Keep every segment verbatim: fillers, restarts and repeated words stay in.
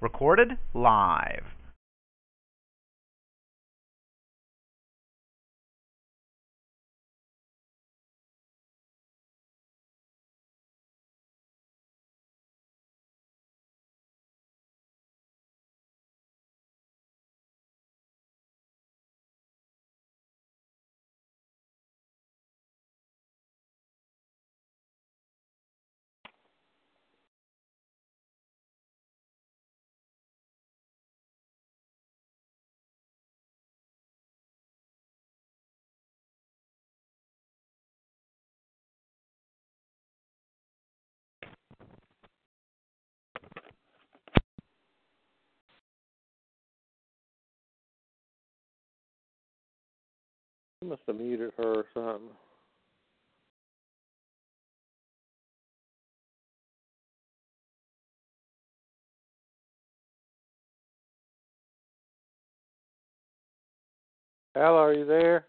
Recorded live. I must have muted her or something. Al, are you there?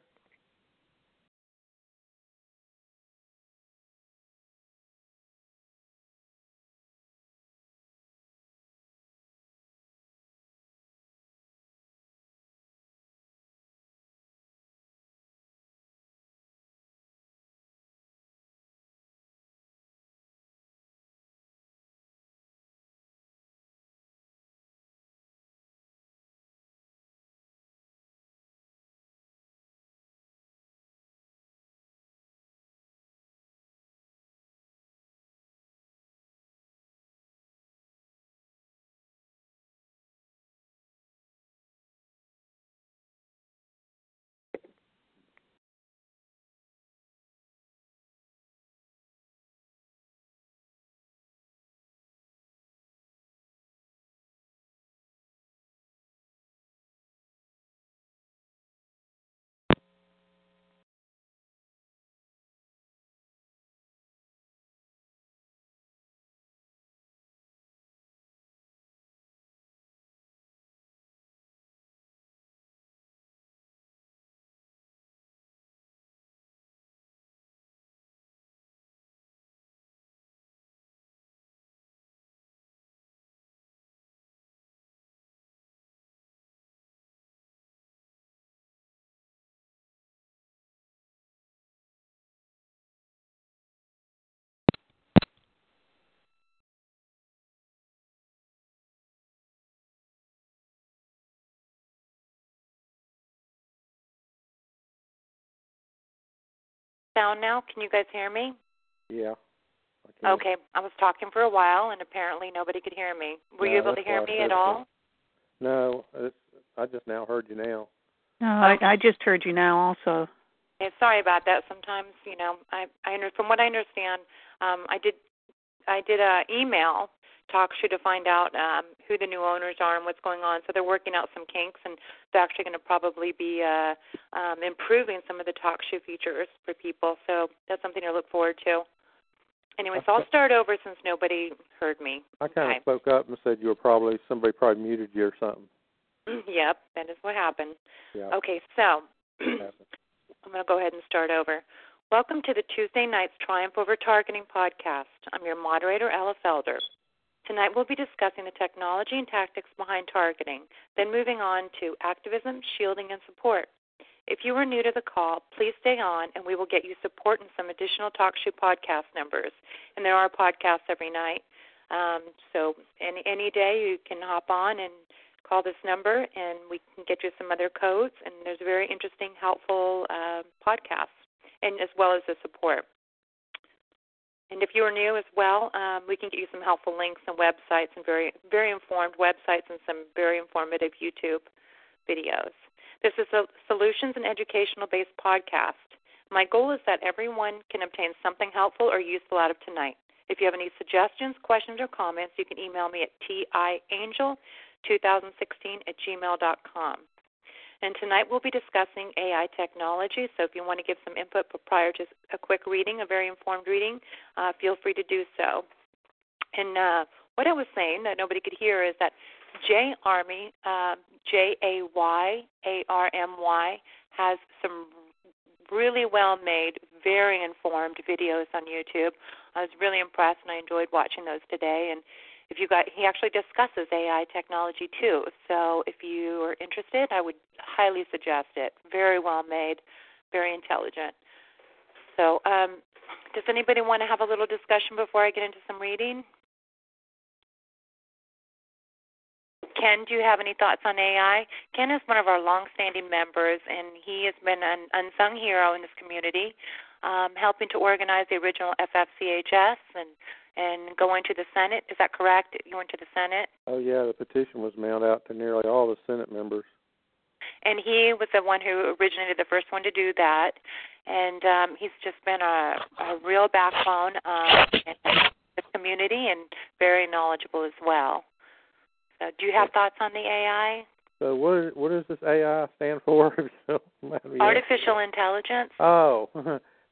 Sound now? Can you guys hear me? Yeah. I okay. I was talking for a while, and apparently nobody could hear me. Were no, you able to hear me at all? You. No. It's, I just now heard you now. No, okay. I, I just heard you now also. Yeah, sorry about that. Sometimes, you know, I, I from what I understand, um, I did I did an email TalkShoe to find out um, who the new owners are and what's going on. So they're working out some kinks, and they're actually going to probably be uh, um, improving some of the TalkShoe features for people. So that's something to look forward to. Anyway, so I'll start over since nobody heard me. I kind okay. of spoke up and said you were probably, somebody probably muted you or something. Yep, that is what happened. Yep. Okay, so I'm going to go ahead and start over. Welcome to the Tuesday Night's Triumph Over Targeting podcast. I'm your moderator, Ella Felder. Tonight we'll be discussing the technology and tactics behind targeting, then moving on to activism, shielding, and support. If you are new to the call, please stay on, and we will get you support and some additional TalkShoe podcast numbers. And there are podcasts every night. Um, so any, any day you can hop on and call this number, and we can get you some other codes. And there's very interesting, helpful uh, podcasts, and as well as the support. And if you are new as well, um, we can get you some helpful links and websites and very very informed websites and some very informative YouTube videos. This is a solutions and educational-based podcast. My goal is that everyone can obtain something helpful or useful out of tonight. If you have any suggestions, questions, or comments, you can email me at t i angel two thousand sixteen at gmail dot com. And tonight we'll be discussing A I technology, so if you want to give some input prior to a quick reading, a very informed reading, uh, feel free to do so. And uh, what I was saying that nobody could hear is that J Army, uh, J A Y A R M Y, has some really well-made, very informed videos on YouTube. I was really impressed, and I enjoyed watching those today. And if you got, he actually discusses A I technology too. So if you are interested, I would highly suggest it. Very well made, very intelligent. So, um, does anybody want to have a little discussion before I get into some reading? Ken, do you have any thoughts on A I? Ken is one of our longstanding members, and he has been an unsung hero in this community, um, helping to organize the original F F C H S and. And going to the Senate, is that correct? You went to the Senate? Oh, yeah, the petition was mailed out to nearly all the Senate members. And he was the one who originated the first one to do that. And um, he's just been a, a real backbone um, in the community and very knowledgeable as well. So do you have thoughts on the A I? So what is, what does this A I stand for? Artificial intelligence. Oh,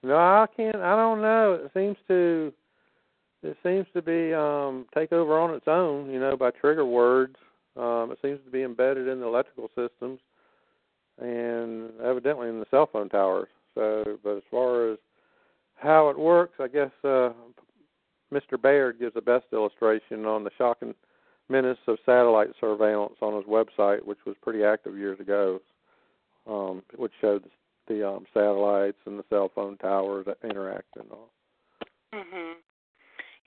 no, I can't, I don't know. It seems to... It seems to be um, take over on its own, you know, by trigger words. Um, it seems to be embedded in the electrical systems and evidently in the cell phone towers. So, but as far as how it works, I guess uh, Mister Baird gives the best illustration on the shocking menace of satellite surveillance on his website, which was pretty active years ago, um, which showed the um, satellites and the cell phone towers that interact and all. Mm-hmm.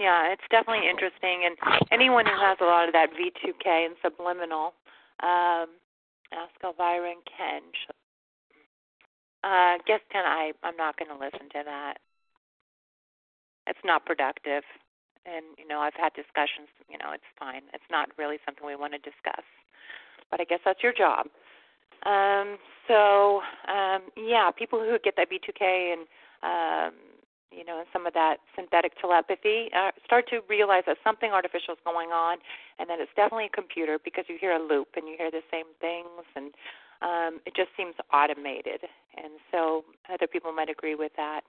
Yeah, it's definitely interesting, and anyone who has a lot of that V two K and subliminal, um, ask Elvira and Ken. Uh, guess Ken, I, I'm not going to listen to that. It's not productive, and, you know, I've had discussions, you know, it's fine. It's not really something we want to discuss, but I guess that's your job. Um, so, um, yeah, people who get that V two K and... Um, you know, and some of that synthetic telepathy, uh, start to realize that something artificial is going on and that it's definitely a computer because you hear a loop and you hear the same things and um, it just seems automated. And so other people might agree with that.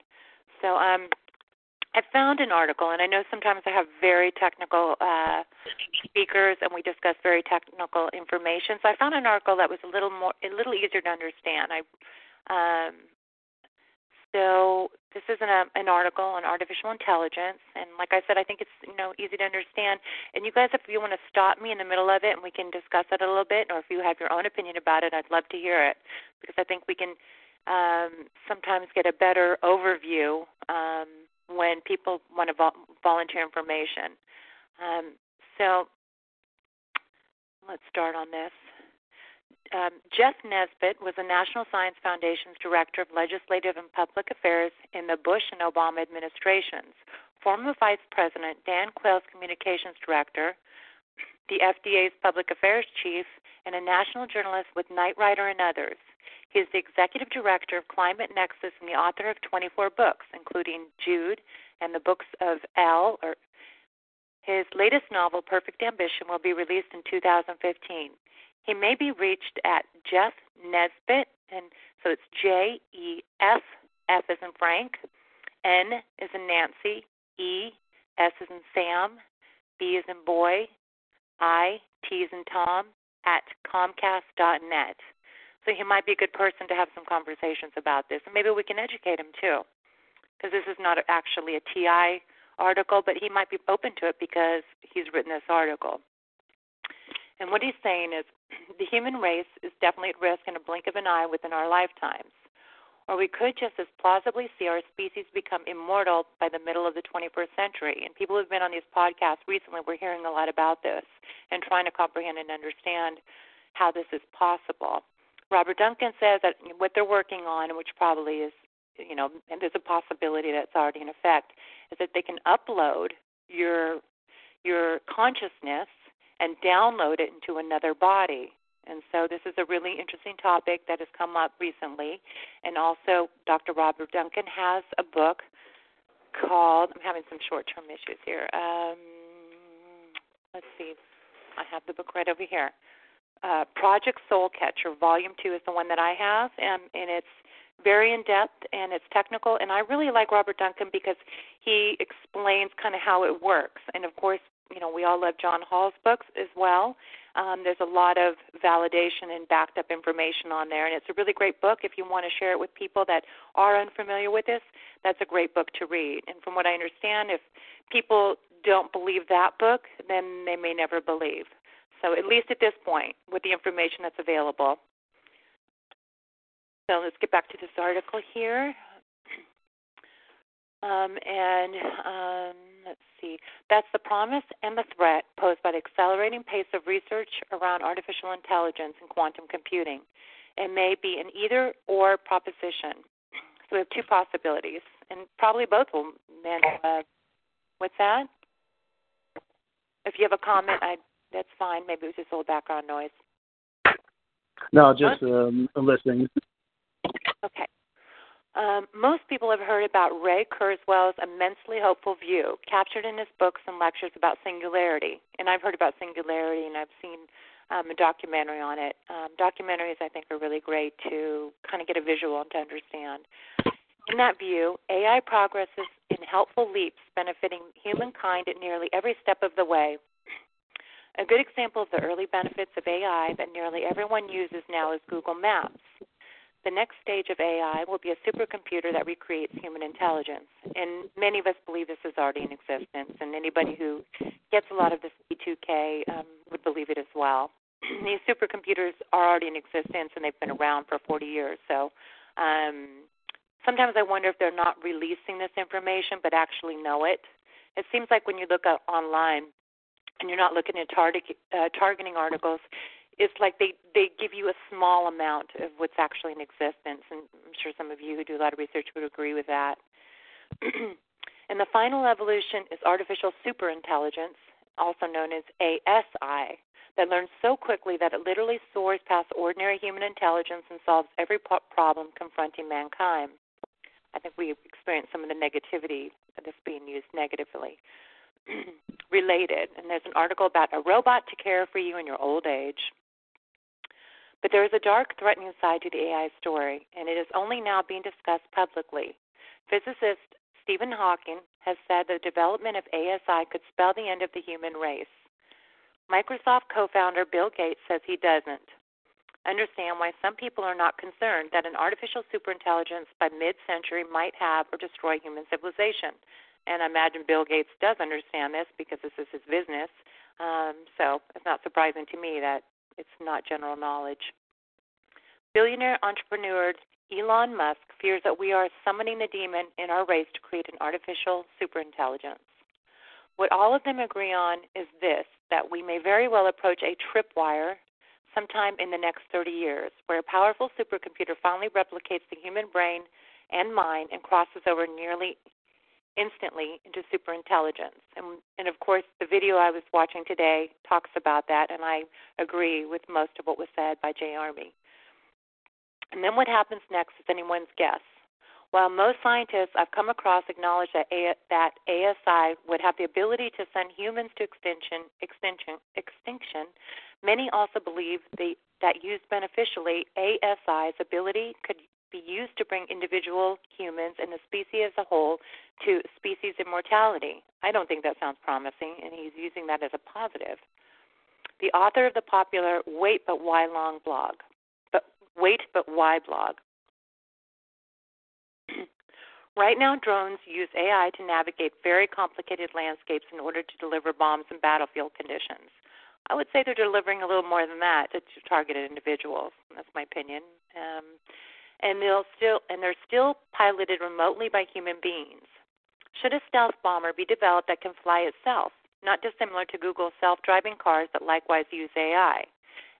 So um, I found an article, and I know sometimes I have very technical uh, speakers and we discuss very technical information. So I found an article that was a little more, a little easier to understand. I um, So this is an, um, an article on artificial intelligence, and like I said, I think it's, you know, easy to understand. And you guys, if you want to stop me in the middle of it and we can discuss it a little bit, or if you have your own opinion about it, I'd love to hear it because I think we can um, sometimes get a better overview um, when people want to vol- volunteer information. Um, so let's start on this. Um, Jeff Nesbit was the National Science Foundation's Director of Legislative and Public Affairs in the Bush and Obama administrations, former Vice President Dan Quayle's Communications Director, the F D A's Public Affairs Chief, and a national journalist with Knight Rider and others. He is the Executive Director of Climate Nexus and the author of twenty-four books, including Jude and the books of L. Or his latest novel, Perfect Ambition, will be released in two thousand fifteen. He may be reached at Jeff Nesbit, and so it's J E F, F as in Frank, N as in Nancy, E, S as in Sam, B as in boy, I, T as in Tom, at comcast dot net. So he might be a good person to have some conversations about this, and maybe we can educate him too, because this is not actually a T I article, but he might be open to it because he's written this article. And what he's saying is the human race is definitely at risk in a blink of an eye within our lifetimes. Or we could just as plausibly see our species become immortal by the middle of the twenty-first century. And people who've been on these podcasts recently were hearing a lot about this and trying to comprehend and understand how this is possible. Robert Duncan says that what they're working on, which probably is, you know, and there's a possibility that's already in effect, is that they can upload your your consciousness and download it into another body. And so this is a really interesting topic that has come up recently. And also Doctor Robert Duncan has a book called, I'm having some short-term issues here. Um, let's see. I have the book right over here. Uh, Project Soul Catcher, Volume two is the one that I have, and, and it's very in-depth, and it's technical. And I really like Robert Duncan because he explains kind of how it works. And, of course, you know, we all love John Hall's books as well. Um, there's a lot of validation and backed-up information on there, and it's a really great book. If you want to share it with people that are unfamiliar with this, that's a great book to read. And from what I understand, if people don't believe that book, then they may never believe. So at least at this point, with the information that's available. So let's get back to this article here. Um, and um, let's see. That's the promise and the threat posed by the accelerating pace of research around artificial intelligence and quantum computing. It may be an either-or proposition. So we have two possibilities, and probably both will. And uh, what's that? If you have a comment, I that's fine. Maybe it was just a little background noise. No, just um, listening. Okay. Um, most people have heard about Ray Kurzweil's immensely hopeful view, captured in his books and lectures about singularity. And I've heard about singularity, and I've seen um, a documentary on it. Um, documentaries, I think, are really great to kind of get a visual and to understand. In that view, A I progresses in helpful leaps, benefiting humankind at nearly every step of the way. A good example of the early benefits of A I that nearly everyone uses now is Google Maps. The next stage of A I will be a supercomputer that recreates human intelligence. And many of us believe this is already in existence, and anybody who gets a lot of this V two K um, would believe it as well. These supercomputers are already in existence, and they've been around for forty years. So um, sometimes I wonder if they're not releasing this information but actually know it. It seems like when you look up online, and you're not looking at target, uh, targeting articles, it's like they, they give you a small amount of what's actually in existence, and I'm sure some of you who do a lot of research would agree with that. And the final evolution is artificial superintelligence, also known as A S I, that learns so quickly that it literally soars past ordinary human intelligence and solves every po- problem confronting mankind. I think we experienced some of the negativity of this being used negatively. Related, and there's an article about a robot to care for you in your old age. But there is a dark, threatening side to the A I story, and it is only now being discussed publicly. Physicist Stephen Hawking has said the development of A S I could spell the end of the human race. Microsoft co-founder Bill Gates says he doesn't understand why some people are not concerned that an artificial superintelligence by mid-century might have or destroy human civilization. And I imagine Bill Gates does understand this because this is his business. Um, so it's not surprising to me that it's not general knowledge. Billionaire entrepreneur Elon Musk fears that we are summoning the demon in our race to create an artificial superintelligence. What all of them agree on is this, that we may very well approach a tripwire sometime in the next thirty years, where a powerful supercomputer finally replicates the human brain and mind and crosses over nearly instantly into superintelligence. And, and, of course, the video I was watching today talks about that, and I agree with most of what was said by J Army. And then what happens next is anyone's guess. While most scientists I've come across acknowledge that, A, that A S I would have the ability to send humans to extinction, extinction, extinction, many also believe the, that used beneficially, A S I's ability could be used to bring individual humans and the species as a whole to species immortality. I don't think that sounds promising, and he's using that as a positive. The author of the popular Wait But Why Long blog, but Wait But Why blog. Right now, drones use A I to navigate very complicated landscapes in order to deliver bombs in battlefield conditions. I would say they're delivering a little more than that to targeted individuals. That's my opinion. Um, And, they'll still, and they're still piloted remotely by human beings. Should a stealth bomber be developed that can fly itself, not dissimilar to Google's self-driving cars that likewise use A I,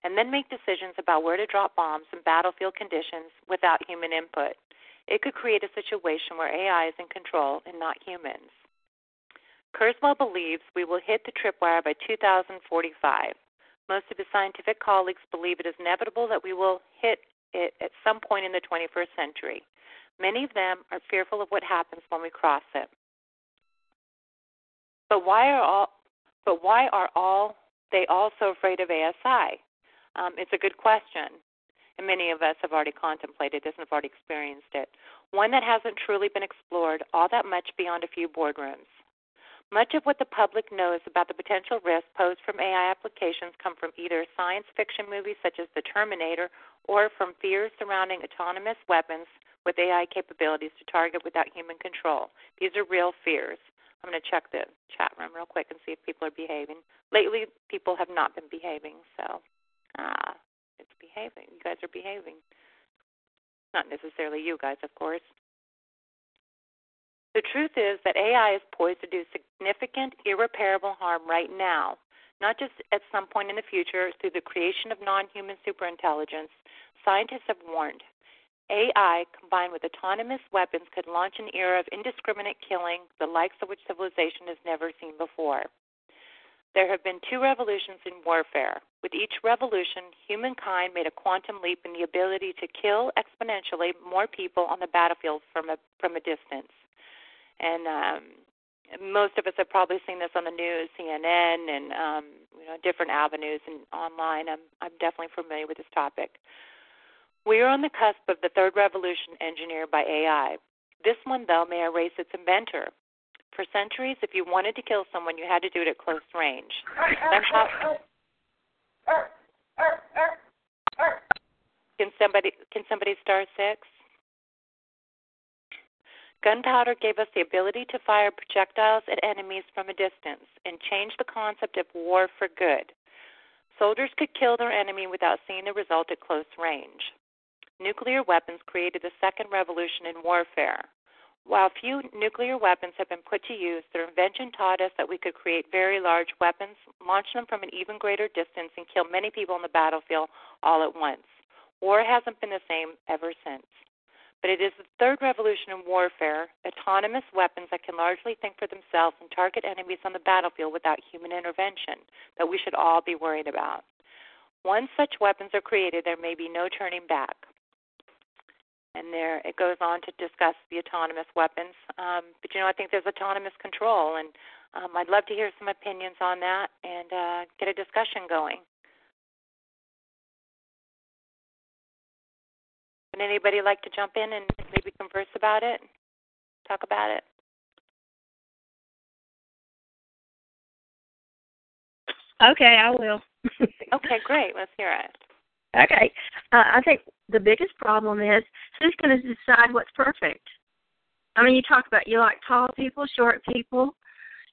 and then make decisions about where to drop bombs in battlefield conditions without human input? It could create a situation where A I is in control and not humans. Kurzweil believes we will hit the tripwire by two thousand forty-five. Most of his scientific colleagues believe it is inevitable that we will hit it at some point in the twenty-first century. Many of them are fearful of what happens when we cross it. But why are all, but why are all they all so afraid of A S I? Um, it's a good question, and many of us have already contemplated this and have already experienced it. One that hasn't truly been explored all that much beyond a few boardrooms. Much of what the public knows about the potential risks posed from A I applications come from either science fiction movies such as The Terminator or from fears surrounding autonomous weapons with A I capabilities to target without human control. These are real fears. I'm going to check the chat room real quick and see if people are behaving. Lately, people have not been behaving, so ah, it's behaving. You guys are behaving. Not necessarily you guys, of course. The truth is that A I is poised to do significant, irreparable harm right now, not just at some point in the future through the creation of non-human superintelligence. Scientists have warned. A I, combined with autonomous weapons, could launch an era of indiscriminate killing, the likes of which civilization has never seen before. There have been two revolutions in warfare. With each revolution, humankind made a quantum leap in the ability to kill exponentially more people on the battlefield from a, from a distance. And um, most of us have probably seen this on the news, C N N, and um, you know, different avenues and online. I'm, I'm definitely familiar with this topic. We are on the cusp of the third revolution engineered by A I. This one, though, may erase its inventor. For centuries, if you wanted to kill someone, you had to do it at close range. Can somebody can somebody star six? Gunpowder gave us the ability to fire projectiles at enemies from a distance and changed the concept of war for good. Soldiers could kill their enemy without seeing the result at close range. Nuclear weapons created the second revolution in warfare. While few nuclear weapons have been put to use, their invention taught us that we could create very large weapons, launch them from an even greater distance, and kill many people on the battlefield all at once. War hasn't been the same ever since. But it is the third revolution in warfare, autonomous weapons that can largely think for themselves and target enemies on the battlefield without human intervention, that we should all be worried about. Once such weapons are created, there may be no turning back. And there it goes on to discuss the autonomous weapons. Um, but, you know, I think there's autonomous control, and um, I'd love to hear some opinions on that and uh, get a discussion going. Would anybody like to jump in and maybe converse about it, talk about it? Okay, I will. Okay, great. Let's hear it. Okay. Uh, I think the biggest problem is who's going to decide what's perfect? I mean, you talk about you like tall people, short people,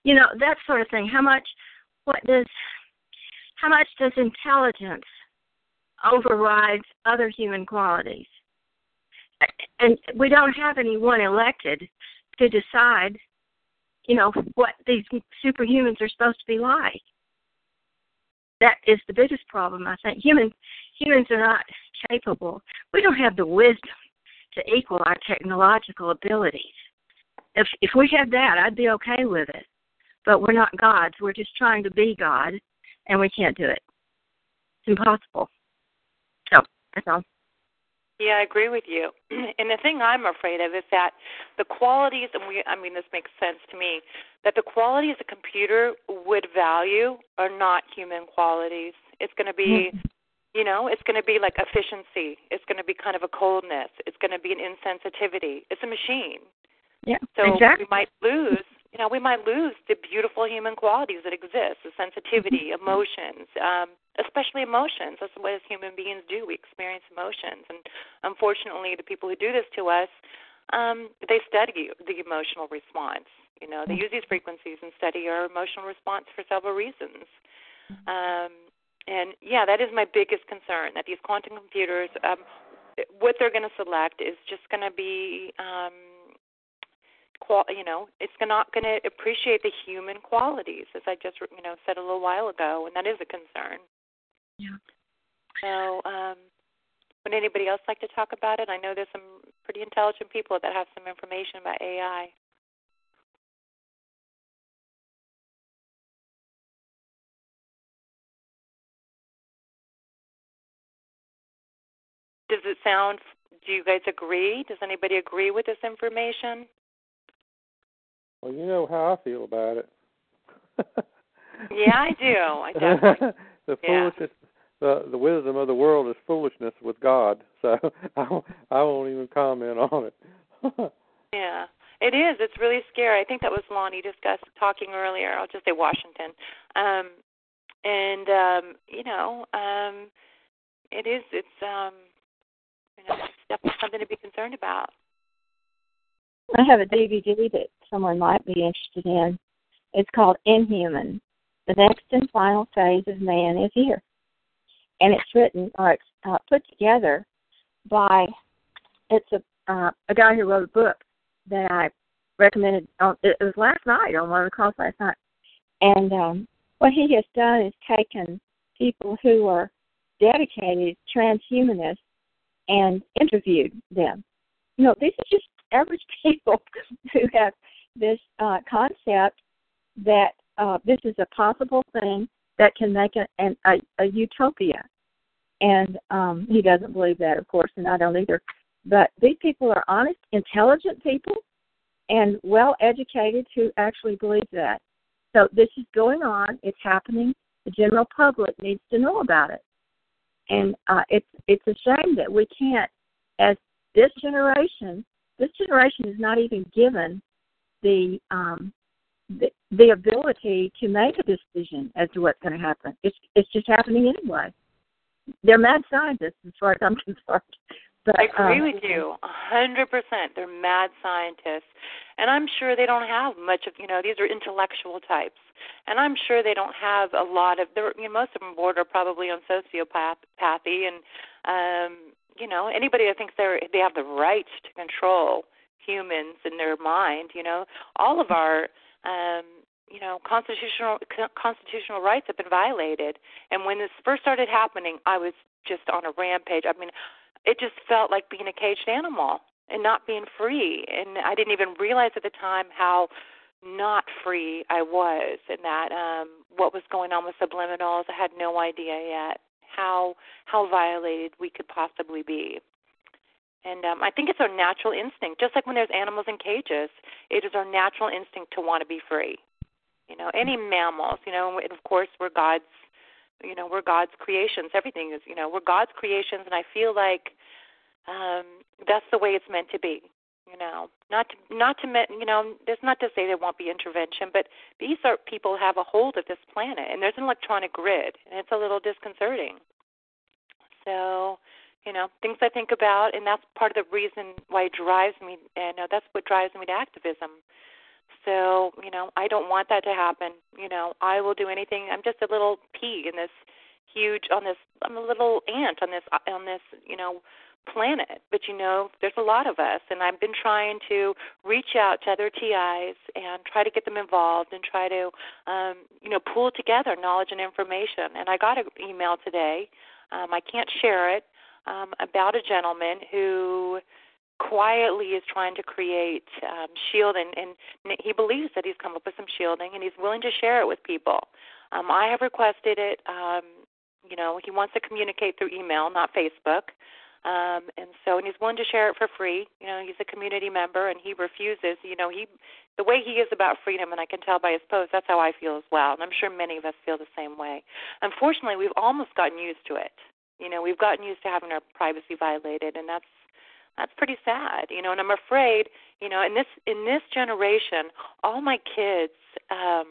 you know, that sort of thing. How much, what does, how much does intelligence override other human qualities? And we don't have anyone elected to decide, you know, what these superhumans are supposed to be like. That is the biggest problem, I think. Human, humans are not capable. We don't have the wisdom to equal our technological abilities. If if we had that, I'd be okay with it. But we're not gods. We're just trying to be God, and we can't do it. It's impossible. So, that's all. Yeah, I agree with you. And the thing I'm afraid of is that the qualities, and we, I mean, this makes sense to me, that the qualities a computer would value are not human qualities. It's going to be, mm-hmm. you know, it's going to be like efficiency. It's going to be kind of a coldness. It's going to be an insensitivity. It's a machine. Yeah, so exactly. we might lose, you know, we might lose the beautiful human qualities that exist, the sensitivity, mm-hmm. emotions, um, especially emotions. That's what as human beings do. We experience emotions. And unfortunately, the people who do this to us, um, they study the emotional response. You know, they use these frequencies and study our emotional response for several reasons. Um, and, yeah, that is my biggest concern, that these quantum computers, um, what they're going to select is just going to be, um, qual- you know, it's not going to appreciate the human qualities, as I just, you know, said a little while ago, and that is a concern. Yeah. So um, would anybody else like to talk about it? I know there's some pretty intelligent people that have some information about A I. Does it sound, do you guys agree? Does anybody agree with this information? Well, you know how I feel about it. Yeah, I do. I definitely. The yeah. foolishness, the, the wisdom of the world is foolishness with God, so I won't, I won't even comment on it. Yeah, it is. It's really scary. I think that was Lonnie discussed talking earlier. I'll just say Washington. Um, and, um, you know, um, it is. It's, um, you know, it's definitely something to be concerned about. I have a D V D that someone might be interested in. It's called Inhuman. The next and final phase of man is here. And it's written, or it's uh, put together by, it's a, uh, a guy who wrote a book that I recommended. On, it was last night, on one of the calls last night. And um, what he has done is taken people who were dedicated transhumanists and interviewed them. You know, these are just average people who have this uh, concept that uh, this is a possible thing that can make a, an, a, a utopia. And um, he doesn't believe that, of course, and I don't either. But these people are honest, intelligent people and well-educated who actually believe that. So this is going on. It's happening. The general public needs to know about it. And uh, it's it's a shame that we can't, as this generation, this generation is not even given the um, the, the ability to make a decision as to what's going to happen. It's it's just happening anyway. They're mad scientists, as far as I'm concerned. But, I agree um, with you one hundred percent. They're mad scientists. And I'm sure they don't have much of, you know, these are intellectual types. And I'm sure they don't have a lot of, you know, most of them border probably on sociopathy. And, um, you know, anybody that thinks they're, they have the right to control humans in their mind, you know, all of our, um, you know, constitutional constitutional rights have been violated. And when this first started happening, I was just on a rampage. I mean, it just felt like being a caged animal and not being free. And I didn't even realize at the time how not free I was and that um, what was going on with subliminals. I had no idea yet how how violated we could possibly be. And um, I think it's our natural instinct, just like when there's animals in cages, it is our natural instinct to want to be free. You know, any mammals, you know, and of course we're God's, you know, we're God's creations. Everything is, you know, we're God's creations, and I feel like um, that's the way it's meant to be. You know, not to, not to, you know, that's not to say there won't be intervention, but these are people have a hold of this planet, and there's an electronic grid, and it's a little disconcerting. So, you know, things I think about, and that's part of the reason why it drives me. And uh, that's what drives me to activism. So, you know, I don't want that to happen. You know, I will do anything. I'm just a little pea in this huge, on this, I'm a little ant on this, on this, you know, planet. But, you know, there's a lot of us. And I've been trying to reach out to other T Is and try to get them involved and try to, um, you know, pool together knowledge and information. And I got an email today. Um, I can't share it, um, about a gentleman who quietly is trying to create um, shielding, and, and he believes that he's come up with some shielding, and he's willing to share it with people. Um, I have requested it. Um, you know, he wants to communicate through email, not Facebook, um, and so and he's willing to share it for free. You know, he's a community member, and he refuses. You know, he the way he is about freedom, and I can tell by his post, that's how I feel as well, and I'm sure many of us feel the same way. Unfortunately, we've almost gotten used to it. You know, we've gotten used to having our privacy violated, and that's That's pretty sad, you know, and I'm afraid, you know, in this in this generation, all my kids, um,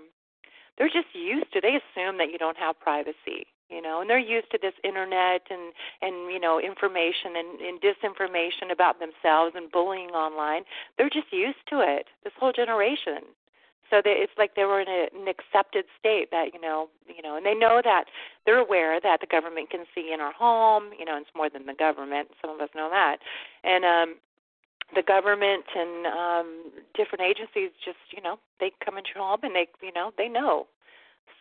they're just used to, they assume that you don't have privacy, you know, and they're used to this Internet and, and you know, information and, and disinformation about themselves and bullying online. They're just used to it, this whole generation. So they, it's like they were in a, an accepted state that, you know, you know, and they know that they're aware that the government can see in our home, you know, and it's more than the government. Some of us know that. And um, the government and um, different agencies just, you know, they come into your home and they, you know, they know.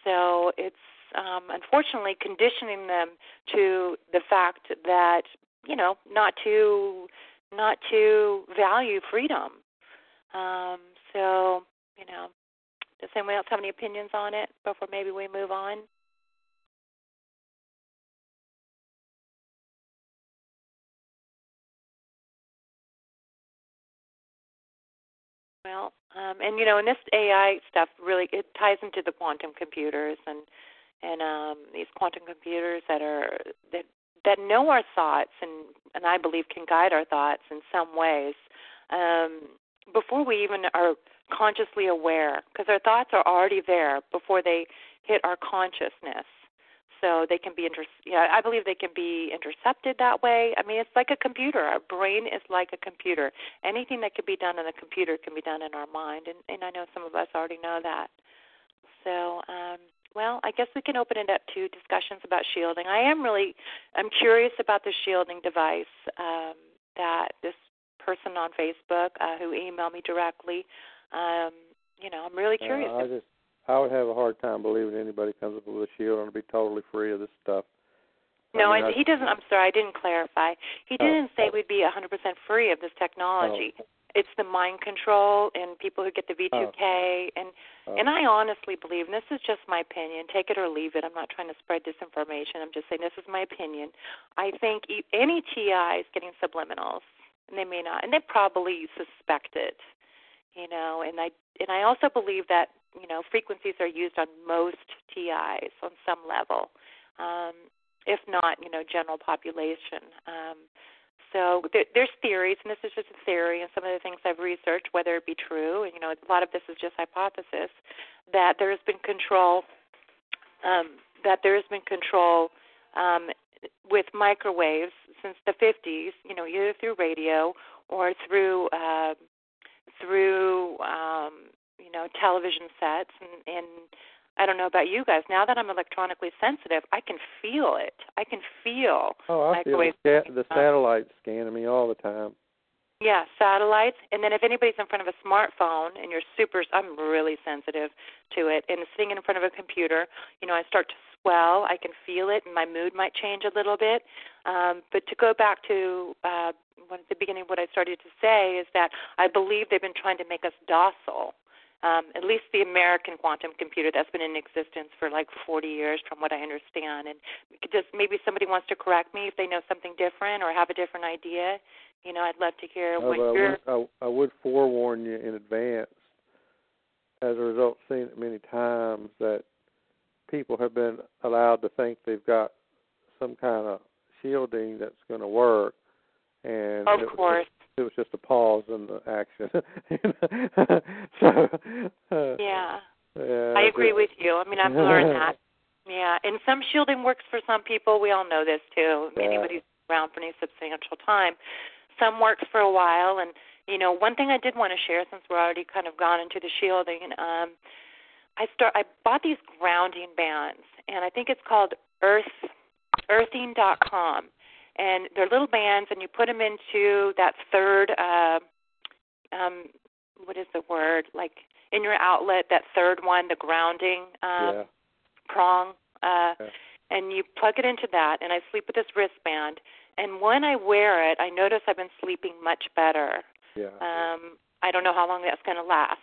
So it's um, unfortunately conditioning them to the fact that, you know, not to, not to value freedom. Um, so, you know, does anyone else have any opinions on it before maybe we move on? Well, um, and, you know, and this A I stuff really, it ties into the quantum computers and and um, these quantum computers that are that that know our thoughts and, and I believe can guide our thoughts in some ways um, before we even are consciously aware, because our thoughts are already there before they hit our consciousness. So they can be, inter- yeah, I believe they can be intercepted that way. I mean, it's like a computer. Our brain is like a computer. Anything that can be done in a computer can be done in our mind, and, and I know some of us already know that. So, um, well, I guess we can open it up to discussions about shielding. I am really, I'm curious about the shielding device um, that this person on Facebook uh, who emailed me directly, um, you know, I'm really curious. Uh, I just- I would have a hard time believing anybody comes up with a shield and be totally free of this stuff. No, I mean, I, he doesn't. I'm sorry, I didn't clarify. He oh, didn't say we'd be one hundred percent free of this technology. Oh. It's the mind control and people who get the V two K. Oh. And oh. and I honestly believe, and this is just my opinion, take it or leave it. I'm not trying to spread disinformation. I'm just saying this is my opinion. I think any T I is getting subliminals, and they may not. And they probably suspect it, you know. And I, and I also believe that, you know, frequencies are used on most T Is on some level, um, if not, you know, general population. Um, so there, there's theories, and this is just a theory, and some of the things I've researched, whether it be true, and, you know, a lot of this is just hypothesis, that there has been control, um, that there has been control um, with microwaves since the fifties, you know, either through radio or through, uh, through, um, you know, television sets, and, and I don't know about you guys. Now that I'm electronically sensitive, I can feel it. I can feel. Oh, I feel the, sat- the satellites scanning me all the time. Yeah, satellites. And then if anybody's in front of a smartphone and you're super, I'm really sensitive to it, and sitting in front of a computer, you know, I start to swell. I can feel it, and my mood might change a little bit. Um, but to go back to uh, when, at the beginning, what I started to say is that I believe they've been trying to make us docile. Um, at least the American quantum computer that's been in existence for like forty years from what I understand. And just maybe somebody wants to correct me if they know something different or have a different idea. You know, I'd love to hear no, what you're... I would, I, I would forewarn you in advance, as a result of seeing it many times, that people have been allowed to think they've got some kind of shielding that's going to work. And of course. It was just a pause in the action. so, uh, yeah. yeah. I agree with you. I mean, I've learned that. Yeah. And some shielding works for some people. We all know this, too. Yeah. Anybody who's around for any substantial time. Some works for a while. And, you know, one thing I did want to share, since we're already kind of gone into the shielding, um, I start. I bought these grounding bands, and I think it's called Earth earthing dot com. And they're little bands, and you put them into that third, uh, um, what is the word, like in your outlet, that third one, the grounding um, yeah. prong, uh, yeah. and you plug it into that, and I sleep with this wristband. And when I wear it, I notice I've been sleeping much better. Yeah. Um, I don't know how long that's going to last,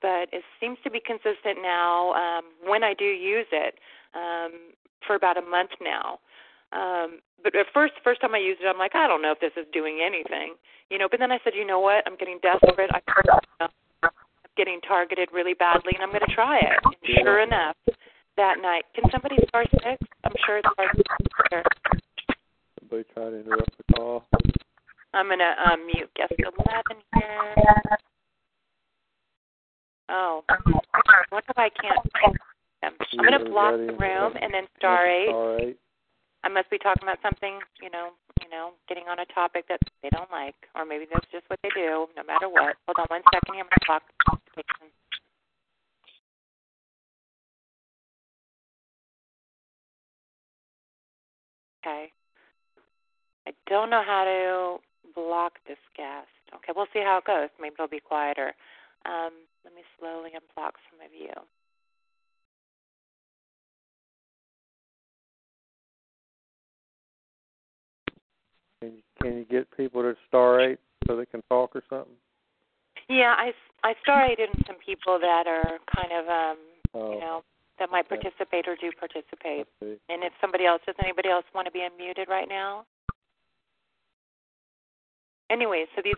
but it seems to be consistent now um, when I do use it um, for about a month now. Um, but at first, first time I used it, I'm like, I don't know if this is doing anything, you know. But then I said, you know what? I'm getting desperate. I, I'm getting targeted really badly, and I'm going to try it. And sure enough, that night, can somebody star six? I'm sure it's star six. Somebody trying to interrupt the call. I'm going to um, mute guest eleven here. Oh, what if I can't? I'm going to block the room and then star eight. Star eight. I must be talking about something, you know, you know, getting on a topic that they don't like, or maybe that's just what they do, no matter what. Hold on one second here. I'm going to talk. Okay. I don't know how to block this guest. Okay, we'll see how it goes. Maybe it'll be quieter. Um, let me slowly unblock some of you. Can you get people to star eight so they can talk or something? Yeah, I, I star eight in some people that are kind of, um, oh, you know, that might participate or do participate. And if somebody else, does anybody else want to be unmuted right now? Anyway, so these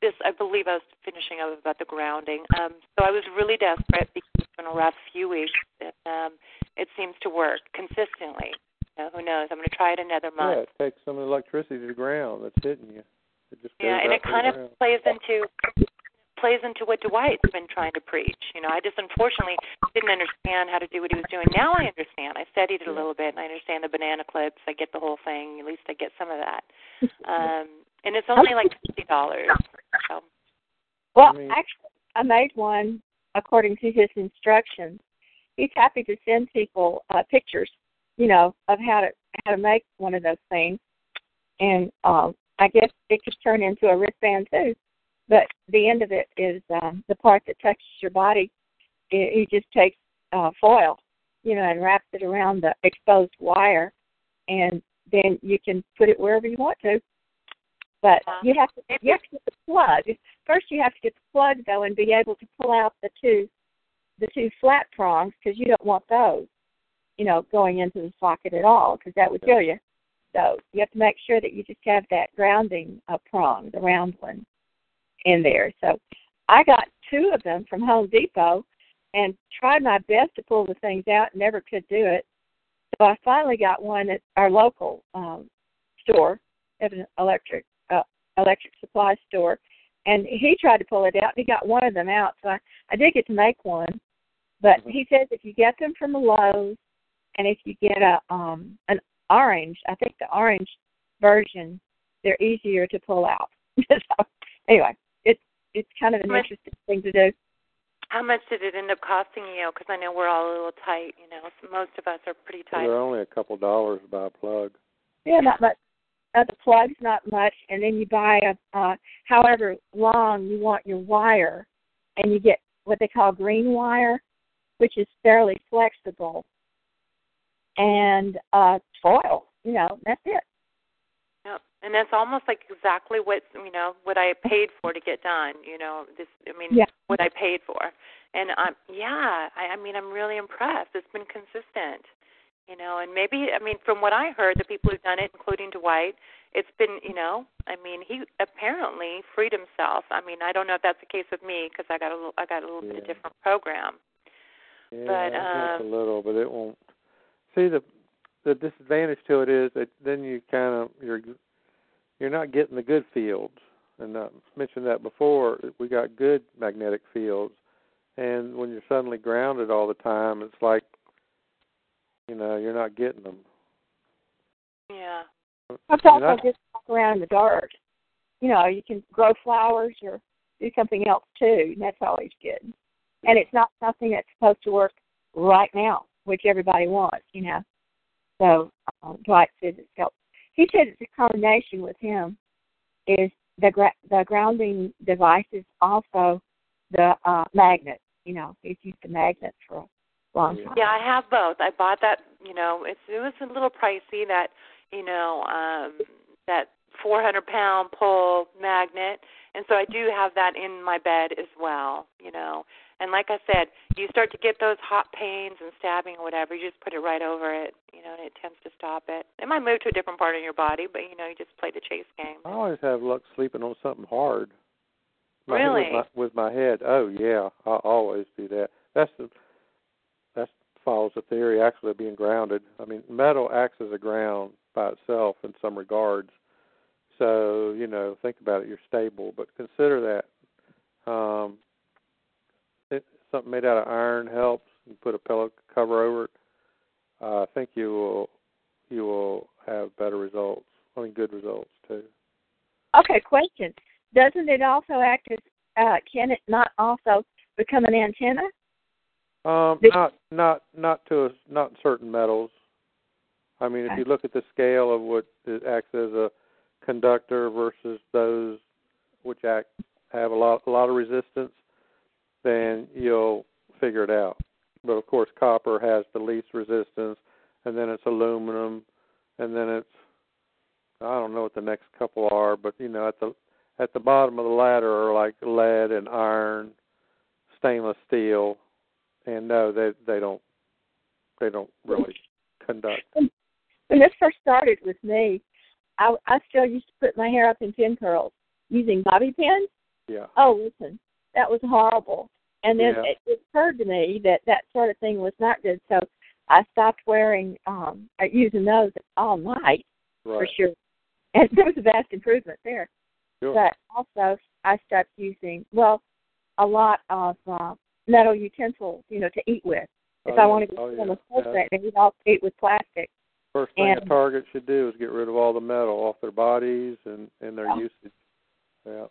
this, I believe I was finishing up about the grounding. Um, so I was really desperate because it's been a rough few weeks. And, um, it seems to work consistently. You know, who knows? I'm going to try it another month. Yeah, it takes some electricity to the ground that's hitting you. It just yeah, and it kind of ground. plays into plays into what Dwight's been trying to preach. You know, I just unfortunately didn't understand how to do what he was doing. Now I understand. I studied it a little bit, and I understand the banana clips. I get the whole thing. At least I get some of that. Um, and it's only like fifty dollars. So. Well, I mean, actually, I made one according to his instructions. He's happy to send people uh, pictures, you know, of how to how to make one of those things. And um, I guess it could turn into a wristband, too. But the end of it is um, the part that touches your body. He just takes uh, foil, you know, and wraps it around the exposed wire, and then you can put it wherever you want to. But wow. you have to you have to get the plug. First, you have to get the plug though, and be able to pull out the two the two flat prongs because you don't want those, you know, going into the socket at all because that would kill you. So you have to make sure that you just have that grounding uh, prong, the round one, in there. So I got two of them from Home Depot and tried my best to pull the things out, never could do it. So I finally got one at our local um, store, at an electric uh, electric supply store, and he tried to pull it out. He got one of them out, so I, I did get to make one. But mm-hmm. he says if you get them from the Lowe's and if you get a um, an orange, I think the orange version, they're easier to pull out. So, anyway. It's kind of an much, interesting thing to do. How much did it end up costing you? Because I know we're all a little tight, you know. So most of us are pretty tight. They're only a couple dollars by a plug. Yeah, not much. Uh, the plug's not much. And then you buy a, uh, however long you want your wire, and you get what they call green wire, which is fairly flexible, and uh, foil, you know, that's it. Yep. And that's almost like exactly what, you know, what I paid for to get done, you know, this, I mean, yeah. what I paid for. And, um, yeah, I, I mean, I'm really impressed. It's been consistent, you know, and maybe, I mean, from what I heard, the people who've done it, including Dwight, it's been, you know, I mean, he apparently freed himself. I mean, I don't know if that's the case with me because I got a, I got a little yeah. bit of different program. Yeah, but, I think um, a little, but it won't. See, the the disadvantage to it is that then you kind of, you're You're not getting the good fields, and I mentioned that before. We got good magnetic fields, and when you're suddenly grounded all the time, it's like, you know, you're not getting them. Yeah. It's also not, just walk around in the dark. You know, you can grow flowers or do something else, too, and that's always good. And it's not something that's supposed to work right now, which everybody wants, you know. So um, Dwight says it's helpful. He said it's a combination with him is the gra- the grounding device is also the uh, magnet. You know, he's used the magnet for a long time. Yeah, I have both. I bought that, you know, it's, it was a little pricey, that, you know, um, that four hundred pound pole magnet. And so I do have that in my bed as well, you know. And like I said, you start to get those hot pains and stabbing or whatever, you just put it right over it, you know, and it tends to stop it. It might move to a different part of your body, but, you know, you just play the chase game. I always have luck sleeping on something hard. My really? With my, with my head. Oh, yeah, I always do that. That's the, that follows the theory, actually, of being grounded. I mean, metal acts as a ground by itself in some regards. So, you know, think about it, you're stable. But consider that. Um Something made out of iron helps. You put a pillow cover over it. Uh, I think you will you will have better results. I mean, good results too. Okay, question. Doesn't it also act as? Uh, can it not also become an antenna? Um, Did not not not to a, not certain metals. I mean, okay. If you look at the scale of what it acts as a conductor versus those which act have a lot a lot of resistance, then you'll figure it out. But, of course, copper has the least resistance, and then it's aluminum, and then it's, I don't know what the next couple are, but, you know, at the at the bottom of the ladder are, like, lead and iron, stainless steel, and, no, they they don't they don't really conduct. When this first started with me, I, I still used to put my hair up in pin curls using bobby pins. Yeah. Oh, listen, that was horrible. And then yeah. it, it occurred to me that that sort of thing was not good, so I stopped wearing, um, using those all night right. for sure. And there was a vast improvement there. Sure. But also, I stopped using, well, a lot of uh, metal utensils, you know, to eat with. If oh, I want to go on a full set, they would all eat with plastic. First thing and, a Target should do is get rid of all the metal off their bodies and, and their oh. usage. Yeah.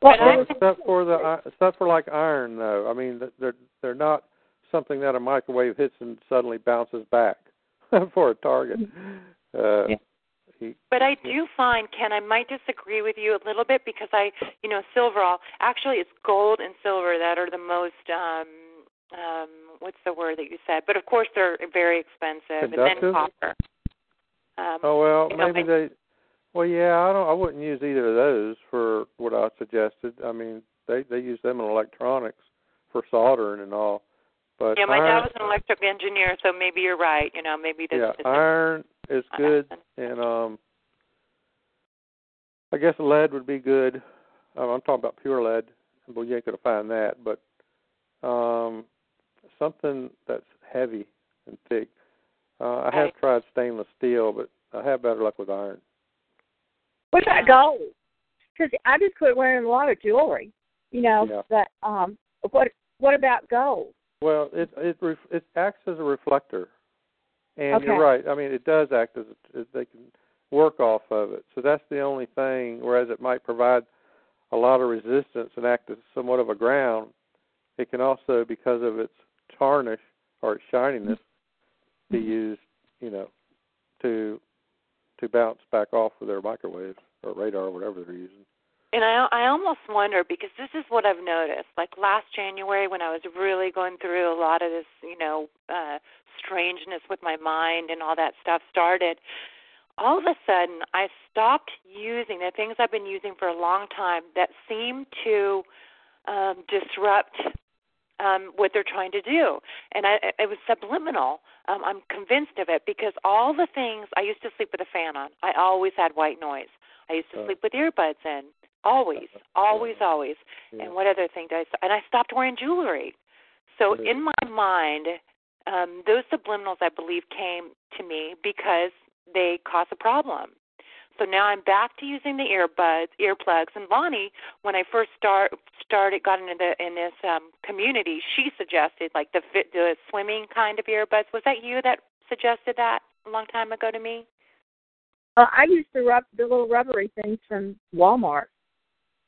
Well, well, except for the except for like iron, though. I mean, they're they're not something that a microwave hits and suddenly bounces back for a target. Uh, yeah. he, but I do find, Ken, I might disagree with you a little bit because I, you know, silver all actually it's gold and silver that are the most. Um, um, what's the word that you said? But of course, they're very expensive, conductive? And then copper. Um, oh well, maybe know, they. Well, yeah, I don't. I wouldn't use either of those for what I suggested. I mean, they, they use them in electronics for soldering and all. But yeah, my iron, dad was an electric engineer, so maybe you're right. You know, maybe this. Yeah, this iron is good, and um, I guess lead would be good. Um, I'm talking about pure lead. Well, you ain't gonna find that, but um, something that's heavy and thick. Uh, I have tried stainless steel, but I have better luck with iron. What about gold? Because I just quit wearing a lot of jewelry, you know. Yeah. But um, what what about gold? Well, it it ref, it acts as a reflector, and okay. you're right. I mean, it does act as a, they can work off of it. So that's the only thing. Whereas it might provide a lot of resistance and act as somewhat of a ground, it can also, because of its tarnish or its shininess, mm-hmm. be used, you know, to. to bounce back off with their microwave or radar or whatever they're using. And I, I almost wonder, because this is what I've noticed. Like last January when I was really going through a lot of this, you know, uh, strangeness with my mind and all that stuff started, all of a sudden I stopped using the things I've been using for a long time that seem to um, disrupt Um, what they're trying to do. And I, it was subliminal. Um, I'm convinced of it because all the things, I used to sleep with a fan on. I always had white noise. I used to uh, sleep with earbuds in. Always, always, yeah. always. Yeah. And what other thing did I stop? And I stopped wearing jewelry. So yeah. in my mind, um, those subliminals, I believe, came to me because they cause a problem. So now I'm back to using the earbuds, earplugs. And Lonnie, when I first start started, got into the, in this um, community, she suggested like the, the swimming kind of earbuds. Was that you that suggested that a long time ago to me? Uh, I used the, rub, the little rubbery things from Walmart.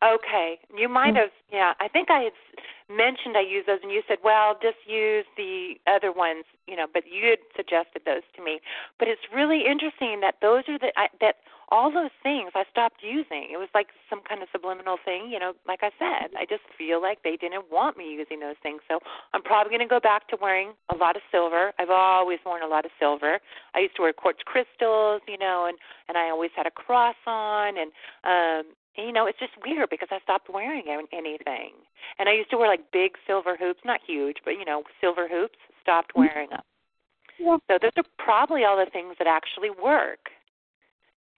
Okay. You might have, yeah. I think I had mentioned I used those, and you said, well, just use the other ones, you know, but you had suggested those to me. But it's really interesting that those are the, I, that all those things I stopped using. It was like some kind of subliminal thing, you know, like I said. I just feel like they didn't want me using those things. So I'm probably going to go back to wearing a lot of silver. I've always worn a lot of silver. I used to wear quartz crystals, you know, and, and I always had a cross on, and, um, you know, it's just weird because I stopped wearing anything. And I used to wear, like, big silver hoops, not huge, but, you know, silver hoops, stopped wearing them. Yeah. So those are probably all the things that actually work.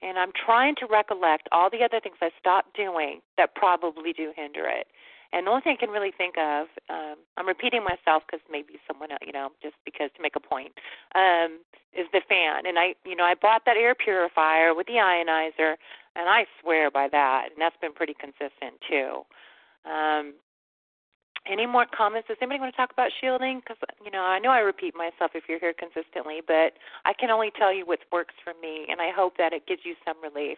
And I'm trying to recollect all the other things I stopped doing that probably do hinder it. And the only thing I can really think of, um, I'm repeating myself because maybe someone else, you know, just because to make a point, um, is the fan. And, I, you know, I bought that air purifier with the ionizer, and I swear by that, and that's been pretty consistent, too. Um, any more comments? Does anybody want to talk about shielding? Because, you know, I know I repeat myself if you're here consistently, but I can only tell you what works for me, and I hope that it gives you some relief.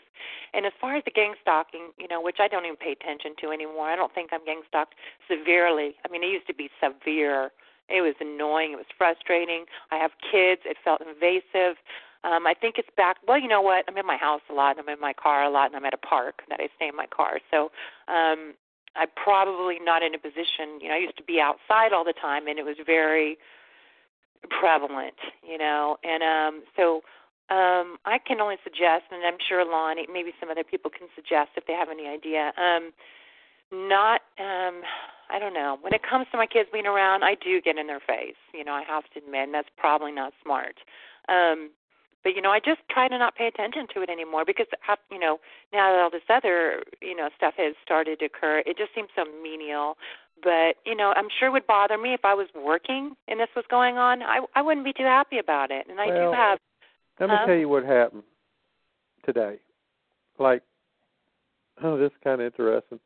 And as far as the gang stalking, you know, which I don't even pay attention to anymore. I don't think I'm gang stalked severely. I mean, it used to be severe. It was annoying. It was frustrating. I have kids. It felt invasive. Um, I think it's back, well, you know what, I'm in my house a lot, and I'm in my car a lot, and I'm at a park that I stay in my car. So um, I'm probably not in a position, you know, I used to be outside all the time, and it was very prevalent, you know. And um, so um, I can only suggest, and I'm sure Lonnie, maybe some other people can suggest if they have any idea, um, not, um, I don't know, when it comes to my kids being around, I do get in their face. You know, I have to admit, and that's probably not smart. Um But, you know, I just try to not pay attention to it anymore because, you know, now that all this other, you know, stuff has started to occur, it just seems so menial. But, you know, I'm sure it would bother me if I was working and this was going on. I, I wouldn't be too happy about it. And I well, do have. Let me um, tell you what happened today. Like, oh, this is kind of interesting.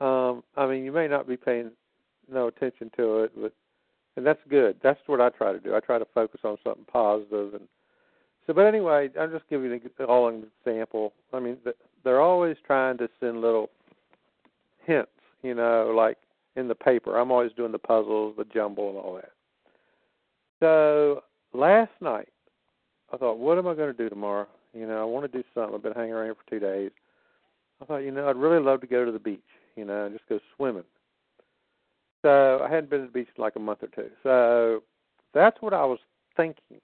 Um, I mean, you may not be paying no attention to it, but, and that's good. That's what I try to do. I try to focus on something positive and. So, but anyway, I'll just give you an, all an example. I mean, they're always trying to send little hints, you know, like in the paper. I'm always doing the puzzles, the jumble, and all that. So last night, I thought, what am I going to do tomorrow? You know, I want to do something. I've been hanging around here for two days. I thought, you know, I'd really love to go to the beach, you know, and just go swimming. So I hadn't been to the beach in like a month or two. So that's what I was thinking.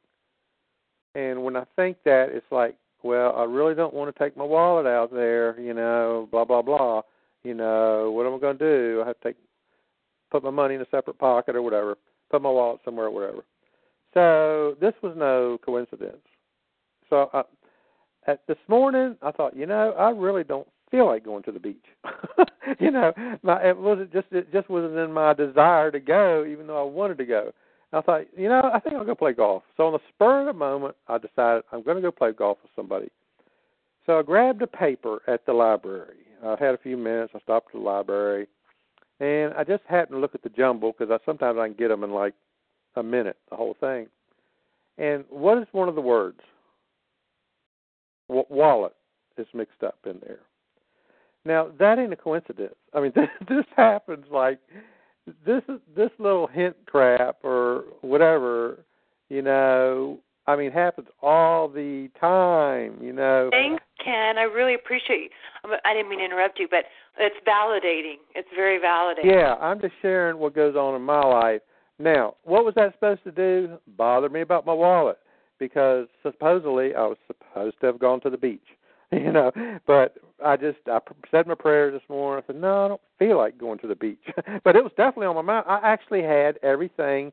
And when I think that, it's like, well, I really don't want to take my wallet out there, you know, blah, blah, blah. You know, what am I going to do? I have to take, put my money in a separate pocket or whatever, put my wallet somewhere or whatever. So this was no coincidence. So I, at this morning, I thought, you know, I really don't feel like going to the beach. You know, my, it wasn't just it just wasn't in my desire to go, even though I wanted to go. I thought, you know, I think I'll go play golf. So on the spur of the moment, I decided I'm going to go play golf with somebody. So I grabbed a paper at the library. I had a few minutes. I stopped at the library, and I just happened to look at the jumble because I, sometimes I can get them in like a minute, the whole thing. And what is one of the words? W- wallet is mixed up in there. Now, that ain't a coincidence. I mean, this, this happens like... This this little hint crap or whatever, you know, I mean, happens all the time, you know. Thanks, Ken. I really appreciate you. I didn't mean to interrupt you, but it's validating. It's very validating. Yeah, I'm just sharing what goes on in my life. Now, what was that supposed to do? Bother me about my wallet because supposedly I was supposed to have gone to the beach, you know, but... I just I said my prayers this morning. I said, no, I don't feel like going to the beach. But it was definitely on my mind. I actually had everything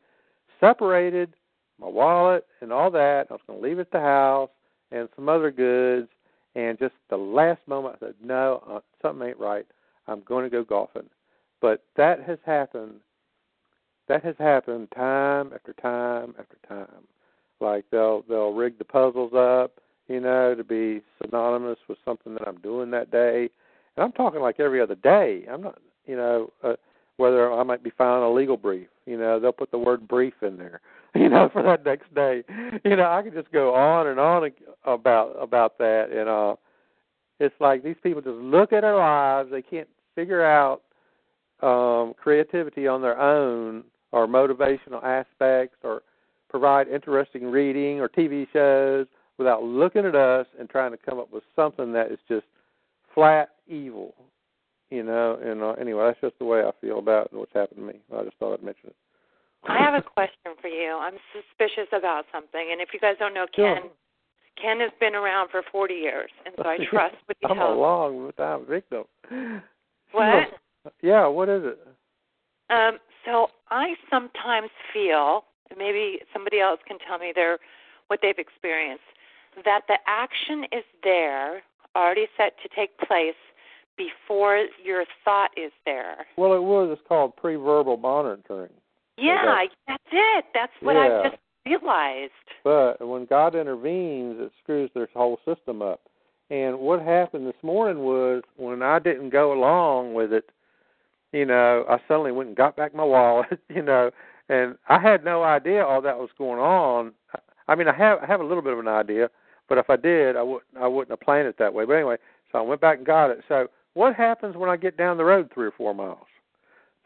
separated, my wallet and all that. I was going to leave it at the house and some other goods. And just the last moment, I said, no, uh, something ain't right. I'm going to go golfing. But that has happened. That has happened time after time after time. Like they'll they'll rig the puzzles up, you know, to be synonymous with something that I'm doing that day. And I'm talking like every other day. I'm not, you know, uh, whether I might be filing a legal brief. You know, they'll put the word brief in there, you know, for that next day. You know, I could just go on and on about about that. And uh, it's like these people just look at their lives. They can't figure out um, creativity on their own or motivational aspects or provide interesting reading or T V shows without looking at us and trying to come up with something that is just flat evil, you know. And uh, anyway, that's just the way I feel about what's happened to me. I just thought I'd mention it. I have a question for you. I'm suspicious about something, and if you guys don't know Ken, sure. Ken has been around for forty years, and so I trust what he tells me. I'm a long-time victim. What? Yeah, what is it? Um, so I sometimes feel, maybe somebody else can tell me their what they've experienced, that the action is there, already set to take place before your thought is there. Well, it was. It's called pre-verbal monitoring. Yeah, so that, that's it. That's what yeah. I just realized. But when God intervenes, it screws their whole system up. And what happened this morning was when I didn't go along with it, you know, I suddenly went and got back my wallet, you know, and I had no idea all that was going on. I mean, I have I have a little bit of an idea, but if I did, I wouldn't I wouldn't have planned it that way. But anyway, so I went back and got it. So what happens when I get down the road three or four miles?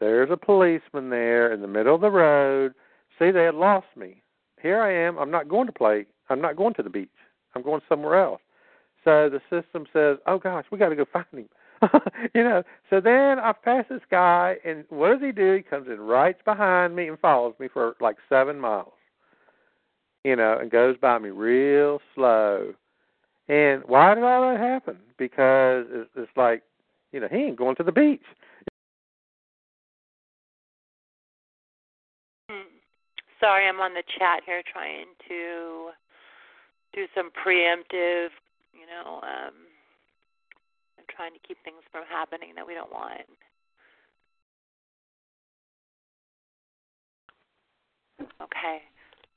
There's a policeman there in the middle of the road. See, they had lost me. Here I am. I'm not going to play. I'm not going to the beach. I'm going somewhere else. So the system says, oh, gosh, we got to go find him. You know, so then I pass this guy, and what does he do? He comes in right behind me and follows me for like seven miles. You know, and goes by me real slow. And why did all that happen? Because it's, it's like, you know, he ain't going to the beach. Sorry, I'm on the chat here trying to do some preemptive, you know, um, trying to keep things from happening that we don't want. Okay,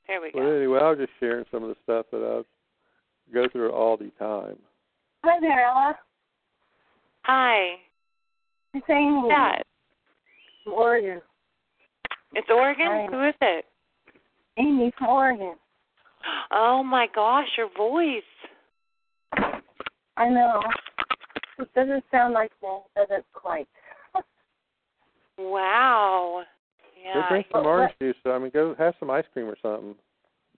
there we go. Well, anyway, I was just sharing some of the stuff that I go through all the time. Hi there, Ella. Hi. It's Amy. That? From Oregon. It's Oregon? Hi. Who is it? Amy from Oregon. Oh, my gosh, your voice. I know. It doesn't sound like that. It doesn't quite. Wow. Yeah. Go drink some orange juice. I mean, go have some ice cream or something.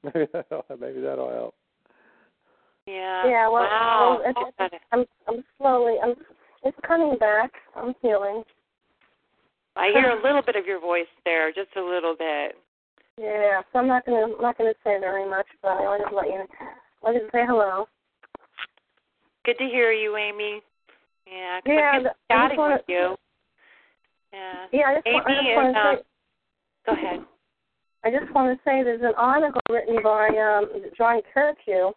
Maybe that'll, maybe that'll help. Yeah. Yeah. Well, wow. I'm, I'm, I'm, I'm slowly. I'm. It's coming back. I'm healing. I hear a little bit of your voice there, just a little bit. Yeah. So I'm not gonna. I'm not gonna say very much, but I wanted to let you. I wanted to say hello. Good to hear you, Amy. Yeah. Cause yeah. I'm chatting wanna, with you. Yeah. Yeah. I just, Amy I just is. Want to say, go ahead. I just want to say there's an article written by um, John Kiriakou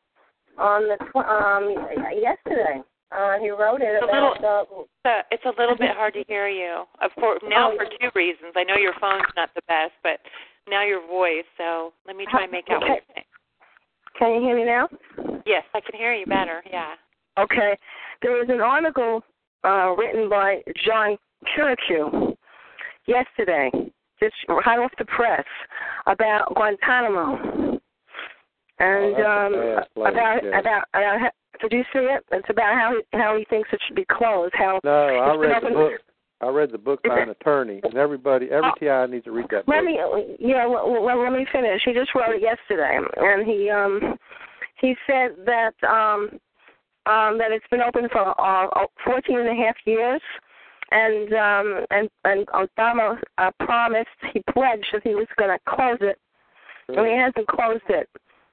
on the tw- um, yesterday. Uh, he wrote it. It's about, a little, uh, it's a little bit hard to hear you. Of course, now oh, for two reasons. I know your phone's not the best, but now your voice. So let me try and make out okay. what you're saying. Can you hear me now? Yes, I can hear you better. Yeah. Okay. There was an article uh, written by John Kiriakou yesterday, just hot off the press, about Guantanamo, and oh, um, about, yeah. about about about. Did you see it? It's about how he, how he thinks it should be closed. How no, I read the book. I read the book by an attorney, and everybody, every T I needs to read that book. Let me, yeah, well, well, let me finish. He just wrote it yesterday, and he um he said that um um that it's been open for uh, fourteen and a half years. And um, and and Obama uh, promised, he pledged that he was going to close it, and he hasn't closed it,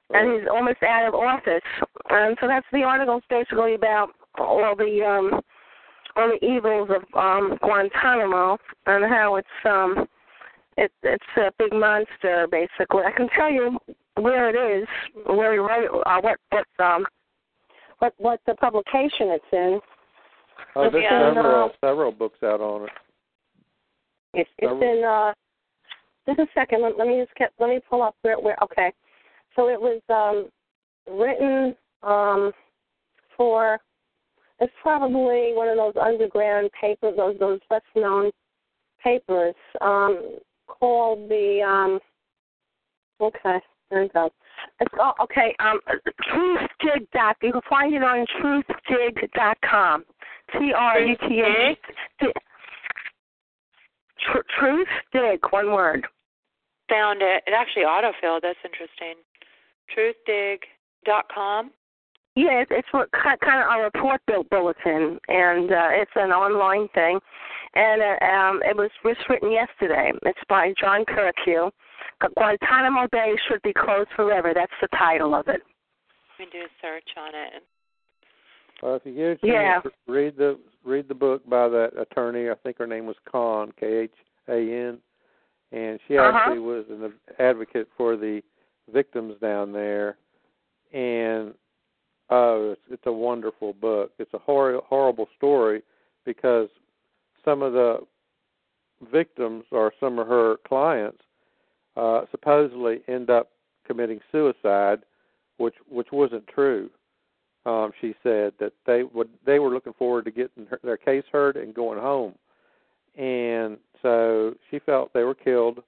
and he's almost out of office. And so that's the article basically about all the um, all the evils of um, Guantanamo and how it's um it it's a big monster basically. I can tell you where it is, where he wrote it, uh, what what um what what the publication it's in. Oh, there's yeah. several, uh, several books out on it. It's, it's in, uh, just a second, let, let me just get, let me pull up where, where, okay. So it was um, written um, for, it's probably one of those underground papers, those those less known papers, um, called the, um, okay, there we go. It's, oh, okay, um, TruthDig. You can find it on truth dig dot com. T R U T H. Truth Dig, one word. Found it. It actually autofilled. That's interesting. truth dig dot com. Yeah, it's, it's what, kind of a report bulletin, and uh, it's an online thing. And uh, um, it was just written yesterday. It's by John Kiriakou. Guantanamo Bay should be closed forever. That's the title of it. You can do a search on it. Well, if you get a chance, yeah. read the read the book by that attorney. I think her name was Khan, K H A N, and she actually uh-huh. was an advocate for the victims down there. And oh, it's, it's a wonderful book. It's a hor- horrible story because some of the victims or some of her clients uh, supposedly end up committing suicide, which which wasn't true. Um, she said that they would they were looking forward to getting her, their case heard and going home, and so she felt they were killed.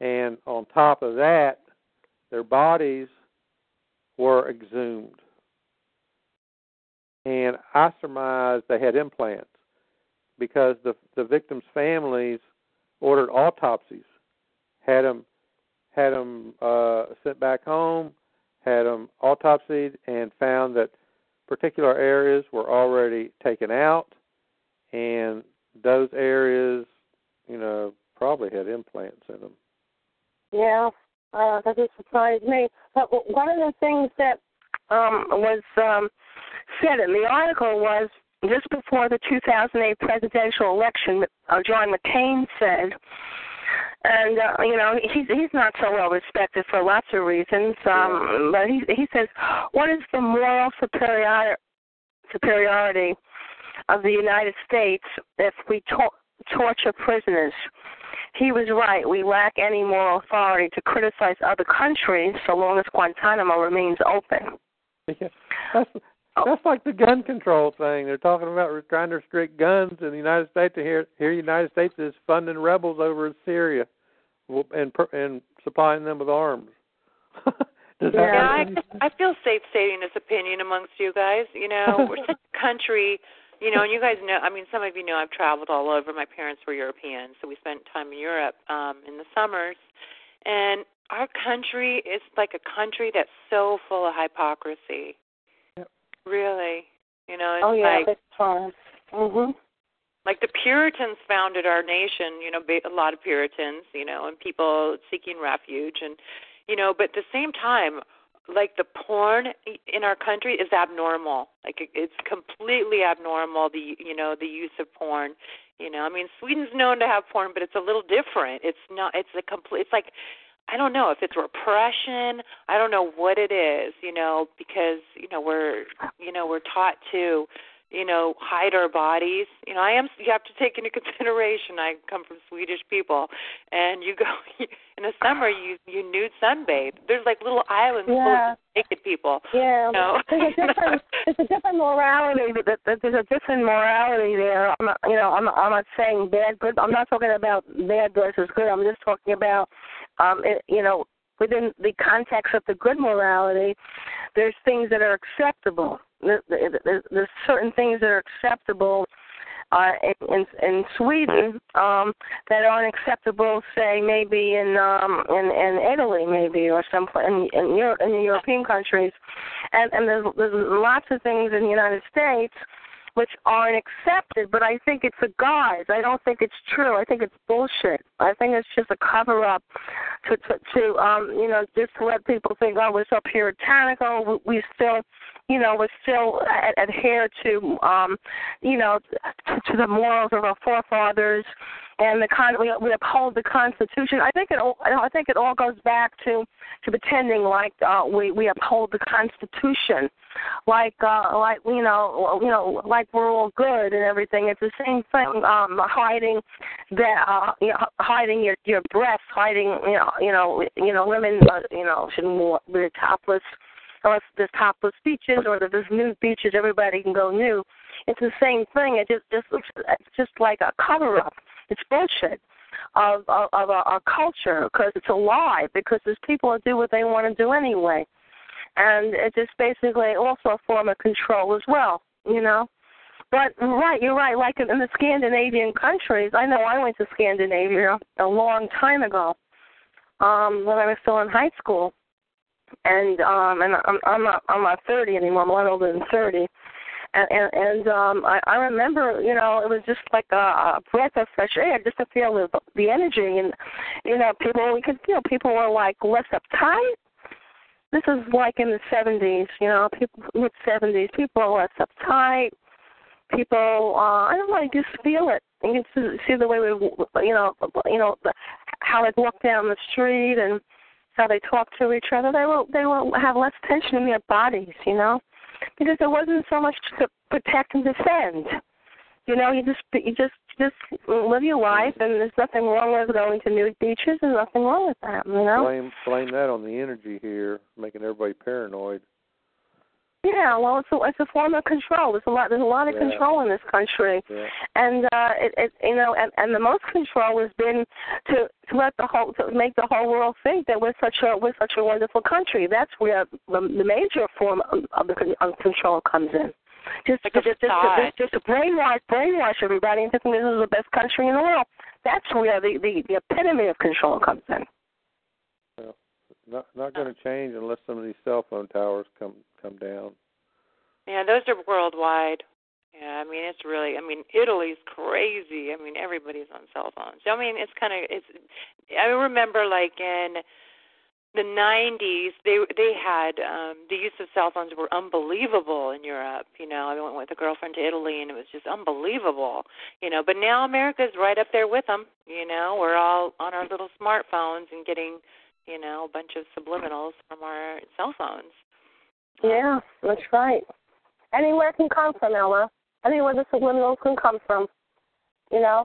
And on top of that, their bodies were exhumed, and I surmise they had implants because the the victims' families ordered autopsies, had them had them uh, sent back home, had them autopsied, and found that particular areas were already taken out, and those areas, you know, probably had implants in them. Yeah, uh, that doesn't surprise me. But one of the things that um, was um, said in the article was just before the two thousand eight presidential election, uh, John McCain said And, uh, you know, he's, he's not so well respected for lots of reasons. Um, but he, he says, what is the moral superior, superiority of the United States if we to- torture prisoners? He was right. We lack any moral authority to criticize other countries so long as Guantanamo remains open. Yeah. That's, that's like the gun control thing. They're talking about trying to restrict guns in the United States. Here, here the United States is funding rebels over in Syria and and supplying them with arms. Does that yeah, I, I feel safe stating this opinion amongst you guys. You know, we're such a country... You know, and you guys know, I mean, some of you know I've traveled all over. My parents were European, so we spent time in Europe um, in the summers. And our country is like a country that's so full of hypocrisy. Yep. Really. You know, it's oh, yeah, like, that's mm-hmm. like the Puritans founded our nation, you know, a lot of Puritans, you know, and people seeking refuge. And, you know, but at the same time, like the porn in our country is abnormal. Like it's completely abnormal. The you know the use of porn. You know, I mean, Sweden's known to have porn, but it's a little different. It's not. It's a complete. It's like I don't know if it's repression. I don't know what it is. You know, because you know we're you know we're taught to you know hide our bodies. You know, I am. You have to take into consideration. I come from Swedish people, and you go. You, In the summer, you, you nude sunbathe. There's like little islands yeah. full of naked people. Yeah, you know? there's, a different, there's a different morality. There's a different morality there. I'm not, you know, I'm, I'm not saying bad, good. I'm not talking about bad versus good. I'm just talking about, um, it, you know, within the context of the good morality, there's things that are acceptable. There's, there's certain things that are acceptable. Uh, in, in Sweden, um, that aren't acceptable, say maybe in um, in, in Italy, maybe or some in in, Europe, in the European countries, and and there's, there's lots of things in the United States which aren't accepted. But I think it's a guise. I don't think it's true. I think it's bullshit. I think it's just a cover up to to, to um, you know just to let people think, oh, we're so puritanical. We, we still. You know, we still adhere to, um, you know, to the morals of our forefathers, and the con- we, we uphold the Constitution. I think it all, I think it all goes back to, to pretending like uh, we we uphold the Constitution, like uh, like you know you know like we're all good and everything. It's the same thing, um, hiding that uh, you know, hiding your your breasts, hiding you know you know you know women uh, you know shouldn't wear topless. Or there's topless beaches, or there's nude beaches. Everybody can go nude. It's the same thing. It just just looks it's just like a cover up. It's bullshit of of, of our, our culture because it's a lie. Because there's people who do what they want to do anyway, and it's just basically also a form of control as well. You know. But right, you're right. Like in, in the Scandinavian countries, I know I went to Scandinavia a long time ago um, when I was still in high school. And um, and I'm I'm not I'm not thirty anymore. I'm a lot older than thirty, and and, and um, I, I remember you know it was just like a, a breath of fresh air, just to feel the the energy, and you know people we could you know people were like less uptight. This is like in the seventies, you know, people mid seventies, people are less uptight. People, uh, I don't know, you just feel it. You can see the way we you know you know how they walk down the street and. How they talk to each other, they will they will have less tension in their bodies, you know, because there wasn't so much to protect and defend. You know, you just you just just live your life, and there's nothing wrong with going to nude beaches. There's nothing wrong with that, you know. Blame blame that on the energy here, making everybody paranoid. Yeah, well, it's a, it's a form of control. There's a lot there's a lot of yeah. control in this country, yeah. and uh, it, it you know, and, and the most control has been to, to let the whole to make the whole world think that we're such a we're such a wonderful country. That's where the, the major form of, of the of control comes in. Just like just, just, just just to brainwash brainwash everybody into thinking this is the best country in the world. That's where the, the, the epitome of control comes in. Well, not not going to change unless some of these cell phone towers come. come down. Yeah, those are worldwide. Yeah, I mean, it's really, I mean, Italy's crazy. I mean, everybody's on cell phones. I mean, it's kind of, it's, I remember like in the nineties, they they had um, the use of cell phones were unbelievable in Europe. You know, I went with a girlfriend to Italy, and it was just unbelievable. You know, but now America's right up there with them. You know, we're all on our little smartphones and getting, you know, a bunch of subliminals from our cell phones. Yeah, that's right. Anywhere can come from, Ella. Anywhere the subliminals can come from. You know.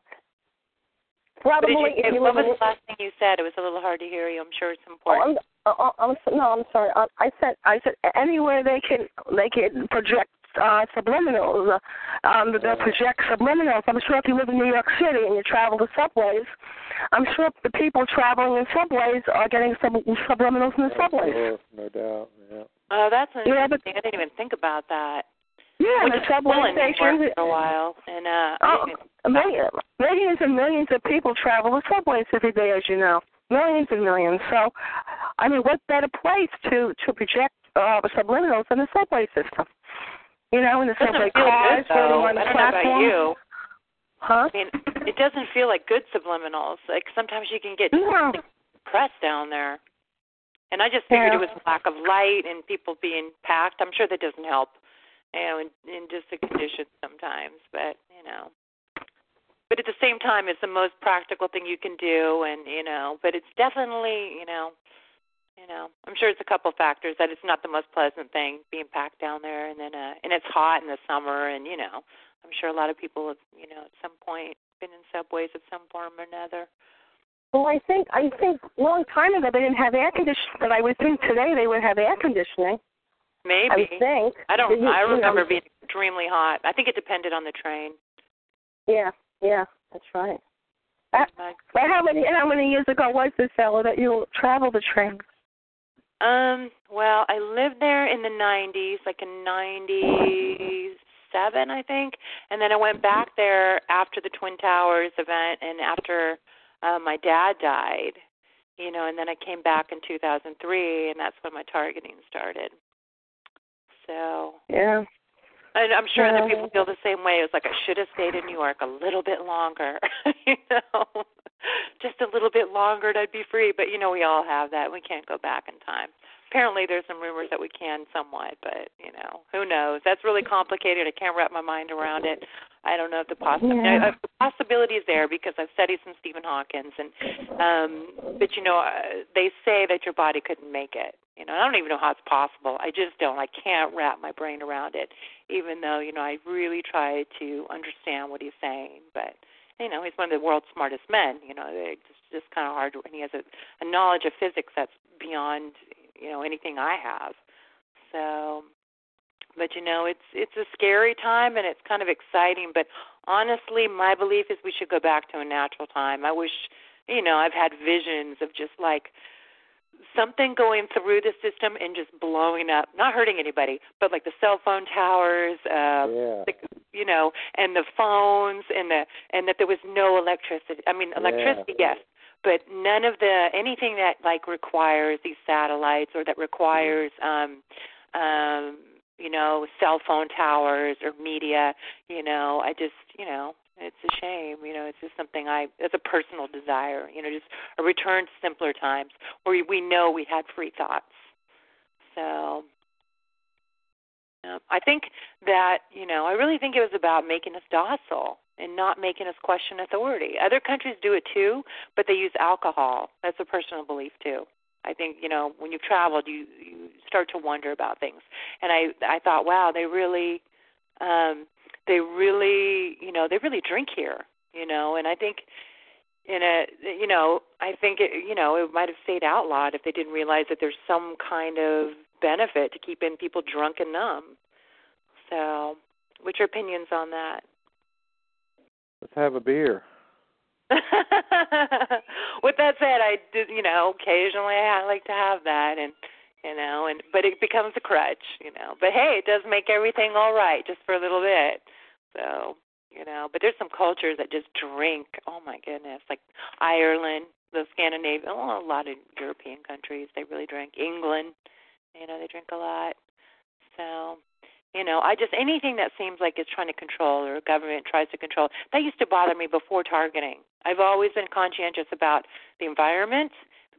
Probably, what, you, if you what was the last thing you said? It was a little hard to hear you. I'm sure it's important. Oh, I'm, oh, I'm, no, I'm sorry. I, I said I said anywhere they can they can project uh, subliminals. Um, they project subliminals. I'm sure if you live in New York City and you travel the subways, I'm sure the people traveling in subways are getting sub, subliminals in the subways. Oh, no doubt. Yeah. Oh, that's interesting. Yeah, but, I didn't even think about that. Yeah, the subway stations for a while, and uh, oh, millions, millions and millions of people travel the subways every day, as you know, millions and millions. So, I mean, what better place to to project uh, subliminals than the subway system? You know, in the subway cars, good, on the I don't platform. Know about you. Huh? I mean, it doesn't feel like good subliminals. Like sometimes you can get no. depressed down there, and I just figured yeah. it was lack of light and people being packed. I'm sure that doesn't help. You know, in, in just the conditions sometimes, but, you know. But at the same time, it's the most practical thing you can do, and, you know, but it's definitely, you know, you know, I'm sure it's a couple factors that it's not the most pleasant thing being packed down there, and then, uh, and it's hot in the summer, and, you know, I'm sure a lot of people have, you know, at some point been in subways of some form or another. Well, I think, I think a long time ago they didn't have air conditioning, but I would think today they would have air conditioning. Maybe. I think. I don't you, I remember you know, being extremely hot. I think it depended on the train. Yeah, yeah, that's right. That, but how many how many years ago was this, Ella, that you traveled the train? Um, well, I lived there in the nineties, like in ninety-seven, I think, and then I went back there after the Twin Towers event and after uh, my dad died, you know, and then I came back in two thousand three, and that's when my targeting started. So yeah, and I'm sure yeah. other people feel the same way. It's like I should have stayed in New York a little bit longer, you know, just a little bit longer, and I'd be free. But you know, we all have that. We can't go back in time. Apparently, there's some rumors that we can somewhat, but you know, who knows? That's really complicated. I can't wrap my mind around it. I don't know if the, poss- yeah. if the possibility is there because I've studied some Stephen Hawking, and um, but you know, they say that your body couldn't make it. You know, I don't even know how it's possible. I just don't. I can't wrap my brain around it, even though, you know, I really try to understand what he's saying. But, you know, he's one of the world's smartest men. You know, it's just kind of hard. And he has a, a knowledge of physics that's beyond, you know, anything I have. So, but, you know, it's it's a scary time and it's kind of exciting. But honestly, my belief is we should go back to a natural time. I wish, you know, I've had visions of just like, something going through the system and just blowing up, not hurting anybody, but like the cell phone towers, uh, yeah. the, you know, and the phones, and the and that there was no electricity. I mean, electricity, yeah. yes, but none of the anything that like requires these satellites or that requires, um, um, you know, cell phone towers or media. You know, I just, you know. It's a shame, you know, it's just something I, it's a personal desire, you know, just a return to simpler times where we know we had free thoughts. So um, I think that, you know, I really think it was about making us docile and not making us question authority. Other countries do it too, but they use alcohol. That's a personal belief too. I think, you know, when you've traveled, you, you start to wonder about things. And I, I thought, wow, they really... Um, They really, you know, they really drink here, you know, and I think in a, you know, I think, it, you know, it might have stayed outlawed if they didn't realize that there's some kind of benefit to keeping people drunk and numb. So what's your opinions on that? Let's have a beer. With that said, I did, you know, occasionally I like to have that and. You know, and but it becomes a crutch, you know. But, hey, it does make everything all right just for a little bit. So, you know, but there's some cultures that just drink. Oh, my goodness, like Ireland, the Scandinavian, oh, a lot of European countries, they really drink. England, you know, they drink a lot. So, you know, I just anything that seems like it's trying to control or government tries to control, that used to bother me before targeting. I've always been conscientious about the environment,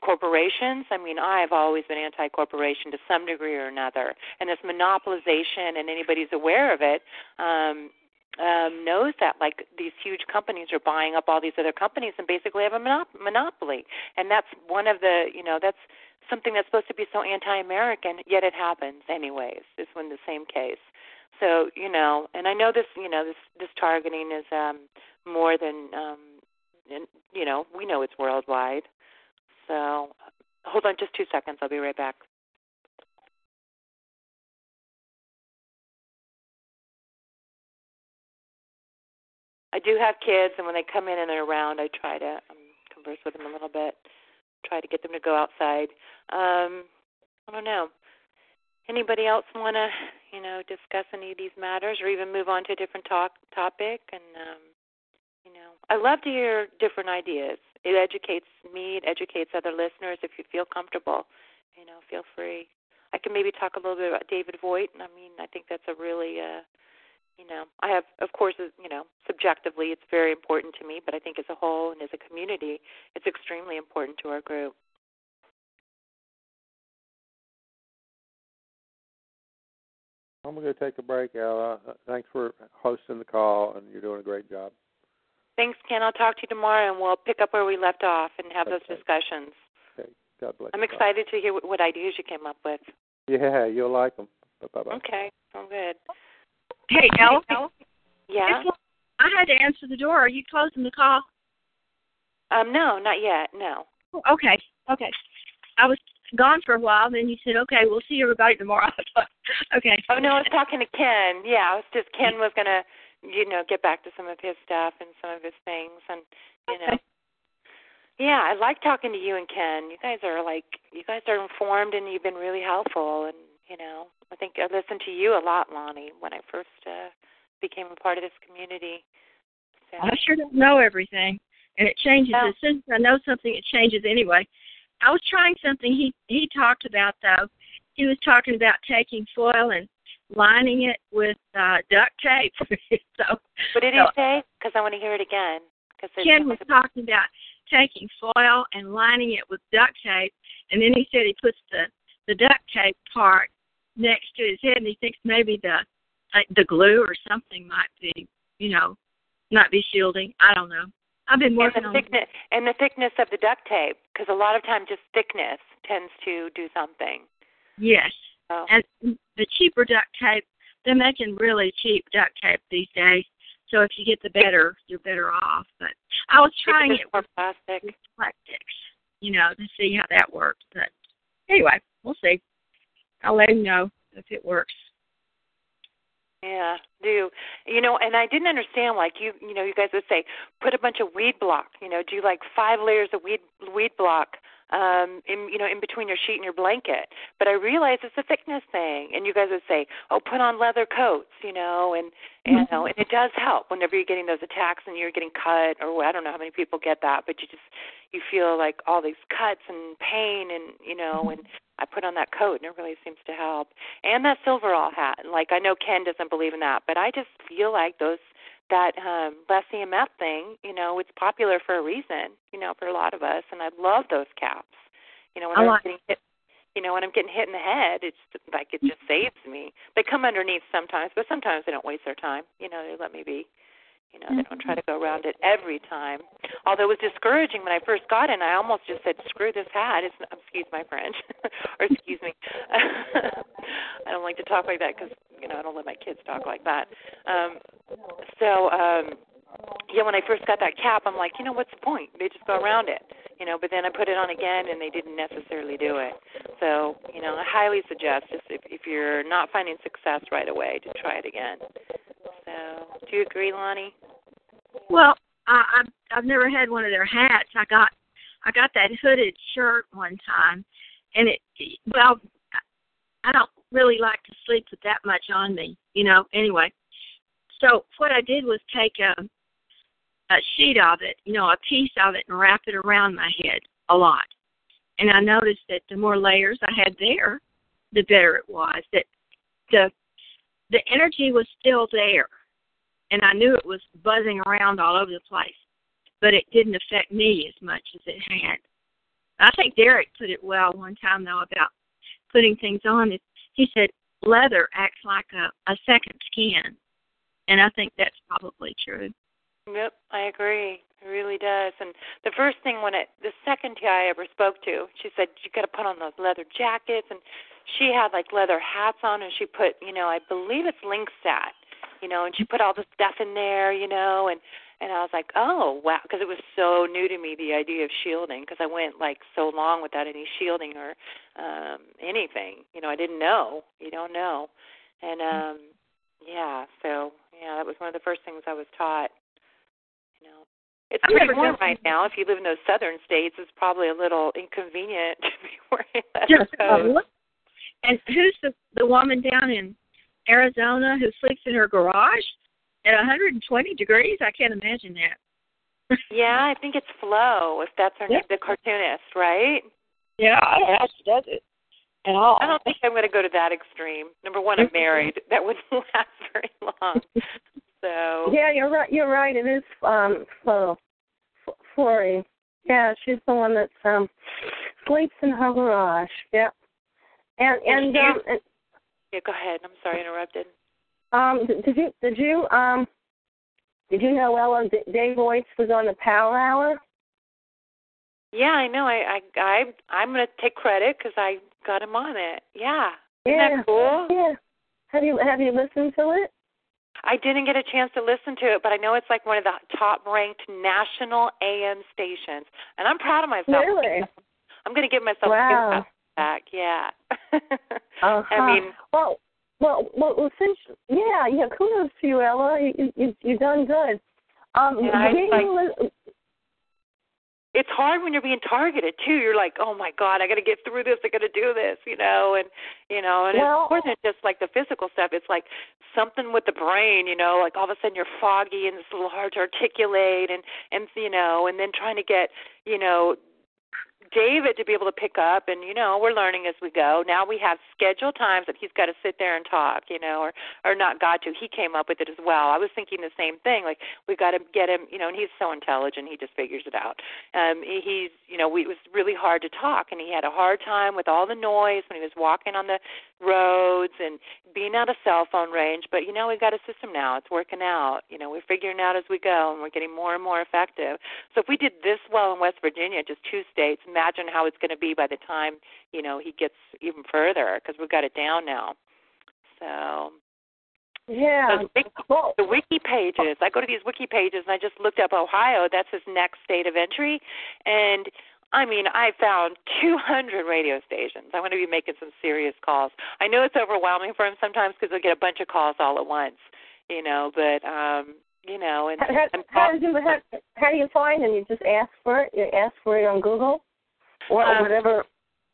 corporations. I mean, I've always been anti-corporation to some degree or another. And this monopolization, and anybody's aware of it, um, um, knows that, like, these huge companies are buying up all these other companies and basically have a monop- monopoly. And that's one of the, you know, that's something that's supposed to be so anti-American, yet it happens anyways. It's in the same case. So, you know, and I know this, you know, this, this targeting is um, more than, um, in, you know, we know it's worldwide. So hold on just two seconds. I'll be right back. I do have kids, and when they come in and they're around, I try to um, converse with them a little bit, try to get them to go outside. Um, I don't know. Anybody else want to, you know, discuss any of these matters or even move on to a different talk, topic? And, um, you know, I love to hear different ideas. It educates me. It educates other listeners. If you feel comfortable, you know, feel free. I can maybe talk a little bit about David Voigt. I mean, I think that's a really, uh, you know, I have, of course, you know, subjectively it's very important to me, but I think as a whole and as a community, it's extremely important to our group. I'm going to take a break, Ella. Thanks for hosting the call, and you're doing a great job. Thanks, Ken. I'll talk to you tomorrow, and we'll pick up where we left off and have okay. those discussions. Okay. God bless you. I'm excited to hear what ideas you came up with. Yeah, you'll like them. Bye-bye. Okay. I'm good. Hey, Ella. Yeah? I had to answer the door. Are you closing the call? Um, no, not yet. No. Okay. Okay. I was gone for a while, then you said, okay, we'll see everybody tomorrow. Okay. Oh, no, I was talking to Ken. Yeah, I was just, Ken was going to, you know, get back to some of his stuff and some of his things. And, you okay. know, yeah, I like talking to you and Ken. You guys are like, you guys are informed and you've been really helpful. And, you know, I think I listened to you a lot, Lonnie, when I first uh, became a part of this community. So. I sure don't know everything. And it changes. Oh. As soon as I know something, it changes anyway. I was trying something he, he talked about, though. He was talking about taking foil and lining it with uh, duct tape. so, what did he so, say? Because I want to hear it again. Ken was talking about taking foil and lining it with duct tape, and then he said he puts the, the duct tape part next to his head, and he thinks maybe the like the glue or something might be, you know, might be shielding. I don't know. I've been working on thickness, and the thickness of the duct tape, because a lot of times just thickness tends to do something. Yes, oh. And the cheaper duct tape, they're making really cheap duct tape these days, so if you get the better, you're better off. But I was trying it with plastic, with plastics, you know, to see how that works. But anyway, we'll see. I'll let him know if it works. Yeah, do. You know, and I didn't understand, like, you you know, you guys would say, put a bunch of weed block, you know, do like five layers of weed weed block, um, in, you know, in between your sheet and your blanket. But I realized it's a thickness thing. And you guys would say, oh, put on leather coats, you know, and, and you know, and it does help whenever you're getting those attacks and you're getting cut, or I don't know how many people get that, but you just, you feel like all these cuts and pain and, you know, and I put on that coat, and it really seems to help. And that silverall hat. Like, I know Ken doesn't believe in that, but I just feel like those that um, less E M F thing, you know, it's popular for a reason, you know, for a lot of us, and I love those caps. You know, when I'm getting hit, you know, when I'm getting hit in the head, it's like it just saves me. They come underneath sometimes, but sometimes they don't waste their time. You know, they let me be. You know, they don't try to go around it every time. Although it was discouraging when I first got in, I almost just said, screw this hat. It's, excuse my French, or excuse me. I don't like to talk like that because, you know, I don't let my kids talk like that. Um, so, um, yeah, when I first got that cap, I'm like, you know, what's the point? They just go around it, you know, but then I put it on again, and they didn't necessarily do it. So, you know, I highly suggest just if, if you're not finding success right away, to try it again. So, do you agree, Lonnie? Well, I, I've I've never had one of their hats. I got I got that hooded shirt one time, and it well, I don't really like to sleep with that much on me, you know. Anyway, so what I did was take a a sheet of it, you know, a piece of it, and wrap it around my head a lot. And I noticed that the more layers I had there, the better it was. That the The energy was still there, and I knew it was buzzing around all over the place, but it didn't affect me as much as it had I think Derek put it well one time, though, about putting things on. He said leather acts like a, a second skin, and I think that's probably true. Yep, I agree. It really does. And the first thing when it, the second T I I ever spoke to, she said, you got to put on those leather jackets. And she had, like, leather hats on, and she put, you know, I believe it's Linksat, you know, and she put all the stuff in there, you know, and, and I was like, oh, wow, because it was so new to me, the idea of shielding, because I went, like, so long without any shielding or um, anything. You know, I didn't know. You don't know. And, um, yeah, so, yeah, that was one of the first things I was taught. You know, it's pretty warm right now. If you live in those southern states, it's probably a little inconvenient to be wearing that. Just so. And who's the, the woman down in Arizona who sleeps in her garage at one hundred twenty degrees? I can't imagine that. Yeah, I think it's Flo, if that's her yeah. name, the cartoonist, right? Yeah, I don't know how she does it at all. I don't think I'm going to go to that extreme. Number one, I'm married. That wouldn't last very long. So yeah, you're right. You're right. It is um, Flo, F- Flory. Yeah, she's the one that um, sleeps in her garage. Yeah. And and, um, and yeah, go ahead. I'm sorry, I interrupted. Um, did you did you um did you know Ellen D- Dave Voigt was on the Power Hour? Yeah, I know. I I, I I'm gonna take credit because I got him on it. Yeah. Isn't yeah. that cool? Yeah. Have you have you listened to it? I didn't get a chance to listen to it, but I know it's like one of the top ranked national A M stations, and I'm proud of myself. Really? I'm gonna give myself wow. a good back, yeah. uh-huh. I mean, well, well, well, since yeah, yeah, kudos to you, Ella. You, you, you've done good. Um, you, like, it's hard when you're being targeted too. You're like, oh my God, I got to get through this. I got to do this, you know, and you know, and well, it's more than just like the physical stuff. It's like something with the brain, you know, like all of a sudden you're foggy and it's a little hard to articulate, and and you know, and then trying to get, you know, David to be able to pick up, and, you know, we're learning as we go. Now we have scheduled times that he's got to sit there and talk, you know, or, or not got to. He came up with it as well. I was thinking the same thing. Like, we got to get him, you know, and he's so intelligent, he just figures it out. Um, he's, you know, we, it was really hard to talk, and he had a hard time with all the noise when he was walking on the roads and being out of cell phone range. But, you know, we've got a system now. It's working out. You know, we're figuring out as we go, and we're getting more and more effective. So if we did this well in West Virginia, just two states, imagine how it's going to be by the time, you know, he gets even further, because we've got it down now. So, yeah. So the, wiki, well, the wiki pages, I go to these wiki pages, and I just looked up Ohio. That's his next state of entry. And, I mean, I found two hundred radio stations. I'm going to be making some serious calls. I know it's overwhelming for him sometimes because he'll get a bunch of calls all at once, you know, but, um, you know. And How, how, how, do you, how, how do you find him? You just ask for it? You ask for it on Google? Or um, whatever.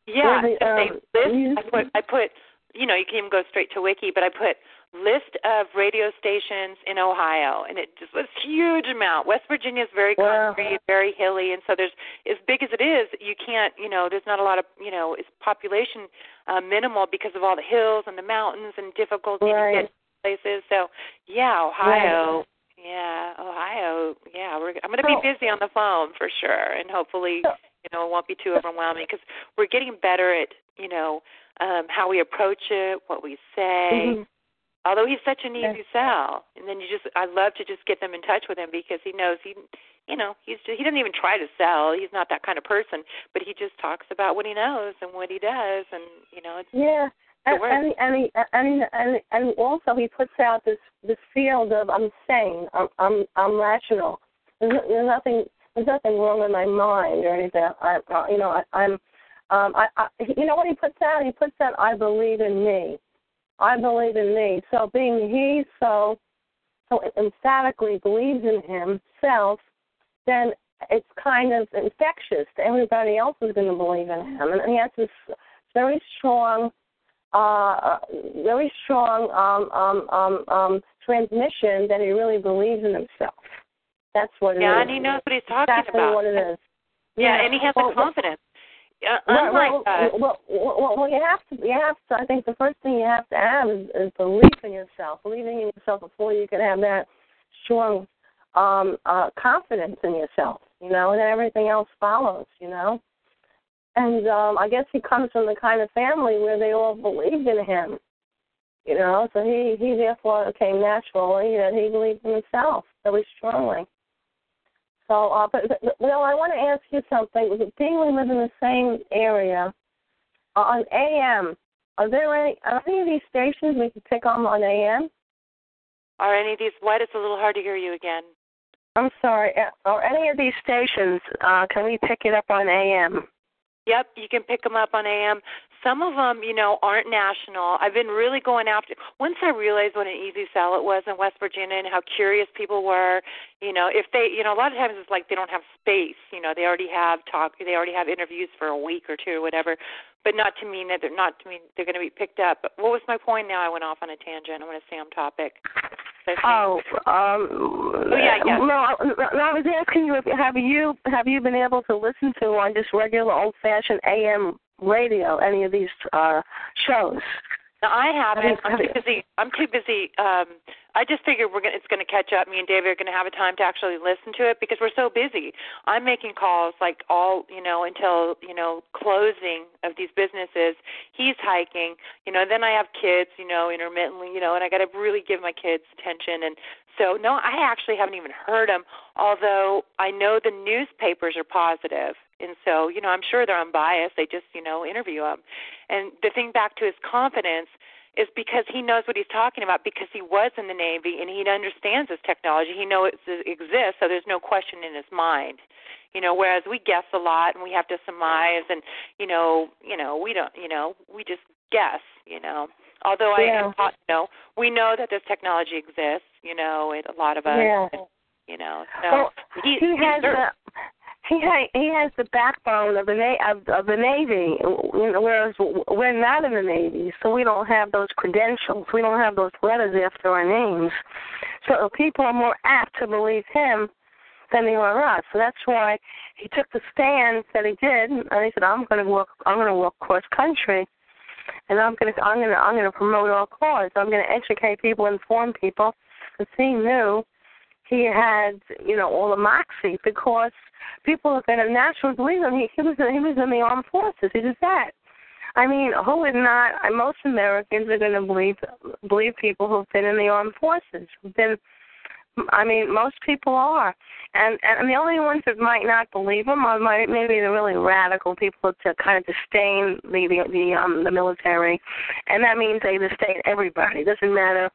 Yeah, whatever, um, list, I, put, I put, you know, you can even go straight to Wiki, but I put list of radio stations in Ohio, and it just was a huge amount. West Virginia is very wow. country, very hilly, and so there's, as big as it is, you can't, you know, there's not a lot of, you know, it's population uh, minimal because of all the hills and the mountains and difficulty right. to get places. So, yeah, Ohio. Right. Yeah, Ohio. Yeah, we're, I'm going to be busy on the phone for sure, and hopefully, you know, it won't be too overwhelming because we're getting better at, you know, um, how we approach it, what we say. Mm-hmm. Although he's such an easy sell, and then you just, I love to just get them in touch with him because he knows he, you know, he's just, he doesn't even try to sell. He's not that kind of person, but he just talks about what he knows and what he does, and you know, it's yeah. And and, and, he, and, and and also he puts out this, this field of I'm sane, I'm I'm, I'm rational. There's, there's nothing there's nothing wrong in my mind or anything. I, I you know I, I'm um I, I you know what he puts out? He puts out I believe in me, I believe in me. So being he so so emphatically believes in himself, then it's kind of infectious to everybody else who's going to believe in him, and, and he has this very strong. Uh, really strong um, um, um, um, transmission that he really believes in himself. That's what it yeah, is. Yeah, and he knows what he's talking exactly about. That's what it is. Yeah, yeah, and he has well, the confidence. Well, Unlike well, us. Well, well, well, well, you have to, you have to, I think the first thing you have to have is, is belief in yourself, believing in yourself before you can have that strong um, uh, confidence in yourself, you know, and then everything else follows, you know. And um, I guess he comes from the kind of family where they all believed in him, you know. So he, he therefore came naturally that he believed in himself really strongly. So, uh, but, but Will, I want to ask you something. Being we live in the same area, uh, on A M, are there any are any of these stations we can pick on on A M? Are any of these? What? It's a little hard to hear you again. I'm sorry. Are any of these stations? Uh, can we pick it up on A M? Yep, you can pick them up on A M. Some of them, you know, aren't national. I've been really going after. Once I realized what an easy sell it was in West Virginia and how curious people were, you know, if they, you know, a lot of times it's like they don't have space. You know, they already have talk. They already have interviews for a week or two or whatever. But not to mean that they're not to mean they're going to be picked up. But what was my point? Now I went off on a tangent. I want to stay on topic. So oh, um, oh, yeah, yeah. No, I, I was asking you if have you have you been able to listen to on just regular old-fashioned A M radio any of these uh, shows? No, I haven't. I'm too busy. I'm too busy. Um, I just figured we're gonna, it's going to catch up. Me and David are going to have a time to actually listen to it because we're so busy. I'm making calls like all, you know, until, you know, closing of these businesses. He's hiking, you know, then I have kids, you know, intermittently, you know, and I got to really give my kids attention. And so, no, I actually haven't even heard them, although I know the newspapers are positive. And so, you know, I'm sure they're unbiased. They just, you know, interview him. And the thing back to his confidence is because he knows what he's talking about because he was in the Navy and he understands this technology. He knows it exists, so there's no question in his mind. You know, whereas we guess a lot and we have to surmise and, you know, you know, we don't, you know, we just guess, you know. Although I yeah. am taught, you know, we know that this technology exists, you know, it, a lot of us, yeah. and, you know. So well, he, he has a... He he has the backbone of the na- of, of the Navy, whereas we're not in the Navy, so we don't have those credentials. We don't have those letters after our names. So people are more apt to believe him than they are us. So that's why he took the stand that he did, and he said, "I'm going to walk. I'm going to walk cross country, and I'm going to I'm going to I'm going to promote our cause. I'm going to educate people, inform people, because he knew." He had, you know, all the moxie because people are going to naturally believe him. He, he was he was in the armed forces. He did that. I mean, who would not? Most Americans are going to believe believe people who've been in the armed forces. Who've been, I mean, most people are. And and the only ones that might not believe him are might, maybe the really radical people to kind of disdain the the the, um, the military, and that means they disdain everybody. It doesn't matter.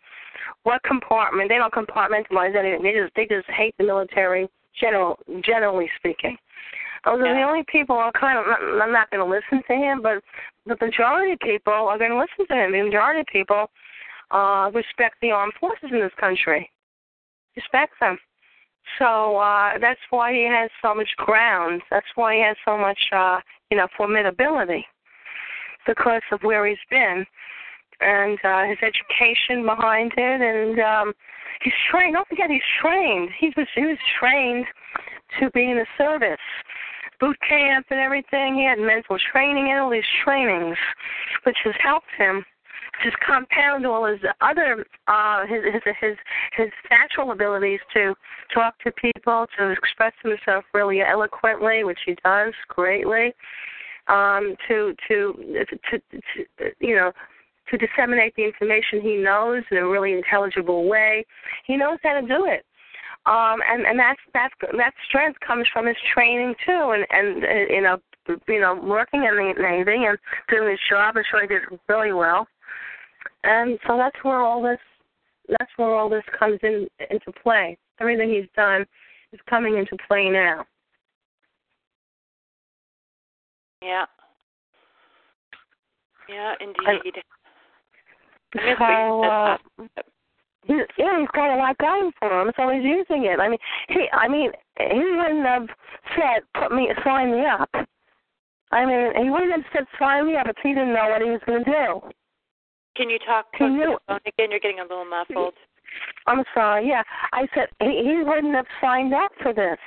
What compartment? They don't compartmentalize anything. They just they just hate the military, general, generally speaking. Those yeah. are the only people are kind of. I'm not going to listen to him, but the majority of people are going to listen to him. The majority of people uh, respect the armed forces in this country. Respect them. So uh, that's why he has so much ground. That's why he has so much, uh, you know, formidability because of where he's been. And uh, his education behind it, and um, he's trained. Don't forget, he's trained. He was he was trained to be in the service, boot camp and everything. He had mental training and all these trainings, which has helped him just compound all his other uh, his, his his his natural abilities to talk to people, to express himself really eloquently, which he does greatly. Um, to, to, to to to you know. to disseminate the information he knows in a really intelligible way. He knows how to do it. Um, and, and that's, that's, that strength comes from his training, too, and, and uh, you know, you know, working in the Navy and doing his job. I'm sure he did really well. And so that's where all this that's where all this comes in into play. Everything he's done is coming into play now. Yeah. Yeah, indeed. And, So, uh, yeah, he's got a lot going for him, so he's using it. I mean, he, I mean, he wouldn't have said, "Put me, sign me up." I mean, he wouldn't have said, "Sign me up," if he didn't know what he was going to do. Can you talk to the phone again? You're getting a little muffled. I'm sorry. Yeah, I said he, he wouldn't have signed up for this.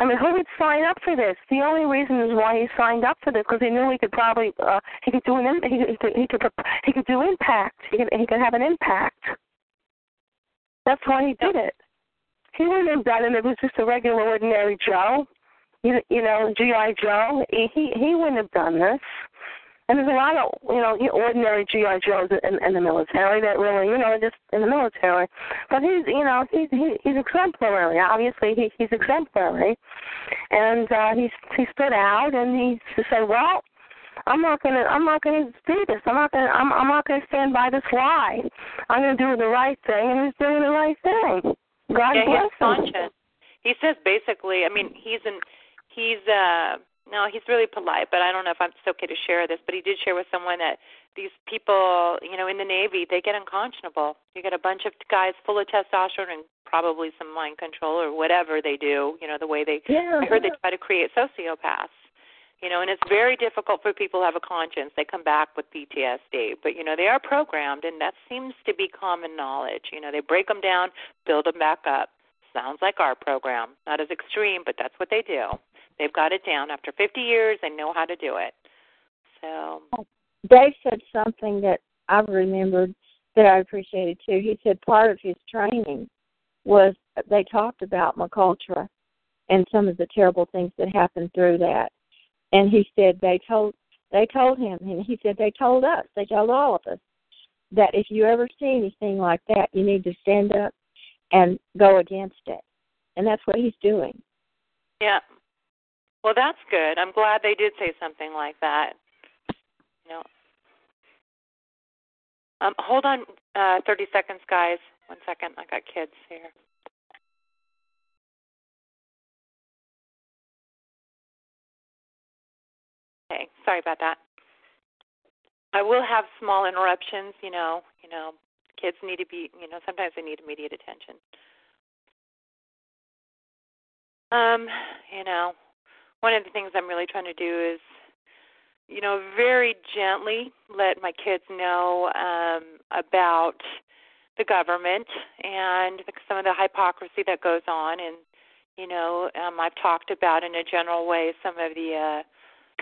I mean, who would sign up for this? The only reason is why he signed up for this because he knew he could probably uh, he could do an he could he could he could do impact. He could he could have an impact. That's why he did it. He wouldn't have done it if it was just a regular, ordinary Joe. you, you know, G I Joe, he he wouldn't have done this. And there's a lot of, you know, ordinary G I Joes in, in the military that really, you know, just in the military. But he's, you know, he's he, he's exemplary. Obviously, he, he's exemplary, and uh, he he stood out, and he said, "Well, I'm not gonna, I'm not gonna do this. I'm not gonna, I'm, I'm not gonna stand by this lie. I'm gonna do the right thing," and he's doing the right thing. God yeah, bless his conscience. He says basically, I mean, he's an, he's uh. No, he's really polite, but I don't know if it's okay to share this, but he did share with someone that these people, you know, in the Navy, they get unconscionable. You get a bunch of guys full of testosterone and probably some mind control or whatever they do, you know, the way they, yeah, I heard yeah. they try to create sociopaths, you know, and it's very difficult for people to have a conscience. They come back with P T S D, but, you know, they are programmed, and that seems to be common knowledge. You know, they break them down, build them back up. Sounds like our program. Not as extreme, but that's what they do. They've got it down. After fifty years, they know how to do it. So Dave said something that I've remembered that I appreciated, too. He said part of his training was they talked about MKUltra and some of the terrible things that happened through that. And he said they told they told him, and he said they told us, they told all of us, that if you ever see anything like that, you need to stand up and go against it. And that's what he's doing. Yeah. Well, that's good. I'm glad they did say something like that. You know. Um, hold on uh, thirty seconds, guys. One second. I got kids here. Okay. Sorry about that. I will have small interruptions, you know. You know, kids need to be, you know, sometimes they need immediate attention. Um, you know. One of the things I'm really trying to do is, you know, very gently let my kids know um, about the government and some of the hypocrisy that goes on. And, you know, um, I've talked about in a general way some of the, uh,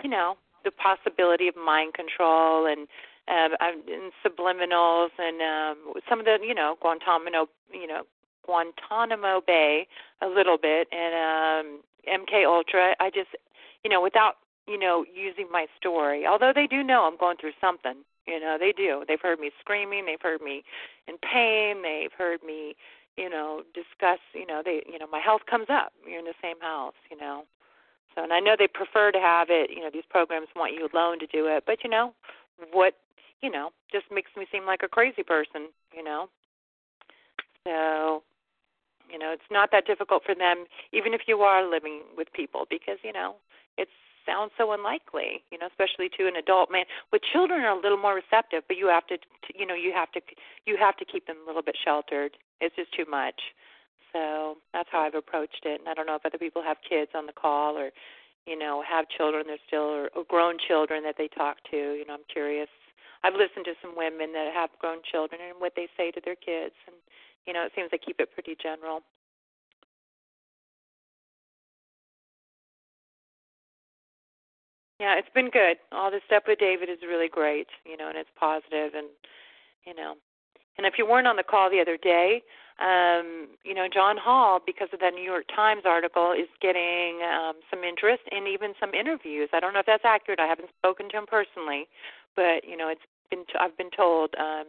you know, the possibility of mind control and, um, and subliminals and um, some of the, you know, Guantanamo, you know, Guantanamo Bay a little bit and um, MKUltra. I just, you know, without, you know, using my story, although they do know I'm going through something, you know, they do. They've heard me screaming. They've heard me in pain. They've heard me, you know, discuss, you know, they, you know, my health comes up. You're in the same house, you know. So, and I know they prefer to have it, you know, these programs want you alone to do it. But, you know, what, you know, just makes me seem like a crazy person, you know. So, you know, it's not that difficult for them, even if you are living with people, because, you know, it sounds so unlikely, you know, especially to an adult man. With children are a little more receptive, but you have to, you know, you have to, you have to keep them a little bit sheltered. It's just too much. So that's how I've approached it. And I don't know if other people have kids on the call or, you know, have children they're still or, or grown children that they talk to. You know, I'm curious. I've listened to some women that have grown children and what they say to their kids, and you know, it seems they keep it pretty general. Yeah, it's been good. All this stuff with David is really great, you know, and it's positive. And, you know, and if you weren't on the call the other day, um, you know, John Hall, because of that New York Times article, is getting um, some interest and even some interviews. I don't know if that's accurate. I haven't spoken to him personally, but, you know, it's been t- I've been told um,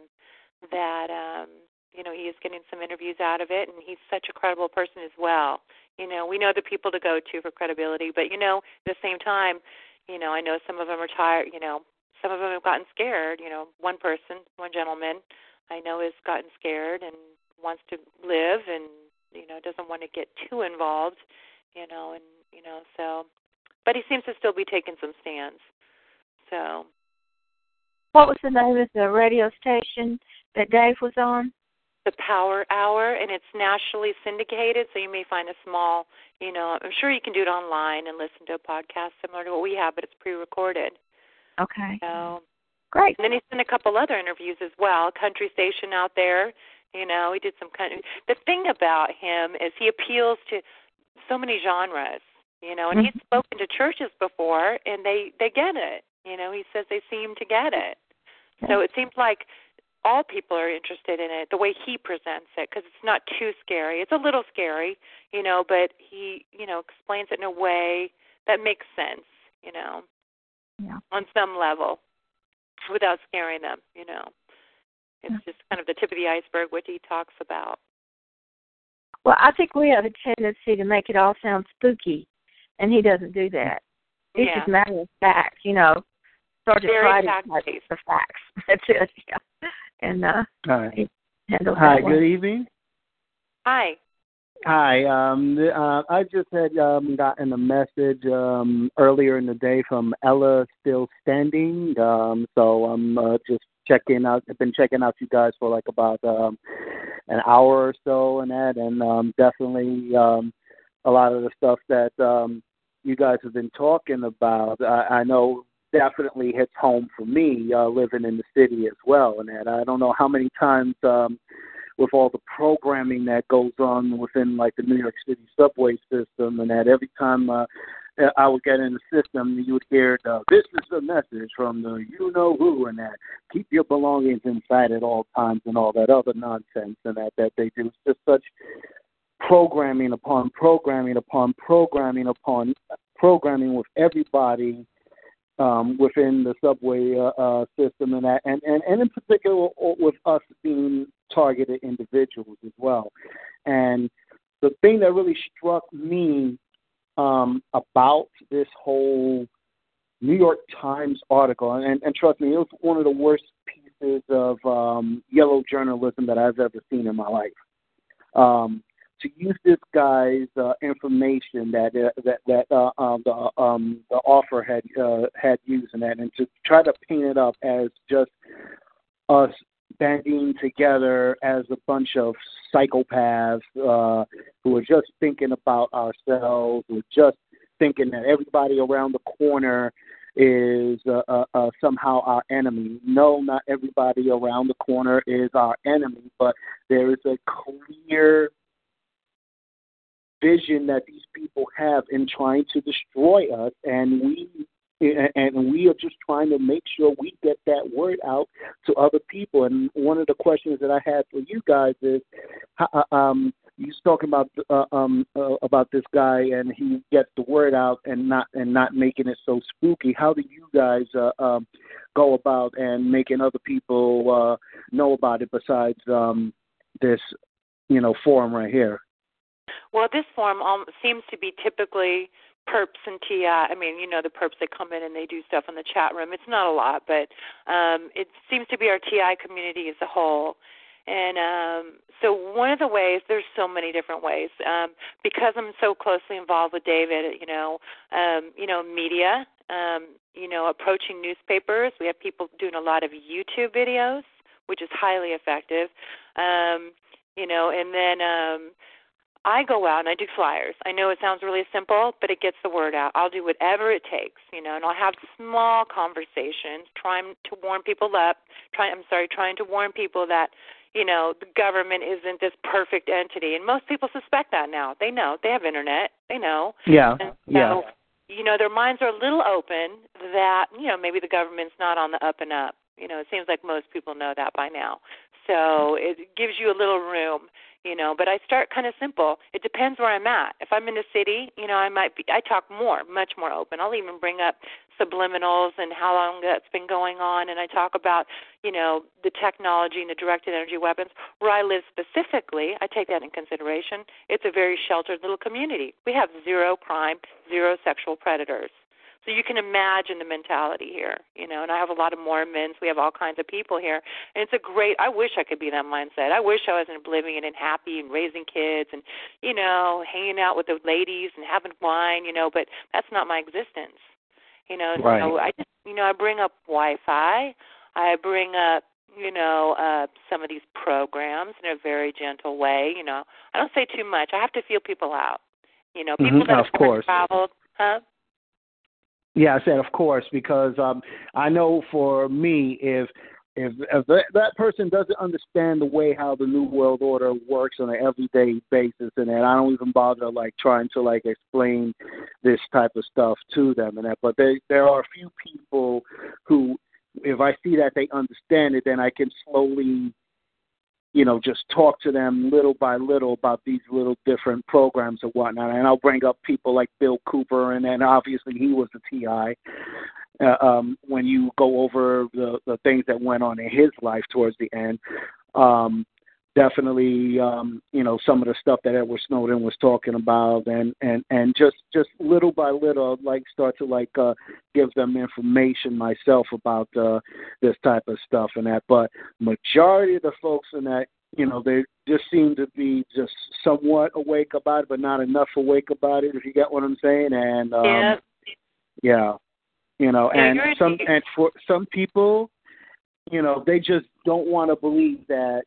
that, um, you know, he is getting some interviews out of it, and he's such a credible person as well. You know, we know the people to go to for credibility, but, you know, at the same time, you know, I know some of them are tired, you know, some of them have gotten scared. You know, one person, one gentleman I know has gotten scared and wants to live and, you know, doesn't want to get too involved, you know, and, you know, so. But he seems to still be taking some stands, so. What was the name of the radio station that Dave was on? The Power Hour, and it's nationally syndicated, so you may find a small, you know, I'm sure you can do it online and listen to a podcast similar to what we have, but it's pre-recorded. Okay. So, great. And then he's done a couple other interviews as well, country station out there, you know, he did some country. The thing about him is he appeals to so many genres, you know, and mm-hmm. he's spoken to churches before, and they, they get it, you know, he says they seem to get it. Okay. So it seems like all people are interested in it, the way he presents it, because it's not too scary. It's a little scary, you know, but he, you know, explains it in a way that makes sense, you know, yeah. on some level without scaring them, you know. It's yeah. just kind of the tip of the iceberg, what he talks about. Well, I think we have a tendency to make it all sound spooky, and he doesn't do that. It's yeah. just a matter of fact, you know. Sort of try to the facts. That's it, yeah. And, uh, Hi. Hi, good evening. Hi. Hi. Um, uh, I just had um, gotten a message um, earlier in the day from Ella Still Standing. Um, so I'm uh, just checking out. I've been checking out you guys for like about um, an hour or so and that. And um, definitely um, a lot of the stuff that um, you guys have been talking about, I, I know definitely hits home for me uh, living in the city as well. And that I don't know how many times um, with all the programming that goes on within like the New York City subway system, and that every time uh, I would get in the system, you would hear, the, this is a message from the you-know-who, and that keep your belongings inside at all times and all that other nonsense, and that, that they do. It's just such programming upon programming upon programming upon programming with everybody Um, within the subway uh, uh, system, and, that, and, and and in particular with us being targeted individuals as well. And the thing that really struck me um, about this whole New York Times article, and, and trust me, it was one of the worst pieces of um, yellow journalism that I've ever seen in my life. Um, to use this guy's uh, information that uh, that that uh, um, the um, the author had uh, had used in that, and to try to paint it up as just us banding together as a bunch of psychopaths uh, who are just thinking about ourselves, who are just thinking that everybody around the corner is uh, uh, uh, somehow our enemy. No, not everybody around the corner is our enemy, but there is a clear vision that these people have in trying to destroy us, and we and we are just trying to make sure we get that word out to other people. And one of the questions that I had for you guys is, um, you was talking about uh, um, uh, about this guy, and he gets the word out, and not and not making it so spooky. How do you guys uh, um, go about and making other people uh, know about it besides um, this, you know, forum right here? Well, this form um, seems to be typically perps and T I. I mean, you know, the perps that come in and they do stuff in the chat room. It's not a lot, but um, it seems to be our T I community as a whole. And um, so one of the ways, there's so many different ways. Um, because I'm so closely involved with David, you know, um, you know, media, um, you know, approaching newspapers. We have people doing a lot of YouTube videos, which is highly effective, um, you know, and then um, – I go out and I do flyers. I know it sounds really simple, but it gets the word out. I'll do whatever it takes, you know, and I'll have small conversations, trying to warn people up, trying, I'm sorry, trying to warn people that, you know, the government isn't this perfect entity. And most people suspect that now. They know. They have internet. They know. Yeah, and so, yeah. you know, their minds are a little open that, you know, maybe the government's not on the up and up. You know, it seems like most people know that by now. So it gives you a little room. You know, but I start kind of simple. It depends where I'm at. If I'm in the city, you know, I might be, I talk more, much more open. I'll even bring up subliminals and how long that's been going on. And I talk about, you know, the technology and the directed energy weapons. Where I live specifically, I take that in consideration. It's a very sheltered little community. We have zero crime, zero sexual predators. So you can imagine the mentality here, you know, and I have a lot of Mormons. We have all kinds of people here. And it's a great, I wish I could be that mindset. I wish I was in oblivion and happy and raising kids and, you know, hanging out with the ladies and having wine, you know, but that's not my existence. You know, right. So I just, you know, I bring up Wi-Fi. I bring up, you know, uh, some of these programs in a very gentle way, you know. I don't say too much. I have to feel people out, you know. People mm-hmm. that have course. traveled, huh? Yeah, I said, of course, because um, I know for me, if if, if that, that person doesn't understand the way how the New World Order works on an everyday basis, and that I don't even bother like trying to like explain this type of stuff to them, and that. But they, there are a few people who, if I see that they understand it, then I can slowly you know, just talk to them little by little about these little different programs and whatnot. And I'll bring up people like Bill Cooper, and then obviously he was the T I. Uh, um, when you go over the, the things that went on in his life towards the end, um, definitely, um, you know, some of the stuff that Edward Snowden was talking about, and, and, and just, just little by little, like start to like uh, give them information myself about uh, this type of stuff and that. But majority of the folks in that, you know, they just seem to be just somewhat awake about it, but not enough awake about it, if you get what I'm saying. And um, yeah. yeah, you know, and yeah, some and for some people, you know, they just don't want to believe that.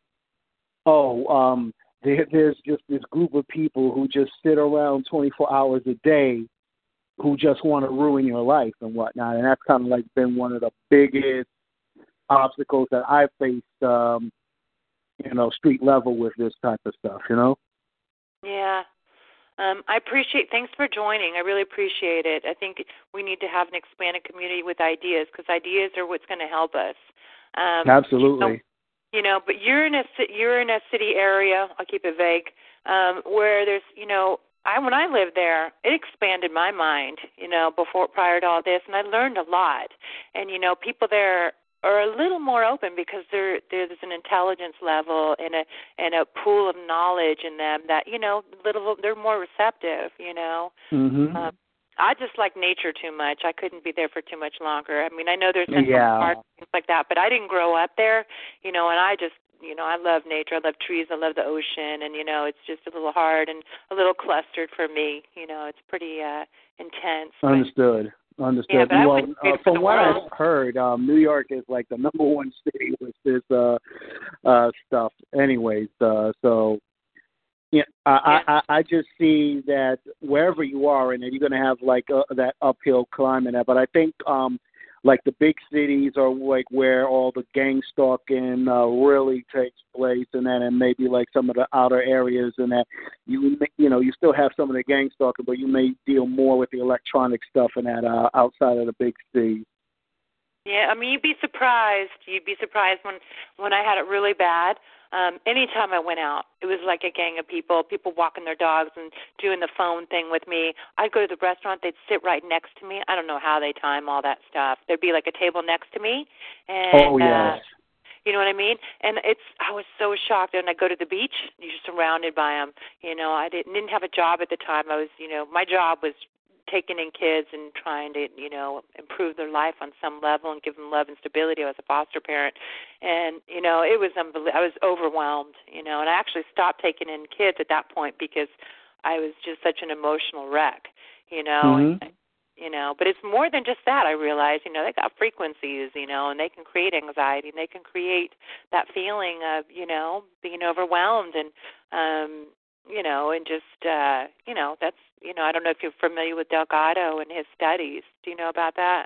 Oh, um, there, there's just this group of people who just sit around twenty-four hours a day who just want to ruin your life and whatnot. And that's kind of like been one of the biggest obstacles that I faced, um, you know, street level with this type of stuff, you know? Yeah. Um, I appreciate, thanks for joining. I really appreciate it. I think we need to have an expanded community with ideas, because ideas are what's going to help us. Um, Absolutely. You know, You know, but you're in a you're in a city area. I'll keep it vague. Um, where there's, you know, I when I lived there, it expanded my mind. You know, before prior to all this, and I learned a lot. And you know, people there are a little more open because there there's an intelligence level and a and a pool of knowledge in them that, you know, little they're more receptive. You know. Mm-hmm. Um, I just like nature too much. I couldn't be there for too much longer. I mean, I know there's central yeah. parks, things like that, but I didn't grow up there, you know, and I just, you know, I love nature. I love trees. I love the ocean. And, you know, it's just a little hard and a little clustered for me. You know, it's pretty uh, intense. Understood. But, Understood. Yeah, well, uh, from what I've heard, um, New York is like the number one city with this uh, uh, stuff anyways. Uh, so. Yeah, I, yeah. I, I just see that wherever you are in it, you're going to have like uh, that uphill climb and that. But I think um, like the big cities are like where all the gang stalking uh, really takes place, and then and maybe like some of the outer areas and that you you know you still have some of the gang stalking, but you may deal more with the electronic stuff and that uh, outside of the big cities. Yeah, I mean, you'd be surprised. You'd be surprised when when I had it really bad. Um, anytime I went out, it was like a gang of people, people walking their dogs and doing the phone thing with me. I'd go to the restaurant. They'd sit right next to me. I don't know how they time all that stuff. There'd be like a table next to me. And, oh, yes. Uh, you know what I mean? And it's I was so shocked. And I go to the beach. You're surrounded by them. You know, I didn't, didn't have a job at the time. I was, you know, my job was taking in kids and trying to, you know, improve their life on some level and give them love and stability. I was a foster parent. And, you know, it was unbelievable. I was overwhelmed, you know, and I actually stopped taking in kids at that point because I was just such an emotional wreck, you know. Mm-hmm. And, you know, but it's more than just that. I realized, you know, they got frequencies, you know, and they can create anxiety and they can create that feeling of, you know, being overwhelmed and, um, you know, and just, uh, you know, that's, you know, I don't know if you're familiar with Delgado and his studies. Do you know about that?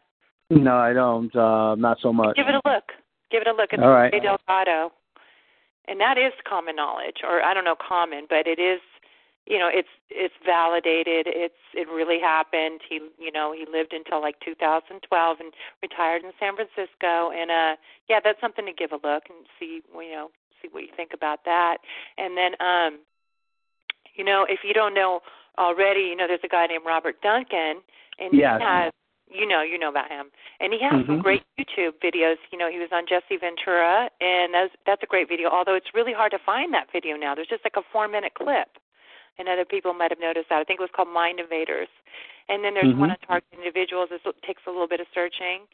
No, I don't. Uh, not so much. Give it a look. Give it a look. It's all right. Delgado. And that is common knowledge, or I don't know common, but it is, you know, it's it's validated. It's It really happened. He, you know, he lived until like two thousand twelve and retired in San Francisco. And, uh, yeah, that's something to give a look and see, you know, see what you think about that. And then, um, you know, if you don't know already, you know, there's a guy named Robert Duncan, and yes. he has, you know, you know about him, and he has mm-hmm. some great YouTube videos. You know, he was on Jesse Ventura, and that's, that's a great video, although it's really hard to find that video now. There's just like a four-minute clip, and other people might have noticed that. I think it was called Mind Invaders. And then there's mm-hmm. one on target individuals. It takes a little bit of searching.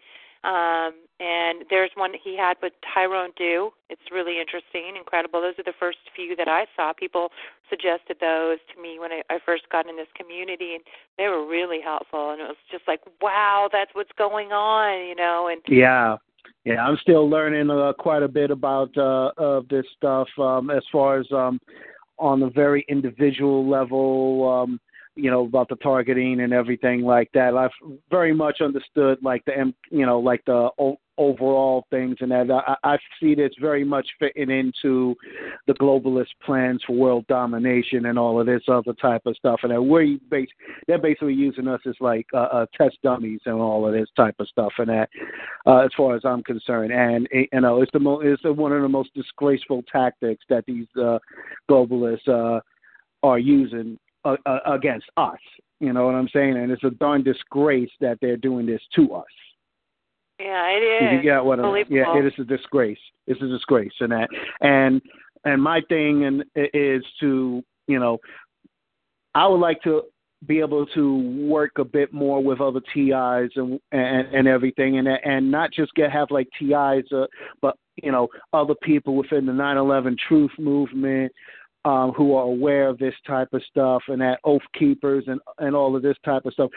Um, and there's one that he had with Tyrone Dew. It's really interesting, incredible. Those are the first few that I saw. People suggested those to me when I, I first got in this community, and they were really helpful. And it was just like, wow, that's what's going on, you know. And yeah, yeah, I'm still learning uh, quite a bit about uh, of this stuff um, as far as um, on the very individual level, um, you know, about the targeting and everything like that. I've very much understood like the, you know, like the o- overall things, and that I, I see this very much fitting into the globalist plans for world domination and all of this other type of stuff. And that we're bas- they're basically using us as like uh, uh, test dummies and all of this type of stuff. And that, uh, as far as I'm concerned, and you know, it's the mo- it's the, one of the most disgraceful tactics that these uh, globalists uh, are using Uh, uh, against us, you know what I'm saying? And it's a darn disgrace that they're doing this to us. Yeah, it is. You get what I'm, yeah, it is a disgrace. It's a disgrace, and that, and and my thing and is to, you know, I would like to be able to work a bit more with other T Is and and, and everything, and and not just get have like T Is, uh, but you know, other people within the nine eleven Truth Movement. Um, who are aware of this type of stuff, and that Oath Keepers and, and all of this type of stuff,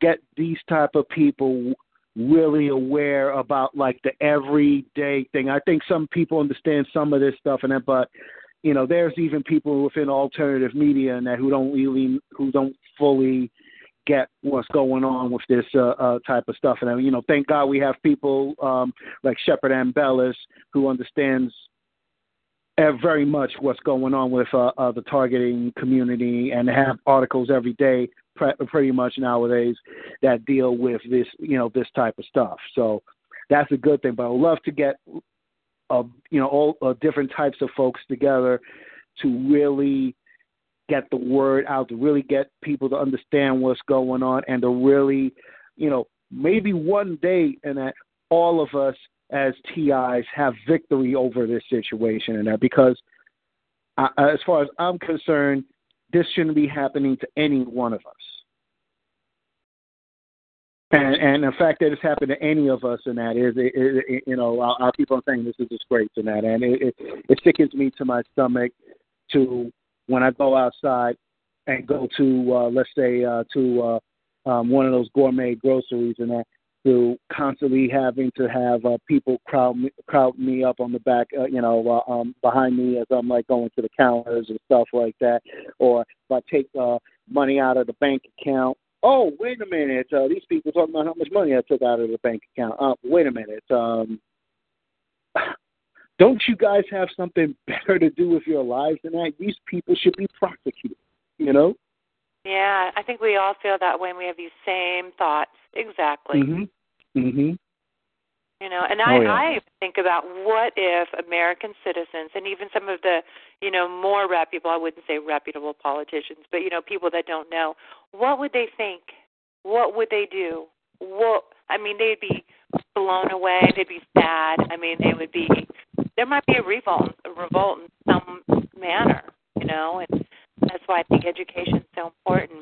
get these type of people really aware about like the everyday thing. I think some people understand some of this stuff, and that, but you know, there's even people within alternative media and that who don't really, who don't fully get what's going on with this uh, uh, type of stuff. And I mean, you know, thank God we have people um, like Shepard Ambellis who understands very much what's going on with uh, uh, the targeting community, and have articles every day, pre- pretty much nowadays, that deal with this, you know, this type of stuff. So that's a good thing. But I would love to get, uh, you know, all uh, different types of folks together to really get the word out, to really get people to understand what's going on, and to really, you know, maybe one day, and that all of us as T Is have victory over this situation, and that, because I, as far as I'm concerned, this shouldn't be happening to any one of us. And, and the fact that it's happened to any of us, and that is, it, it, you know, I'll, I'll keep on saying this is disgrace, and that, and it, it, it sickens me to my stomach to when I go outside and go to, uh, let's say, uh, to uh, um, one of those gourmet groceries, and that, to constantly having to have uh, people crowd me, crowd me up on the back, uh, you know, uh, um, behind me as I'm like going to the counters and stuff like that. Or if I take uh, money out of the bank account, oh, wait a minute, uh, these people talking about how much money I took out of the bank account. Uh, wait a minute, um, don't you guys have something better to do with your lives than that? These people should be prosecuted, you know? Yeah, I think we all feel that way. We have these same thoughts. Exactly. Mm-hmm. Mm-hmm. You know, and I, oh, yeah. I think about what if American citizens, and even some of the, you know, more reputable, I wouldn't say reputable politicians, but, you know, people that don't know, what would they think? What would they do? What, I mean, they'd be blown away. They'd be sad. I mean, they would be, there might be a revolt, a revolt in some manner, you know, and that's why I think education is so important.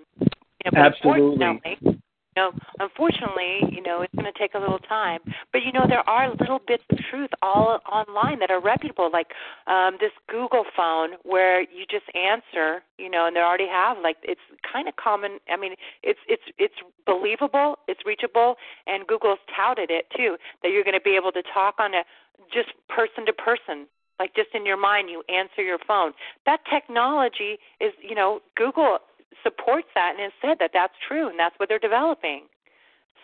You know, absolutely. Unfortunately, you know, unfortunately, you know, it's going to take a little time. But, you know, there are little bits of truth all online that are reputable, like um, this Google phone where you just answer, you know, and they already have, like, it's kind of common. I mean, it's it's it's believable, it's reachable, and Google's touted it, too, that you're going to be able to talk on a just person to person. Like just in your mind, you answer your phone. That technology is, you know, Google supports that and has said that that's true, and that's what they're developing.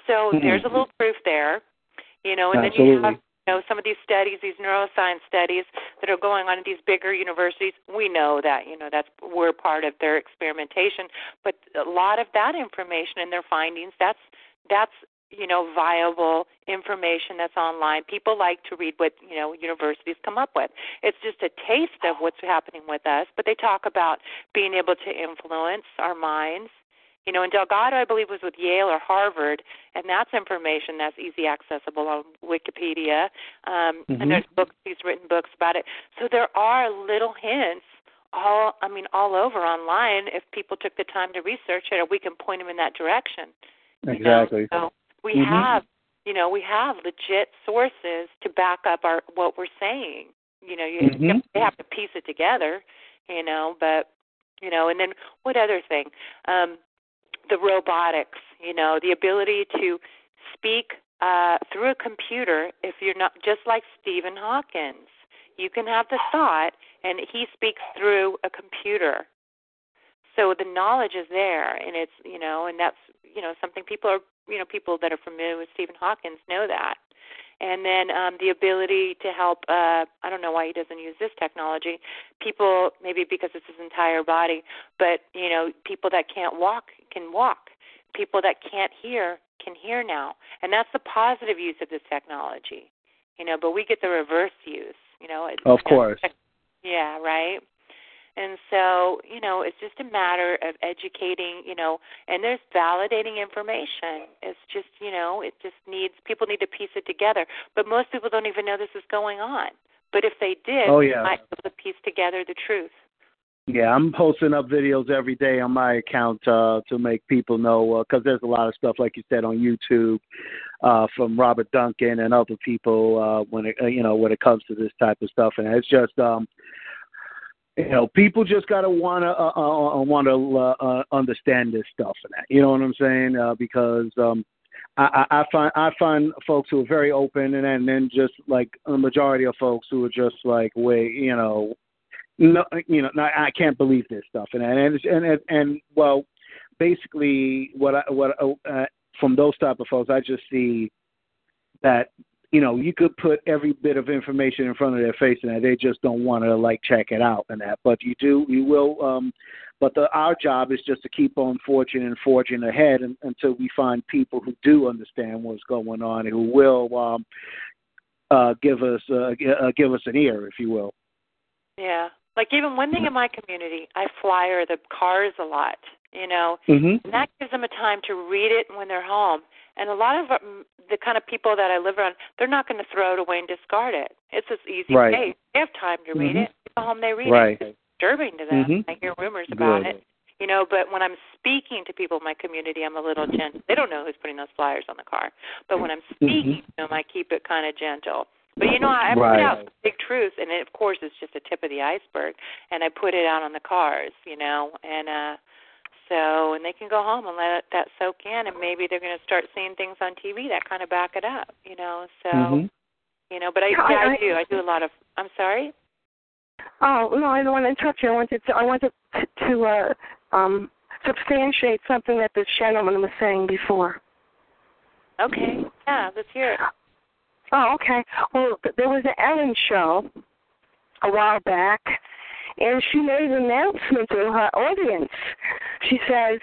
So mm-hmm. there's a little proof there, you know, and Absolutely. Then you have, you know, some of these studies, these neuroscience studies that are going on at these bigger universities. We know that, you know, that's we're part of their experimentation. But a lot of that information and their findings, that's that's. you know, viable information that's online. People like to read what, you know, universities come up with. It's just a taste of what's happening with us, but they talk about being able to influence our minds. You know, and Delgado, I believe, was with Yale or Harvard, and that's information that's easy accessible on Wikipedia. Um, mm-hmm. And there's books, he's written books about it. So there are little hints all, I mean, all over online if people took the time to research it, or we can point them in that direction. Exactly. You know? So, We mm-hmm. have, you know, we have legit sources to back up our what we're saying. You know, you mm-hmm. they have to piece it together, you know, but, you know, and then what other thing? Um, the robotics, you know, the ability to speak uh, through a computer if you're not, just like Stephen Hawking. You can have the thought, and he speaks through a computer. So the knowledge is there, and it's, you know, and that's, you know, something people are, you know, people that are familiar with Stephen Hawking know that. And then um, the ability to help, uh, I don't know why he doesn't use this technology, people, maybe because it's his entire body, but, you know, people that can't walk can walk. People that can't hear can hear now. And that's the positive use of this technology, you know, but we get the reverse use, you know. It, of course. Tech- yeah, right. And so, you know, it's just a matter of educating, you know, and there's validating information. It's just, you know, it just needs, people need to piece it together. But most people don't even know this is going on. But if they did, oh, yeah. they might be able to piece together the truth. Yeah, I'm posting up videos every day on my account uh, to make people know, because uh, there's a lot of stuff, like you said, on YouTube uh, from Robert Duncan and other people uh, when it, you know, when it comes to this type of stuff. And it's just... Um, You know, people just gotta wanna uh, uh, wanna uh, understand this stuff and that. You know what I'm saying? Uh, because um, I, I, I find I find folks who are very open, and, and then just like a majority of folks who are just like, wait, you know, no, you know, no, I can't believe this stuff and and and and, and well, basically, what I, what uh, from those type of folks, I just see that. You know, you could put every bit of information in front of their face, and they just don't want to like check it out and that. But you do, you will. Um, but the, our job is just to keep on forging and forging ahead and, until we find people who do understand what's going on and who will um, uh, give us uh, g- uh, give us an ear, if you will. Yeah, like even one thing in my community, I flyer the cars a lot. You know, mm-hmm. and that gives them a time to read it when they're home. And a lot of the kind of people that I live around, they're not going to throw it away and discard it. It's this easy right. case. They have time to read mm-hmm. it. They go home, they read right. it. It's disturbing to them. Mm-hmm. I hear rumors about Good. it. You know, but when I'm speaking to people in my community, I'm a little gentle. They don't know who's putting those flyers on the car. But when I'm speaking mm-hmm. to them, I keep it kind of gentle. But, you know, I put right. out some big truths, and it, of course, it's just the tip of the iceberg. And I put it out on the cars, you know, and uh So, and they can go home and let that soak in, and maybe they're going to start seeing things on T V that kind of back it up, you know. So, mm-hmm. you know, but I, I, I, I do. I do a lot of, I'm sorry? Oh, no, I don't want to interrupt you. I wanted to, I wanted to, to uh, um, substantiate something that this gentleman was saying before. Okay. Yeah, let's hear it. Oh, okay. Well, there was an Ellen show a while back, and she made an announcement to her audience. She says,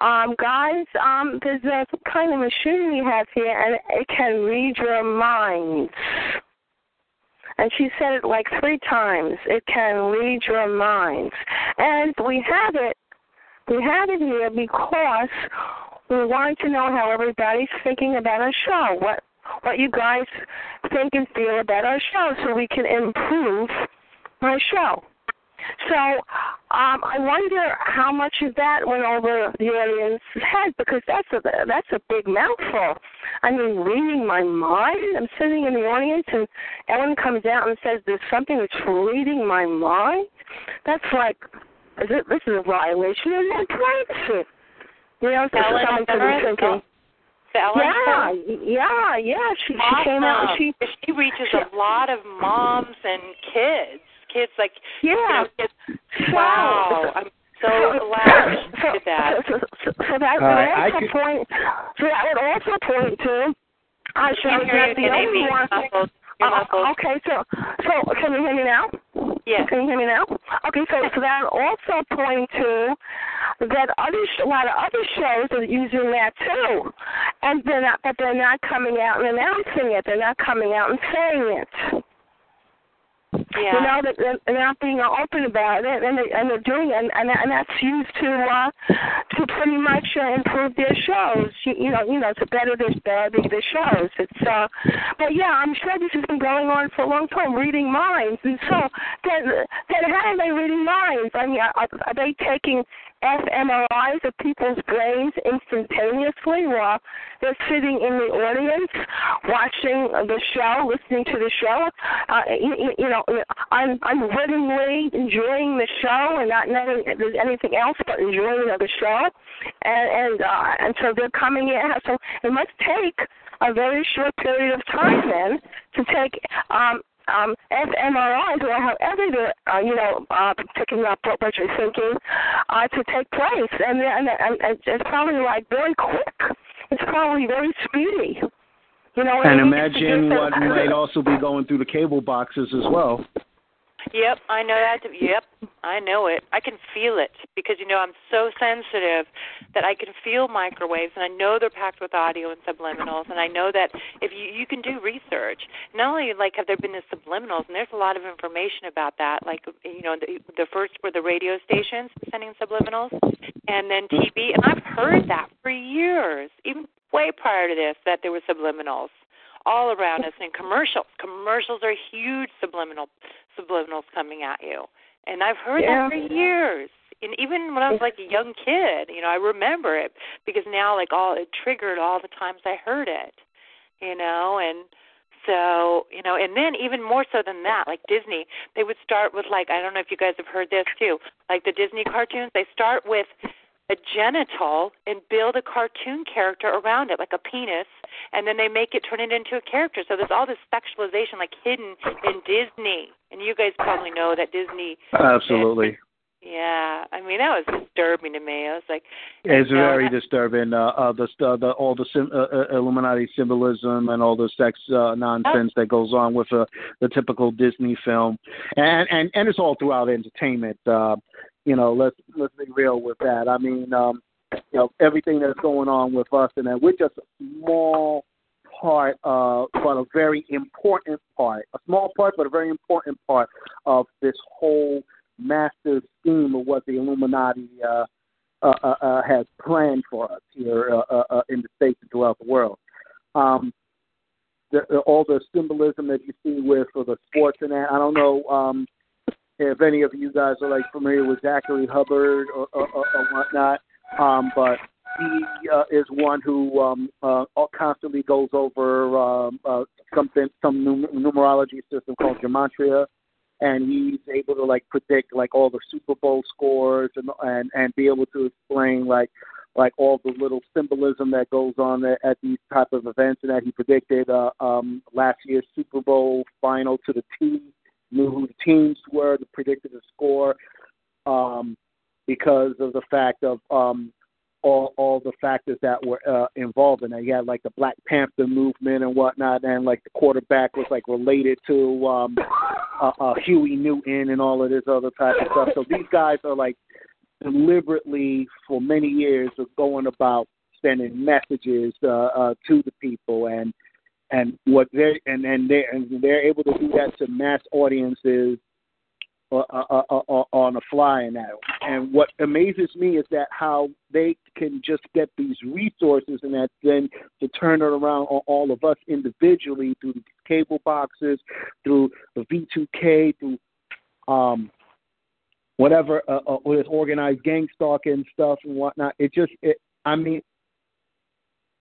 um, guys, um, there's a kind of machine we have here, and it can read your minds. And she said it like three times. It can read your minds. And we have it. We have it here because we want to know how everybody's thinking about our show, what, what you guys think and feel about our show, so we can improve our show. So um, I wonder how much of that went over the audience's head, because that's a, that's a big mouthful. I mean, reading my mind? I'm sitting in the audience, and Ellen comes out and says, there's something that's reading my mind? That's like, is it, this is a violation of my privacy. You know, so someone could be thinking. Yeah, yeah, yeah. She, awesome. she came out. And she, she reaches she, a lot of moms and kids. Kids like yeah, you know, kids, wow! I'm so glad you did that. So, so, so that right, would also point. So that would also point to. I show you that the only one. Uh, okay, so so can you hear me now? Yeah. Can you hear me now? Okay, so so that would also point to that other a lot of other shows are using that too, and they're not, but they're not coming out and announcing it. They're not coming out and saying it. Yeah. You know, that they're not being open about it, and, they, and they're doing it, and, and, and that's used to uh, to pretty much uh, improve their shows. You, you know, you know, to better their, better their shows. It's uh, but yeah, I'm sure this has been going on for a long time. Reading minds, and so then, then how are they reading minds? I mean, are, are they taking fMRIs of people's brains instantaneously while they're sitting in the audience watching the show, listening to the show? Uh, you, you know, I'm, I'm willingly enjoying the show and not knowing there's anything else but enjoying the show. And and, uh, and so they're coming in. So it must take a very short period of time then to take um, um, fMRIs or however they're uh, you know, uh, picking up perpetual thinking uh, to take place. And, and, and, and it's probably like very quick. It's probably very speedy. You know, and imagine what might also be going through the cable boxes as well. Yep, I know that. Yep, I know it. I can feel it because, you know, I'm so sensitive that I can feel microwaves, and I know they're packed with audio and subliminals, and I know that if you, you can do research. Not only, like, have there been the subliminals, and there's a lot of information about that, like, you know, the, the first were the radio stations sending subliminals, and then T V, and I've heard that for years, even way prior to this, that there were subliminals all around us, and commercials. Commercials are huge subliminal subliminals coming at you. And I've heard yeah. that for years. And even when I was like a young kid, you know, I remember it because now like all it triggered all the times I heard it. You know, and so, you know, and then even more so than that, like Disney, they would start with like, I don't know if you guys have heard this too, like the Disney cartoons, they start with a genital and build a cartoon character around it, like a penis, and then they make it turn it into a character. So there's all this sexualization, like, hidden in Disney. And you guys probably know that Disney... Absolutely. Did. Yeah. I mean, that was disturbing to me. I was like... It's you know, very that, disturbing, uh, uh, the, uh, the all the sim, uh, Illuminati symbolism and all the sex uh, nonsense oh. that goes on with uh, the typical Disney film. And, and, and it's all throughout entertainment. Uh, You know, let's let's be real with that. I mean, um, you know, everything that's going on with us, and that we're just a small part, uh, but a very important part, a small part, but a very important part of this whole master scheme of what the Illuminati uh, uh, uh, uh, has planned for us here uh, uh, uh, in the States and throughout the world. Um, the, the, all the symbolism that you see with for the sports and that, I don't know. Um, If any of you guys are like familiar with Zachary Hubbard or, or, or, or whatnot, um, but he uh, is one who um, uh, constantly goes over um, uh, something, some num- numerology system called gematria, and he's able to like predict like all the Super Bowl scores and and, and be able to explain like like all the little symbolism that goes on at, at these type of events, and that he predicted uh, um, last year's Super Bowl final to the T. Knew who the teams were, the predicted the score, um, because of the fact of um, all all the factors that were uh, involved in that. You had like the Black Panther movement and whatnot, and like the quarterback was like related to um, uh, uh, Huey Newton and all of this other type of stuff. So these guys are like deliberately for many years of going about sending messages uh, uh, to the people and. And what they and and they and they're able to do that to mass audiences uh, uh, uh, uh, on the fly and that. And what amazes me is that how they can just get these resources and that then to turn it around on all of us individually through the cable boxes, through the V two K, through um, whatever uh, uh, organized gang stalking and stuff and whatnot. It just it, I mean.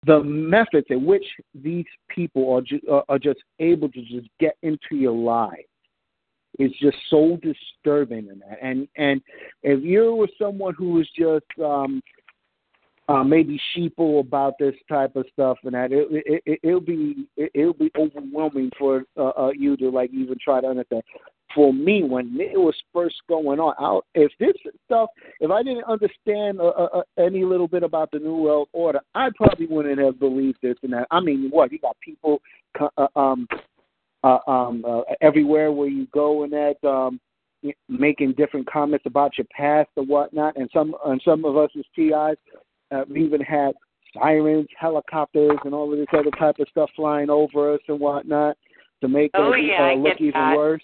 The methods in which these people are, ju- are just able to just get into your lives is just so disturbing. In that. And and if you were someone who was just um, uh, maybe sheeple about this type of stuff and that, it, it, it, it'll be it, it'll be overwhelming for uh, uh, you to like even try to understand. For me, when it was first going on, I, if this stuff, if I didn't understand uh, uh, any little bit about the New World Order, I probably wouldn't have believed this and that. I mean, what you got people uh, um, uh, um, uh, everywhere where you go and that um, making different comments about your past or whatnot, and some and some of us as T Is uh, even had sirens, helicopters, and all of this other type of stuff flying over us and whatnot to make oh, us yeah, uh, look even that. worse.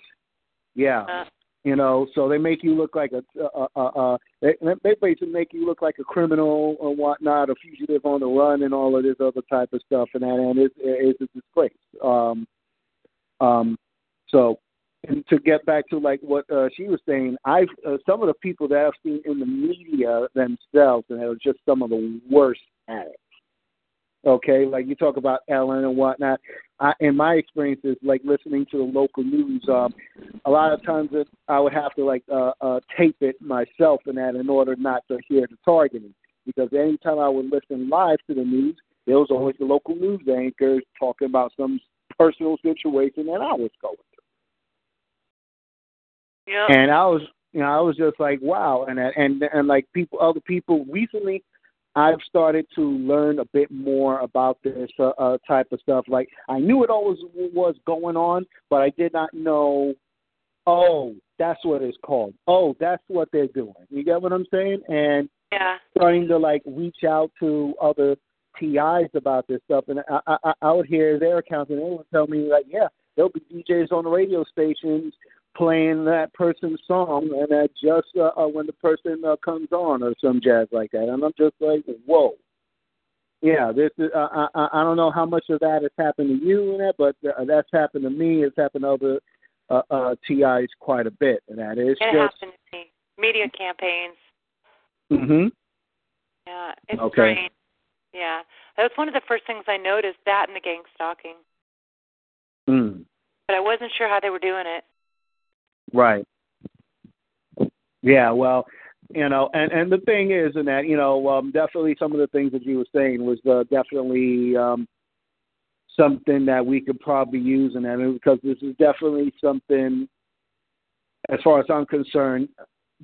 Yeah, uh, you know, so they make you look like a uh, uh, uh, they, they basically make you look like a criminal or whatnot, a fugitive on the run, and all of this other type of stuff, and that, and it's, it's a disgrace. Um, um, so and to get back to like what uh, she was saying, I've uh, some of the people that I've seen in the media themselves, and they're just some of the worst at it. Okay, like you talk about Ellen and whatnot. I, in my experiences, like listening to the local news, um, a lot of times it, I would have to like uh, uh, tape it myself and that in order not to hear the targeting. Because anytime I would listen live to the news, there was always the local news anchors talking about some personal situation that I was going through. Yeah. And I was, you know, I was just like, wow. And and and like people, other people recently, I've started to learn a bit more about this uh, uh, type of stuff. Like, I knew it always was going on, but I did not know, oh, that's what it's called. Oh, that's what they're doing. You get what I'm saying? And yeah. starting to, like, reach out to other T Is about this stuff. And I, I, I would hear their accounts, and they would tell me, like, yeah, there'll be D Js on the radio stations playing that person's song, and that just uh, uh, when the person uh, comes on or some jazz like that. And I'm just like, whoa. Yeah, this is, uh, I, I don't know how much of that has happened to you and that, but uh, that's happened to me. It's happened to other uh, uh, T Is quite a bit. And that is it just, happened to me. Media campaigns. Mm-hmm. Yeah, it's okay. Strange. Yeah. That was one of the first things I noticed, that and the gang stalking. Mm. But I wasn't sure how they were doing it. Right. Yeah, well, you know, and, and the thing is, in that, you know, um, definitely some of the things that you were saying was uh, definitely um, something that we could probably use in that, because this is definitely something, as far as I'm concerned,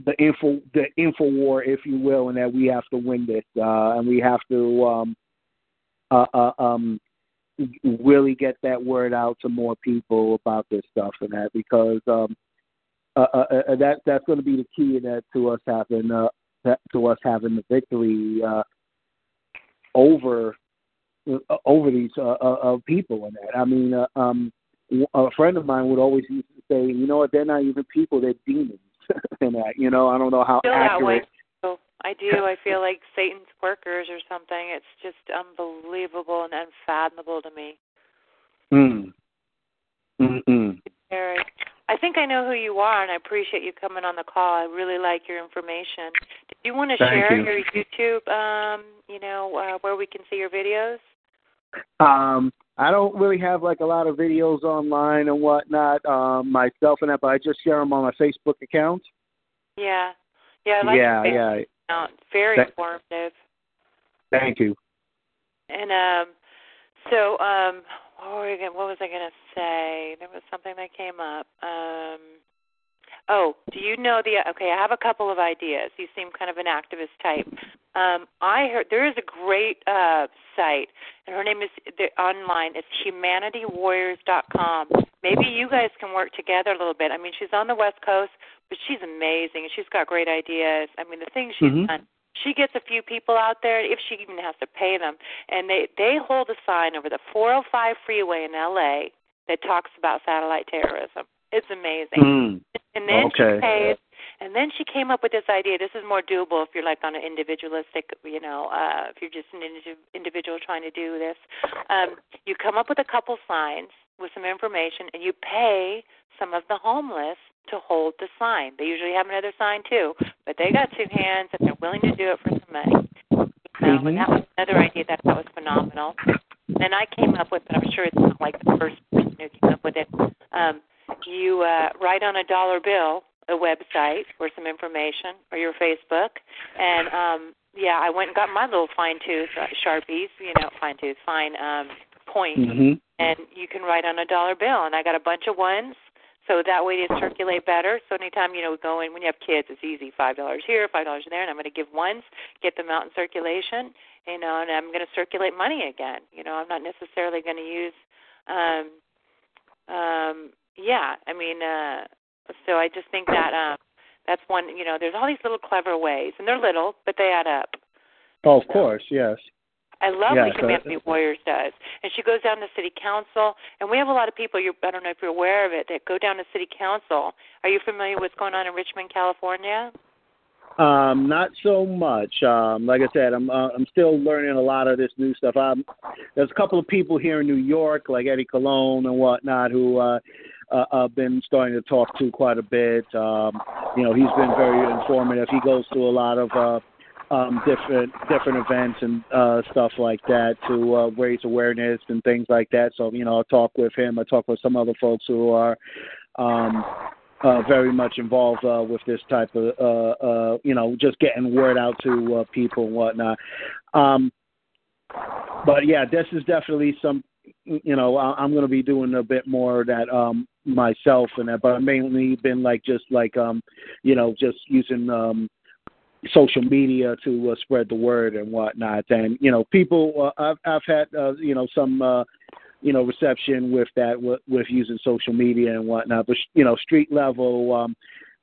the info, the info war, if you will, and that we have to win this, uh, and we have to um, uh, uh, um, really get that word out to more people about this stuff and that, because um, Uh, uh, uh, that that's going to be the key that to us having uh, that, to us having the victory uh, over uh, over these uh, uh, people and that. I mean, uh, um, a friend of mine would always used to say, you know what, they're not even people, they're demons. And that, you know, I don't know how I accurate. That way. I do. I feel like Satan's workers or something. It's just unbelievable and unfathomable to me. Mm. Mm-mm. Derek, I think I know who you are, and I appreciate you coming on the call. I really like your information. Did you want to Thank share you. your YouTube, um, you know, uh, where we can see your videos? Um, I don't really have, like, a lot of videos online and whatnot um, myself and that, but I just share them on my Facebook account. Yeah. Yeah, I like yeah, your Facebook yeah. account. Very Th- informative. Thank you. And um, so... Um, What was I going to say? There was something that came up. Um, oh, do you know the... Okay, I have a couple of ideas. You seem kind of an activist type. Um, I heard... There is a great uh, site, and her name is the, online. It's humanity warriors dot com. Maybe you guys can work together a little bit. I mean, she's on the West Coast, but she's amazing. She's got great ideas. I mean, the things she's mm-hmm. done... She gets a few people out there, if she even has to pay them, and they, they hold a sign over the four oh five freeway in L A that talks about satellite terrorism. It's amazing. Mm. And then okay. she pays, and then she came up with this idea. This is more doable if you're like on an individualistic, you know, uh, if you're just an indi- individual trying to do this. Um, you come up with a couple signs with some information, and you pay some of the homeless to hold the sign. They usually have another sign too, but they got two hands and they're willing to do it for some money. You know, mm-hmm. And that was another idea that that was phenomenal. And I came up with, but I'm sure it's not like the first person who came up with it. Um, you uh, write on a dollar bill a website or some information or your Facebook, and um, yeah, I went and got my little fine tooth uh, Sharpies, you know, fine tooth, fine um, point, mm-hmm. and you can write on a dollar bill. And I got a bunch of ones. So that way they circulate better. So anytime, you know, we go in, when you have kids, it's easy, five dollars here, five dollars there, and I'm going to give ones, get them out in circulation, you know, and I'm going to circulate money again. You know, I'm not necessarily going to use, um, um, yeah, I mean, uh, so I just think that um, that's one, you know, there's all these little clever ways, and they're little, but they add up. Oh, of course, yes. I love yeah, what Humanity so Warriors does. And she goes down to city council, and we have a lot of people, you're, I don't know if you're aware of it, that go down to city council. Are you familiar with what's going on in Richmond, California? Um, not so much. Um, like I said, I'm uh, I'm still learning a lot of this new stuff. I'm, there's a couple of people here in New York, like Eddie Colon and whatnot, who uh, uh, I've been starting to talk to quite a bit. Um, you know, he's been very informative. He goes through a lot of uh, – Um, different different events and uh, stuff like that to uh, raise awareness and things like that. So, you know, I talk with him. I talk with some other folks who are um, uh, very much involved uh, with this type of, uh, uh, you know, just getting word out to uh, people and whatnot. Um, but, yeah, this is definitely some, you know, I, I'm going to be doing a bit more of that um, myself and that, but I've mainly been like just like um, you know, just using um, social media to uh, spread the word and whatnot. And you know, people, uh, I've I've had uh, you know some uh, you know reception with that with, with using social media and whatnot. But you know, street level, um,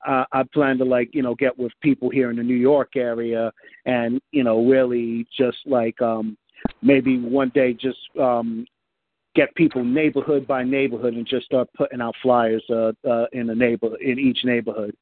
I, I plan to like you know get with people here in the New York area and you know really just like um, maybe one day just. Um, get people neighborhood by neighborhood and just start putting out flyers uh, uh, in a neighbor in each neighborhood.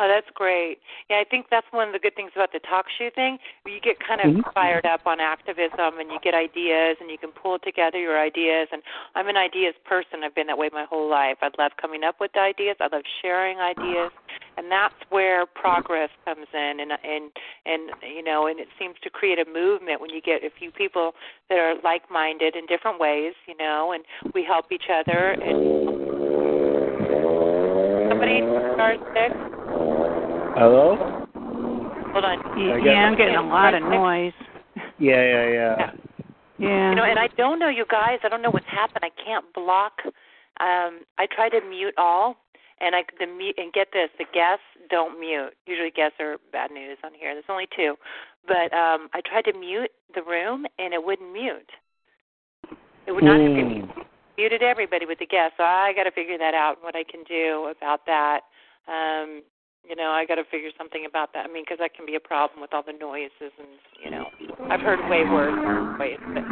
Oh, that's great. Yeah, I think that's one of the good things about the TalkShoe thing. You get kind of mm-hmm. fired up on activism and you get ideas and you can pull together your ideas. And I'm an ideas person. I've been that way my whole life. I love coming up with ideas. I love sharing ideas. And that's where progress comes in. And, and, and you know, and it seems to create a movement when you get a few people that are like-minded in different ways, you know, and we help each other. And somebody starts there. Hello? Hold on. Yeah, I'm getting a lot of noise. Yeah, yeah, yeah. Yeah. You know, and I don't know, you guys. I don't know what's happened. I can't block. Um, I try to mute all, and I the mute and get this. The guests don't mute. Usually, guests are bad news on here. There's only two, but um, I tried to mute the room, and it wouldn't mute. It would not mm. have muted everybody with the guests. So I got to figure that out. What I can do about that. Um, You know, I got to figure something about that. I mean, because that can be a problem with all the noises, and you know, I've heard way worse ways. But...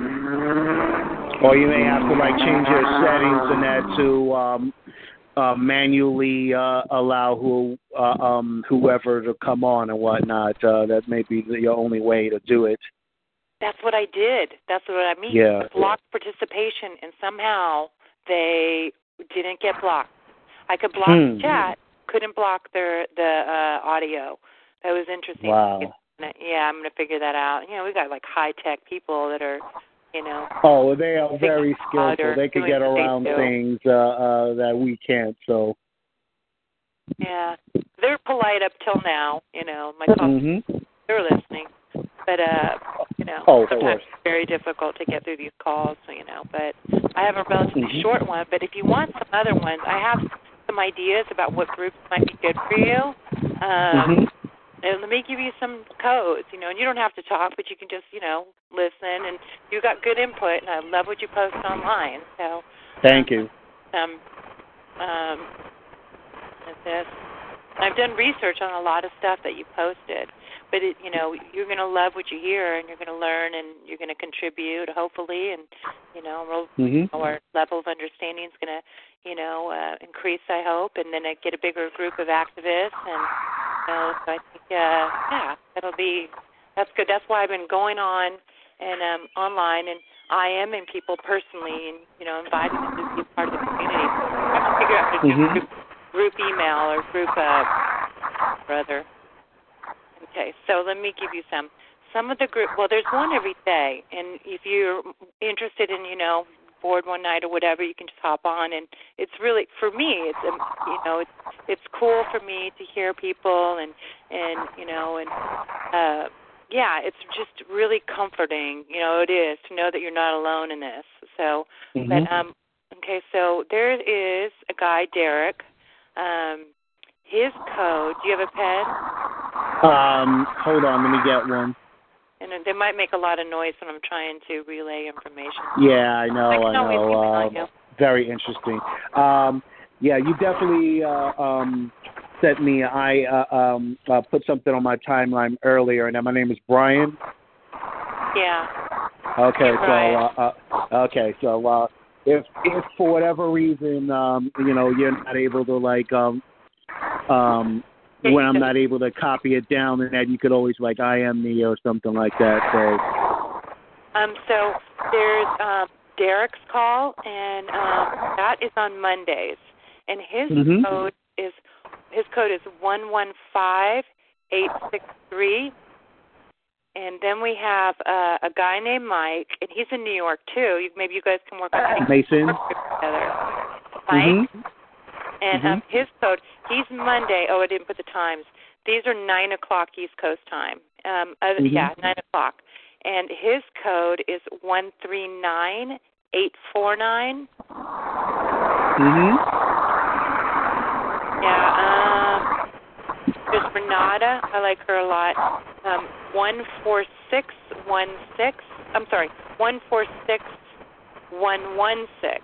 Or you may have to like change your settings and that to um, uh, manually uh, allow who uh, um, whoever to come on and whatnot. Uh, that may be the only way to do it. That's what I did. That's what I mean. Yeah. Blocked participation, and somehow they didn't get blocked. I could block hmm. the chat. Couldn't block their the uh, audio. That was interesting. Wow. Yeah, I'm going to figure that out. You know, we got like high tech people that are, you know. Oh, well, they are very skillful. They can get around things uh, uh, that we can't. So. Yeah, they're polite up till now. You know, my colleagues, mm-hmm. they're listening, but uh, you know, oh, sometimes it's very difficult to get through these calls. So, you know, but I have a relatively mm-hmm. short one. But if you want some other ones, I have. Some ideas about what groups might be good for you. Um, mm-hmm. And let me give you some codes, you know, and you don't have to talk, but you can just, you know, listen. And you got good input, and I love what you post online. So thank you. Um, um, this. I've done research on a lot of stuff that you posted, but, it, you know, you're going to love what you hear, and you're going to learn, and you're going to contribute, hopefully, and, you know, mm-hmm. our level of understanding is going to, you know, uh, increase, I hope, and then I get a bigger group of activists, and you know, so I think, uh, yeah, that'll be, that's good. That's why I've been going on and um, online, and I am in people personally, and, you know, inviting them to be part of the community. I have to figure out a mm-hmm. group, group email or group, uh, brother. Okay, so let me give you some. Some of the group, well, there's one every day, and if you're interested in, you know, bored one night or whatever, you can just hop on, and it's really for me. It's you know, it's it's cool for me to hear people, and and you know, and uh, yeah, it's just really comforting. You know, it is to know that you're not alone in this. So, mm-hmm. but um, okay, so there is a guy, Derek. Um, his code. Do you have a pen? Um, hold on, let me get one. And they might make a lot of noise when I'm trying to relay information. Yeah, I know, I, I know. Uh, very interesting. Um, yeah, you definitely uh, um, sent me. I uh, um, uh, put something on my timeline earlier, and my name is Brian. Yeah. Okay, hey, Brian. so uh, uh, okay, so uh, if if for whatever reason um, you know you're not able to like um. um when I'm not able to copy it down, and that you could always like I M me or something like that. So, um, so there's um, Derek's call, and um, that is on Mondays, and his mm-hmm. code is his code is one one five eight six three. And then we have uh, a guy named Mike, and he's in New York too. You, maybe you guys can work on Mason together. Mike. Mm-hmm. And mm-hmm. um, his code, he's Monday. Oh, I didn't put the times. These are nine o'clock East Coast time. Um, other, mm-hmm. Yeah, nine o'clock. And his code is one three nine eight four nine. Mm-hmm. Renata. I like her a lot. Um, one four six one six. I'm sorry, one four six one one six.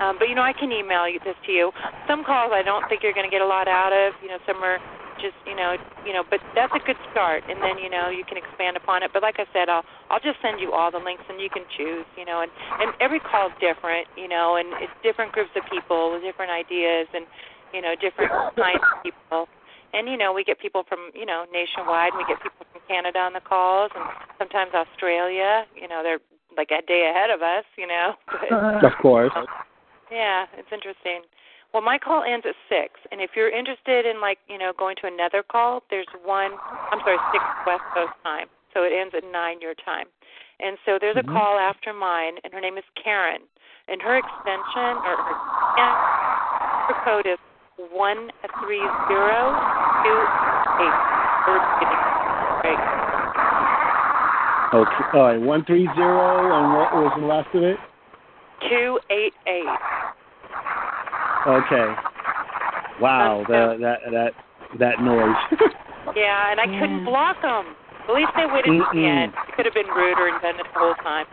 Um, but you know, I can email you this to you. Some calls I don't think you're going to get a lot out of. You know, some are just you know you know. But that's a good start, and then you know you can expand upon it. But like I said, I'll I'll just send you all the links, and you can choose. You know, and and every call is different. You know, and it's different groups of people with different ideas, and you know, different kinds of people. And, you know, we get people from, you know, nationwide. We get people from Canada on the calls and sometimes Australia. You know, they're like a day ahead of us, you know. But, of course. You know, yeah, it's interesting. Well, my call ends at six. And if you're interested in, like, you know, going to another call, there's one, I'm sorry, six West Coast time. So it ends at nine your time. And so there's a mm-hmm. call after mine, and her name is Karen. And her extension, or her, her code is One three zero two eight. Right. Okay. All right. One three zero, and what was the last of it? Two eight eight. Okay. Wow. The, that that that noise. Yeah, and I couldn't block them. At least they waited until the end. It could have been rude or invented the whole time.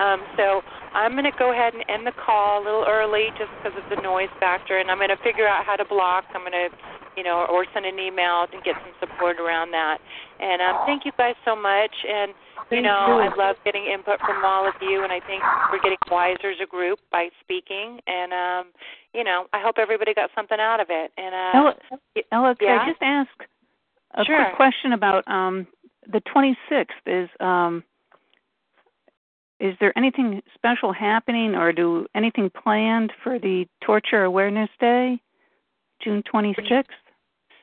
Um, so I'm going to go ahead and end the call a little early just because of the noise factor, and I'm going to figure out how to block. I'm going to, you know, or send an email and get some support around that. And um, thank you guys so much. And, you know, I love getting input from all of you, and I think we're getting wiser as a group by speaking. And, um, you know, I hope everybody got something out of it. And uh, Ella, Ella yeah? can I just ask a sure. quick question about um, – the twenty-sixth is, um, is there anything special happening or do anything planned for the Torture Awareness Day, June twenty-sixth?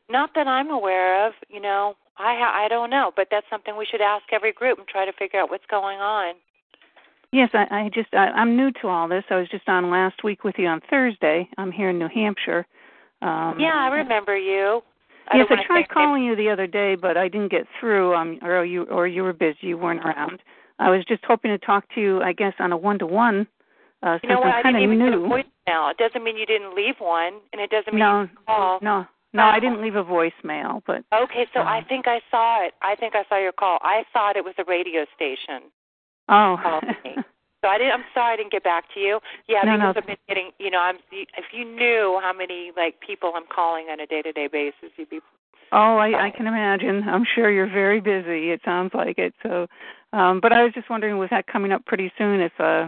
Not that I'm aware of, you know. I I don't know, but that's something we should ask every group and try to figure out what's going on. Yes, I, I just, I, I'm new to all this. I was just on last week with you on Thursday. I'm here in New Hampshire. Um, yeah, I remember you. I yes, I tried calling you the other day, but I didn't get through, um, or you or you were busy, you weren't around. I was just hoping to talk to you, I guess, on a one-to-one. Uh, you know what, I didn't even new. Get a voicemail. It doesn't mean you didn't leave one, and it doesn't mean no, you didn't call. No, no, I didn't leave a voicemail. But okay, so uh, I think I saw it. I think I saw your call. I thought it was a radio station. Oh. Called me. So I didn't, I'm sorry I didn't get back to you. Yeah, no, because no. I've been getting, you know, I'm. If you knew how many like people I'm calling on a day-to-day basis, you'd be. Oh, I, I can imagine. I'm sure you're very busy. It sounds like it. So, um, but I was just wondering, was that coming up pretty soon? If uh,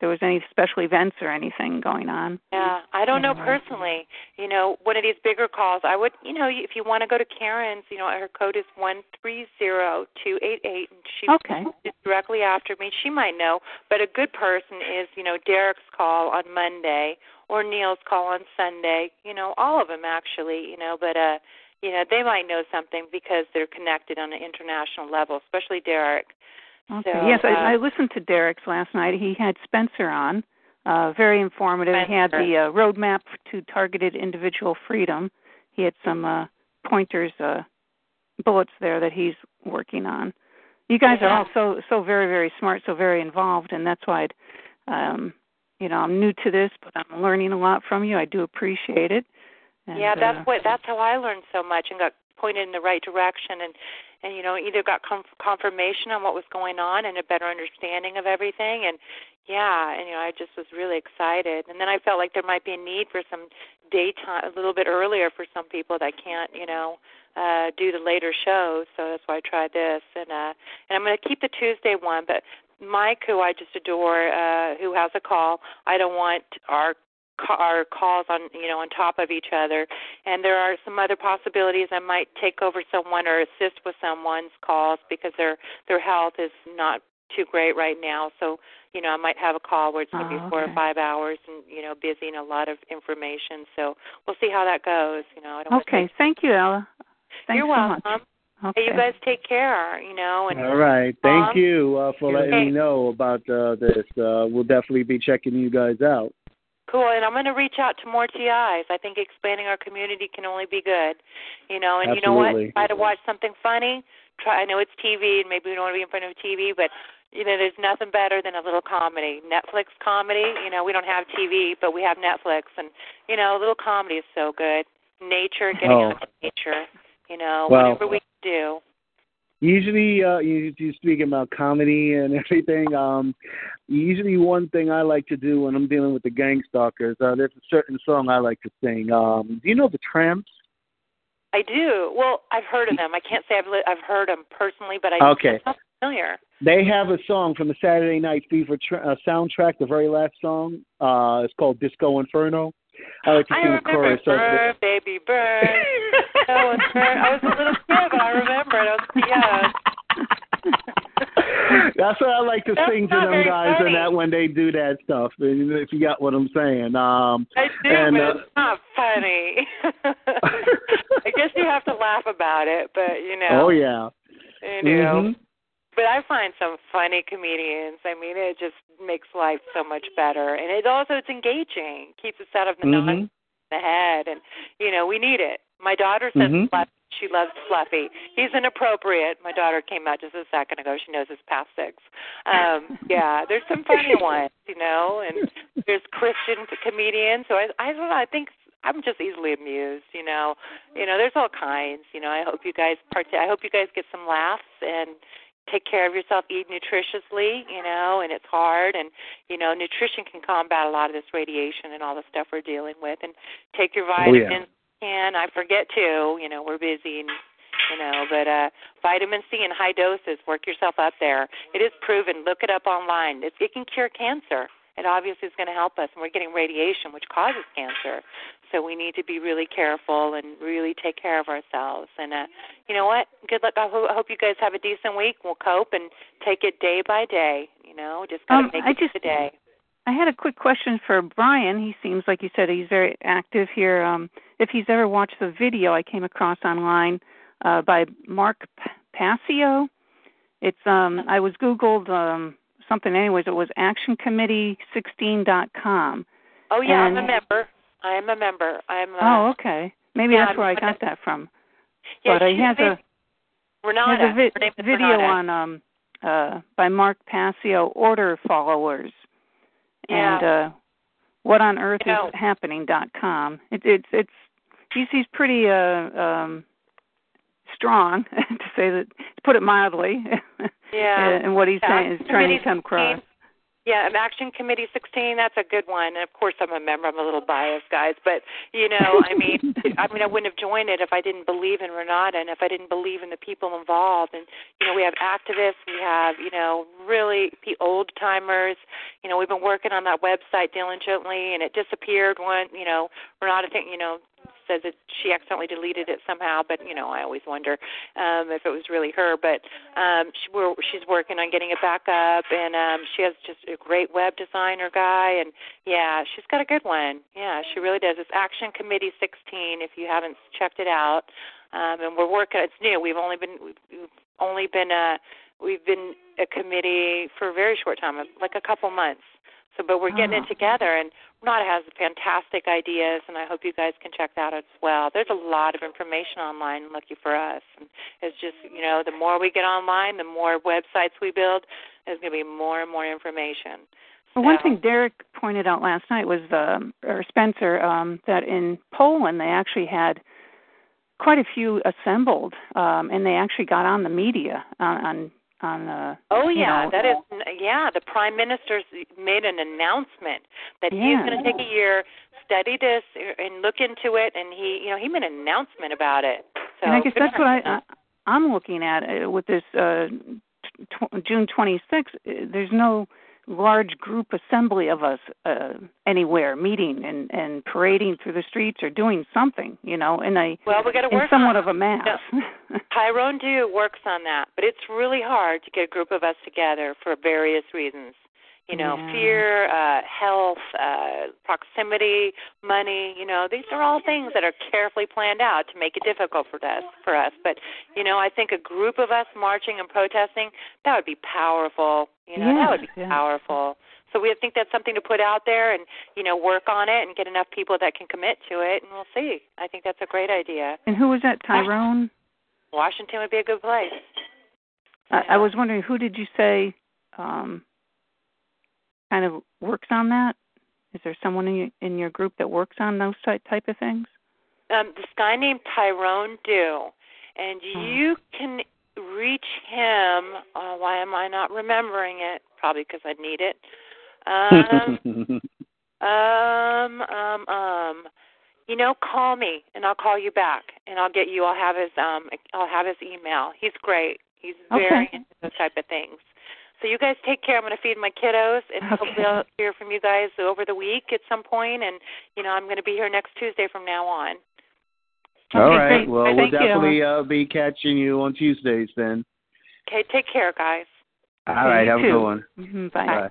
there was any special events or anything going on? Yeah, I don't know personally. You know, one of these bigger calls, I would, you know, if you want to go to Karen's, you know, her code is one three zero two eight eight, and she okay. is directly after me. She might know, but a good person is, you know, Derek's call on Monday or Neil's call on Sunday. You know, all of them actually. You know, but uh, you know, they might know something because they're connected on an international level, especially Derek. Okay. So, yes, uh, I, I listened to Derek's last night. He had Spencer on, uh, very informative. Spencer. He had the uh, roadmap to targeted individual freedom. He had some uh, pointers, uh, bullets there that he's working on. You guys yeah. are all so, so very, very smart, so very involved, and that's why, I'd, um, you know, I'm new to this, but I'm learning a lot from you. I do appreciate it. And, yeah, that's uh, what. That's how I learned so much and got pointed in the right direction and. And, you know, either got com- confirmation on what was going on and a better understanding of everything. And, yeah, and, you know, I just was really excited. And then I felt like there might be a need for some daytime, a little bit earlier for some people that can't, you know, uh, do the later shows. So that's why I tried this. And, uh, and I'm going to keep the Tuesday one. But Mike, who I just adore, uh, who has a call, I don't want our our calls on, you know, on top of each other. And there are some other possibilities. I might take over someone or assist with someone's calls because their their health is not too great right now. So, you know, I might have a call where it's going to be four okay. or five hours and, you know, busy and a lot of information. So we'll see how that goes. You know, I don't okay. Take... Thank you, Ella. Thanks You're so welcome. Much. Okay. Hey, you guys take care, you know. And, all right. Thank um, you uh, for letting okay. me know about uh, this. Uh, we'll definitely be checking you guys out. Cool, and I'm going to reach out to more T Is. I think expanding our community can only be good, you know. And Absolutely. You know what? Try to watch something funny. Try. I know it's T V, and maybe we don't want to be in front of T V, but you know, there's nothing better than a little comedy. Netflix comedy. You know, we don't have T V, but we have Netflix, and you know, a little comedy is so good. Nature, getting oh. out to nature. You know, well, whatever we can do. Usually, uh, you, you speak about comedy and everything. Um, usually, one thing I like to do when I'm dealing with the gang stalkers, uh, there's a certain song I like to sing. Um, do you know the Tramps? I do. Well, I've heard of them. I can't say I've li- I've heard them personally, but I okay. I'm familiar. They have a song from the Saturday Night Fever tra- uh, soundtrack. The very last song, uh, it's called Disco Inferno. I like to sing the chorus. I remember, burn, baby, burn. I was a little kid, but I remember it. I was too young. That's what I like to That's sing to them guys, funny. And that when they do that stuff, if you got what I'm saying. Um, I do, and, but uh, it's not funny. I guess you have to laugh about it, but you know. Oh yeah. You know. Mm-hmm. But I find some funny comedians. I mean, it just makes life so much better. And it also, it's engaging. Keeps us out of the mm-hmm. nonsense in the head. And, you know, we need it. My daughter says mm-hmm. Fluffy. She loves Fluffy. He's inappropriate. My daughter came out just a second ago. She knows it's past six. Um, yeah, there's some funny ones, you know. And there's Christian comedians. So I, I don't know. I think I'm just easily amused, you know. You know, there's all kinds. You know, I hope you guys part- I hope you guys get some laughs and take care of yourself, eat nutritiously, you know, and it's hard. And, you know, nutrition can combat a lot of this radiation and all the stuff we're dealing with. And take your vitamins. Oh, yeah. And I forget, too, you know, we're busy, and, you know, but uh, vitamin C in high doses, work yourself up there. It is proven. Look it up online. It's, it can cure cancer. It obviously is going to help us. And we're getting radiation, which causes cancer. So we need to be really careful and really take care of ourselves. And uh, you know what? Good luck. I, ho- I hope you guys have a decent week. We'll cope and take it day by day. You know, just got to um, make I it just, today. I had a quick question for Brian. He seems like you said he's very active here. Um, if he's ever watched the video I came across online uh, by Mark Passio. It's um, I was Googled um, something anyways. It was action committee sixteen dot com. Oh, yeah, and I'm a member. I am a member. I'm. Uh, oh, okay. Maybe yeah, that's where I got that from. Yeah, but he has a, Renata. Has a vi- Her video Renata. on um, uh, by Mark Passio, Order Followers, yeah. and uh, What on Earth you know. is Happening dot com. It, it's it's he's he's pretty uh, um, strong to say that, to put it mildly. Yeah. and, and what he's yeah, saying is trying to come across. Yeah, Action Committee sixteen, that's a good one. And, of course, I'm a member. I'm a little biased, guys. But, you know, I mean, I mean, I wouldn't have joined it if I didn't believe in Renata and if I didn't believe in the people involved. And, you know, we have activists. We have, you know, really old-timers. You know, we've been working on that website diligently, and it disappeared when, you know, Renata, think, you know, says that she accidentally deleted it somehow, but, you know, I always wonder um, if it was really her. But um, she, we're, she's working on getting it back up, and um, she has just a great web designer guy. And, yeah, she's got a good one. Yeah, she really does. It's Action Committee sixteen, if you haven't checked it out. Um, and we're working. It's new. We've only been we've only been a, we've been a committee for a very short time, like a couple months. So, but we're getting it together, and Renata has fantastic ideas, and I hope you guys can check that out as well. There's a lot of information online, lucky for us. And it's just, you know, the more we get online, the more websites we build, there's going to be more and more information. Well, so. One thing Derek pointed out last night was, um, or Spencer, um, that in Poland they actually had quite a few assembled, um, and they actually got on the media on, on On the, oh yeah, know. that is yeah. The Prime Minister's made an announcement that yeah. he's going to take a year, study this, and look into it. And he, you know, he made an announcement about it. So and I guess that's what I, I'm looking at with this uh, t- June twenty-sixth. There's no large group assembly of us uh, anywhere meeting and, and parading through the streets or doing something, you know, in a well, we gotta work in somewhat on of a mass. No. Tyrone Dew works on that, but it's really hard to get a group of us together for various reasons. You know, yeah. fear, uh, health, uh, proximity, money, you know, these are all things that are carefully planned out to make it difficult for us. For us. But, you know, I think a group of us marching and protesting, that would be powerful. You know, yeah, that would be yeah. powerful. So we think that's something to put out there and, you know, work on it and get enough people that can commit to it, and we'll see. I think that's a great idea. And who was that, Tyrone? Washington, Washington would be a good place. I, I was wondering, who did you say... Um, kind of works on that? Is there someone in your, in your group that works on those type, type of things? Um, this guy named Tyrone Dew, and you can reach him. Oh, why am I not remembering it? Probably because I need it. Um, um, um, um. You know, call me, and I'll call you back, and I'll get you. I'll have his um. I'll have his email. He's great. He's very okay. into those type of things. So you guys take care. I'm going to feed my kiddos, and okay. hopefully I'll hear from you guys over the week at some point. And, you know, I'm going to be here next Tuesday from now on. Okay, all right. Great. Well, well we'll definitely uh, be catching you on Tuesdays then. Okay. Take care, guys. All okay, right. Have too. a good one. Mm-hmm, bye. Bye.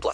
plus.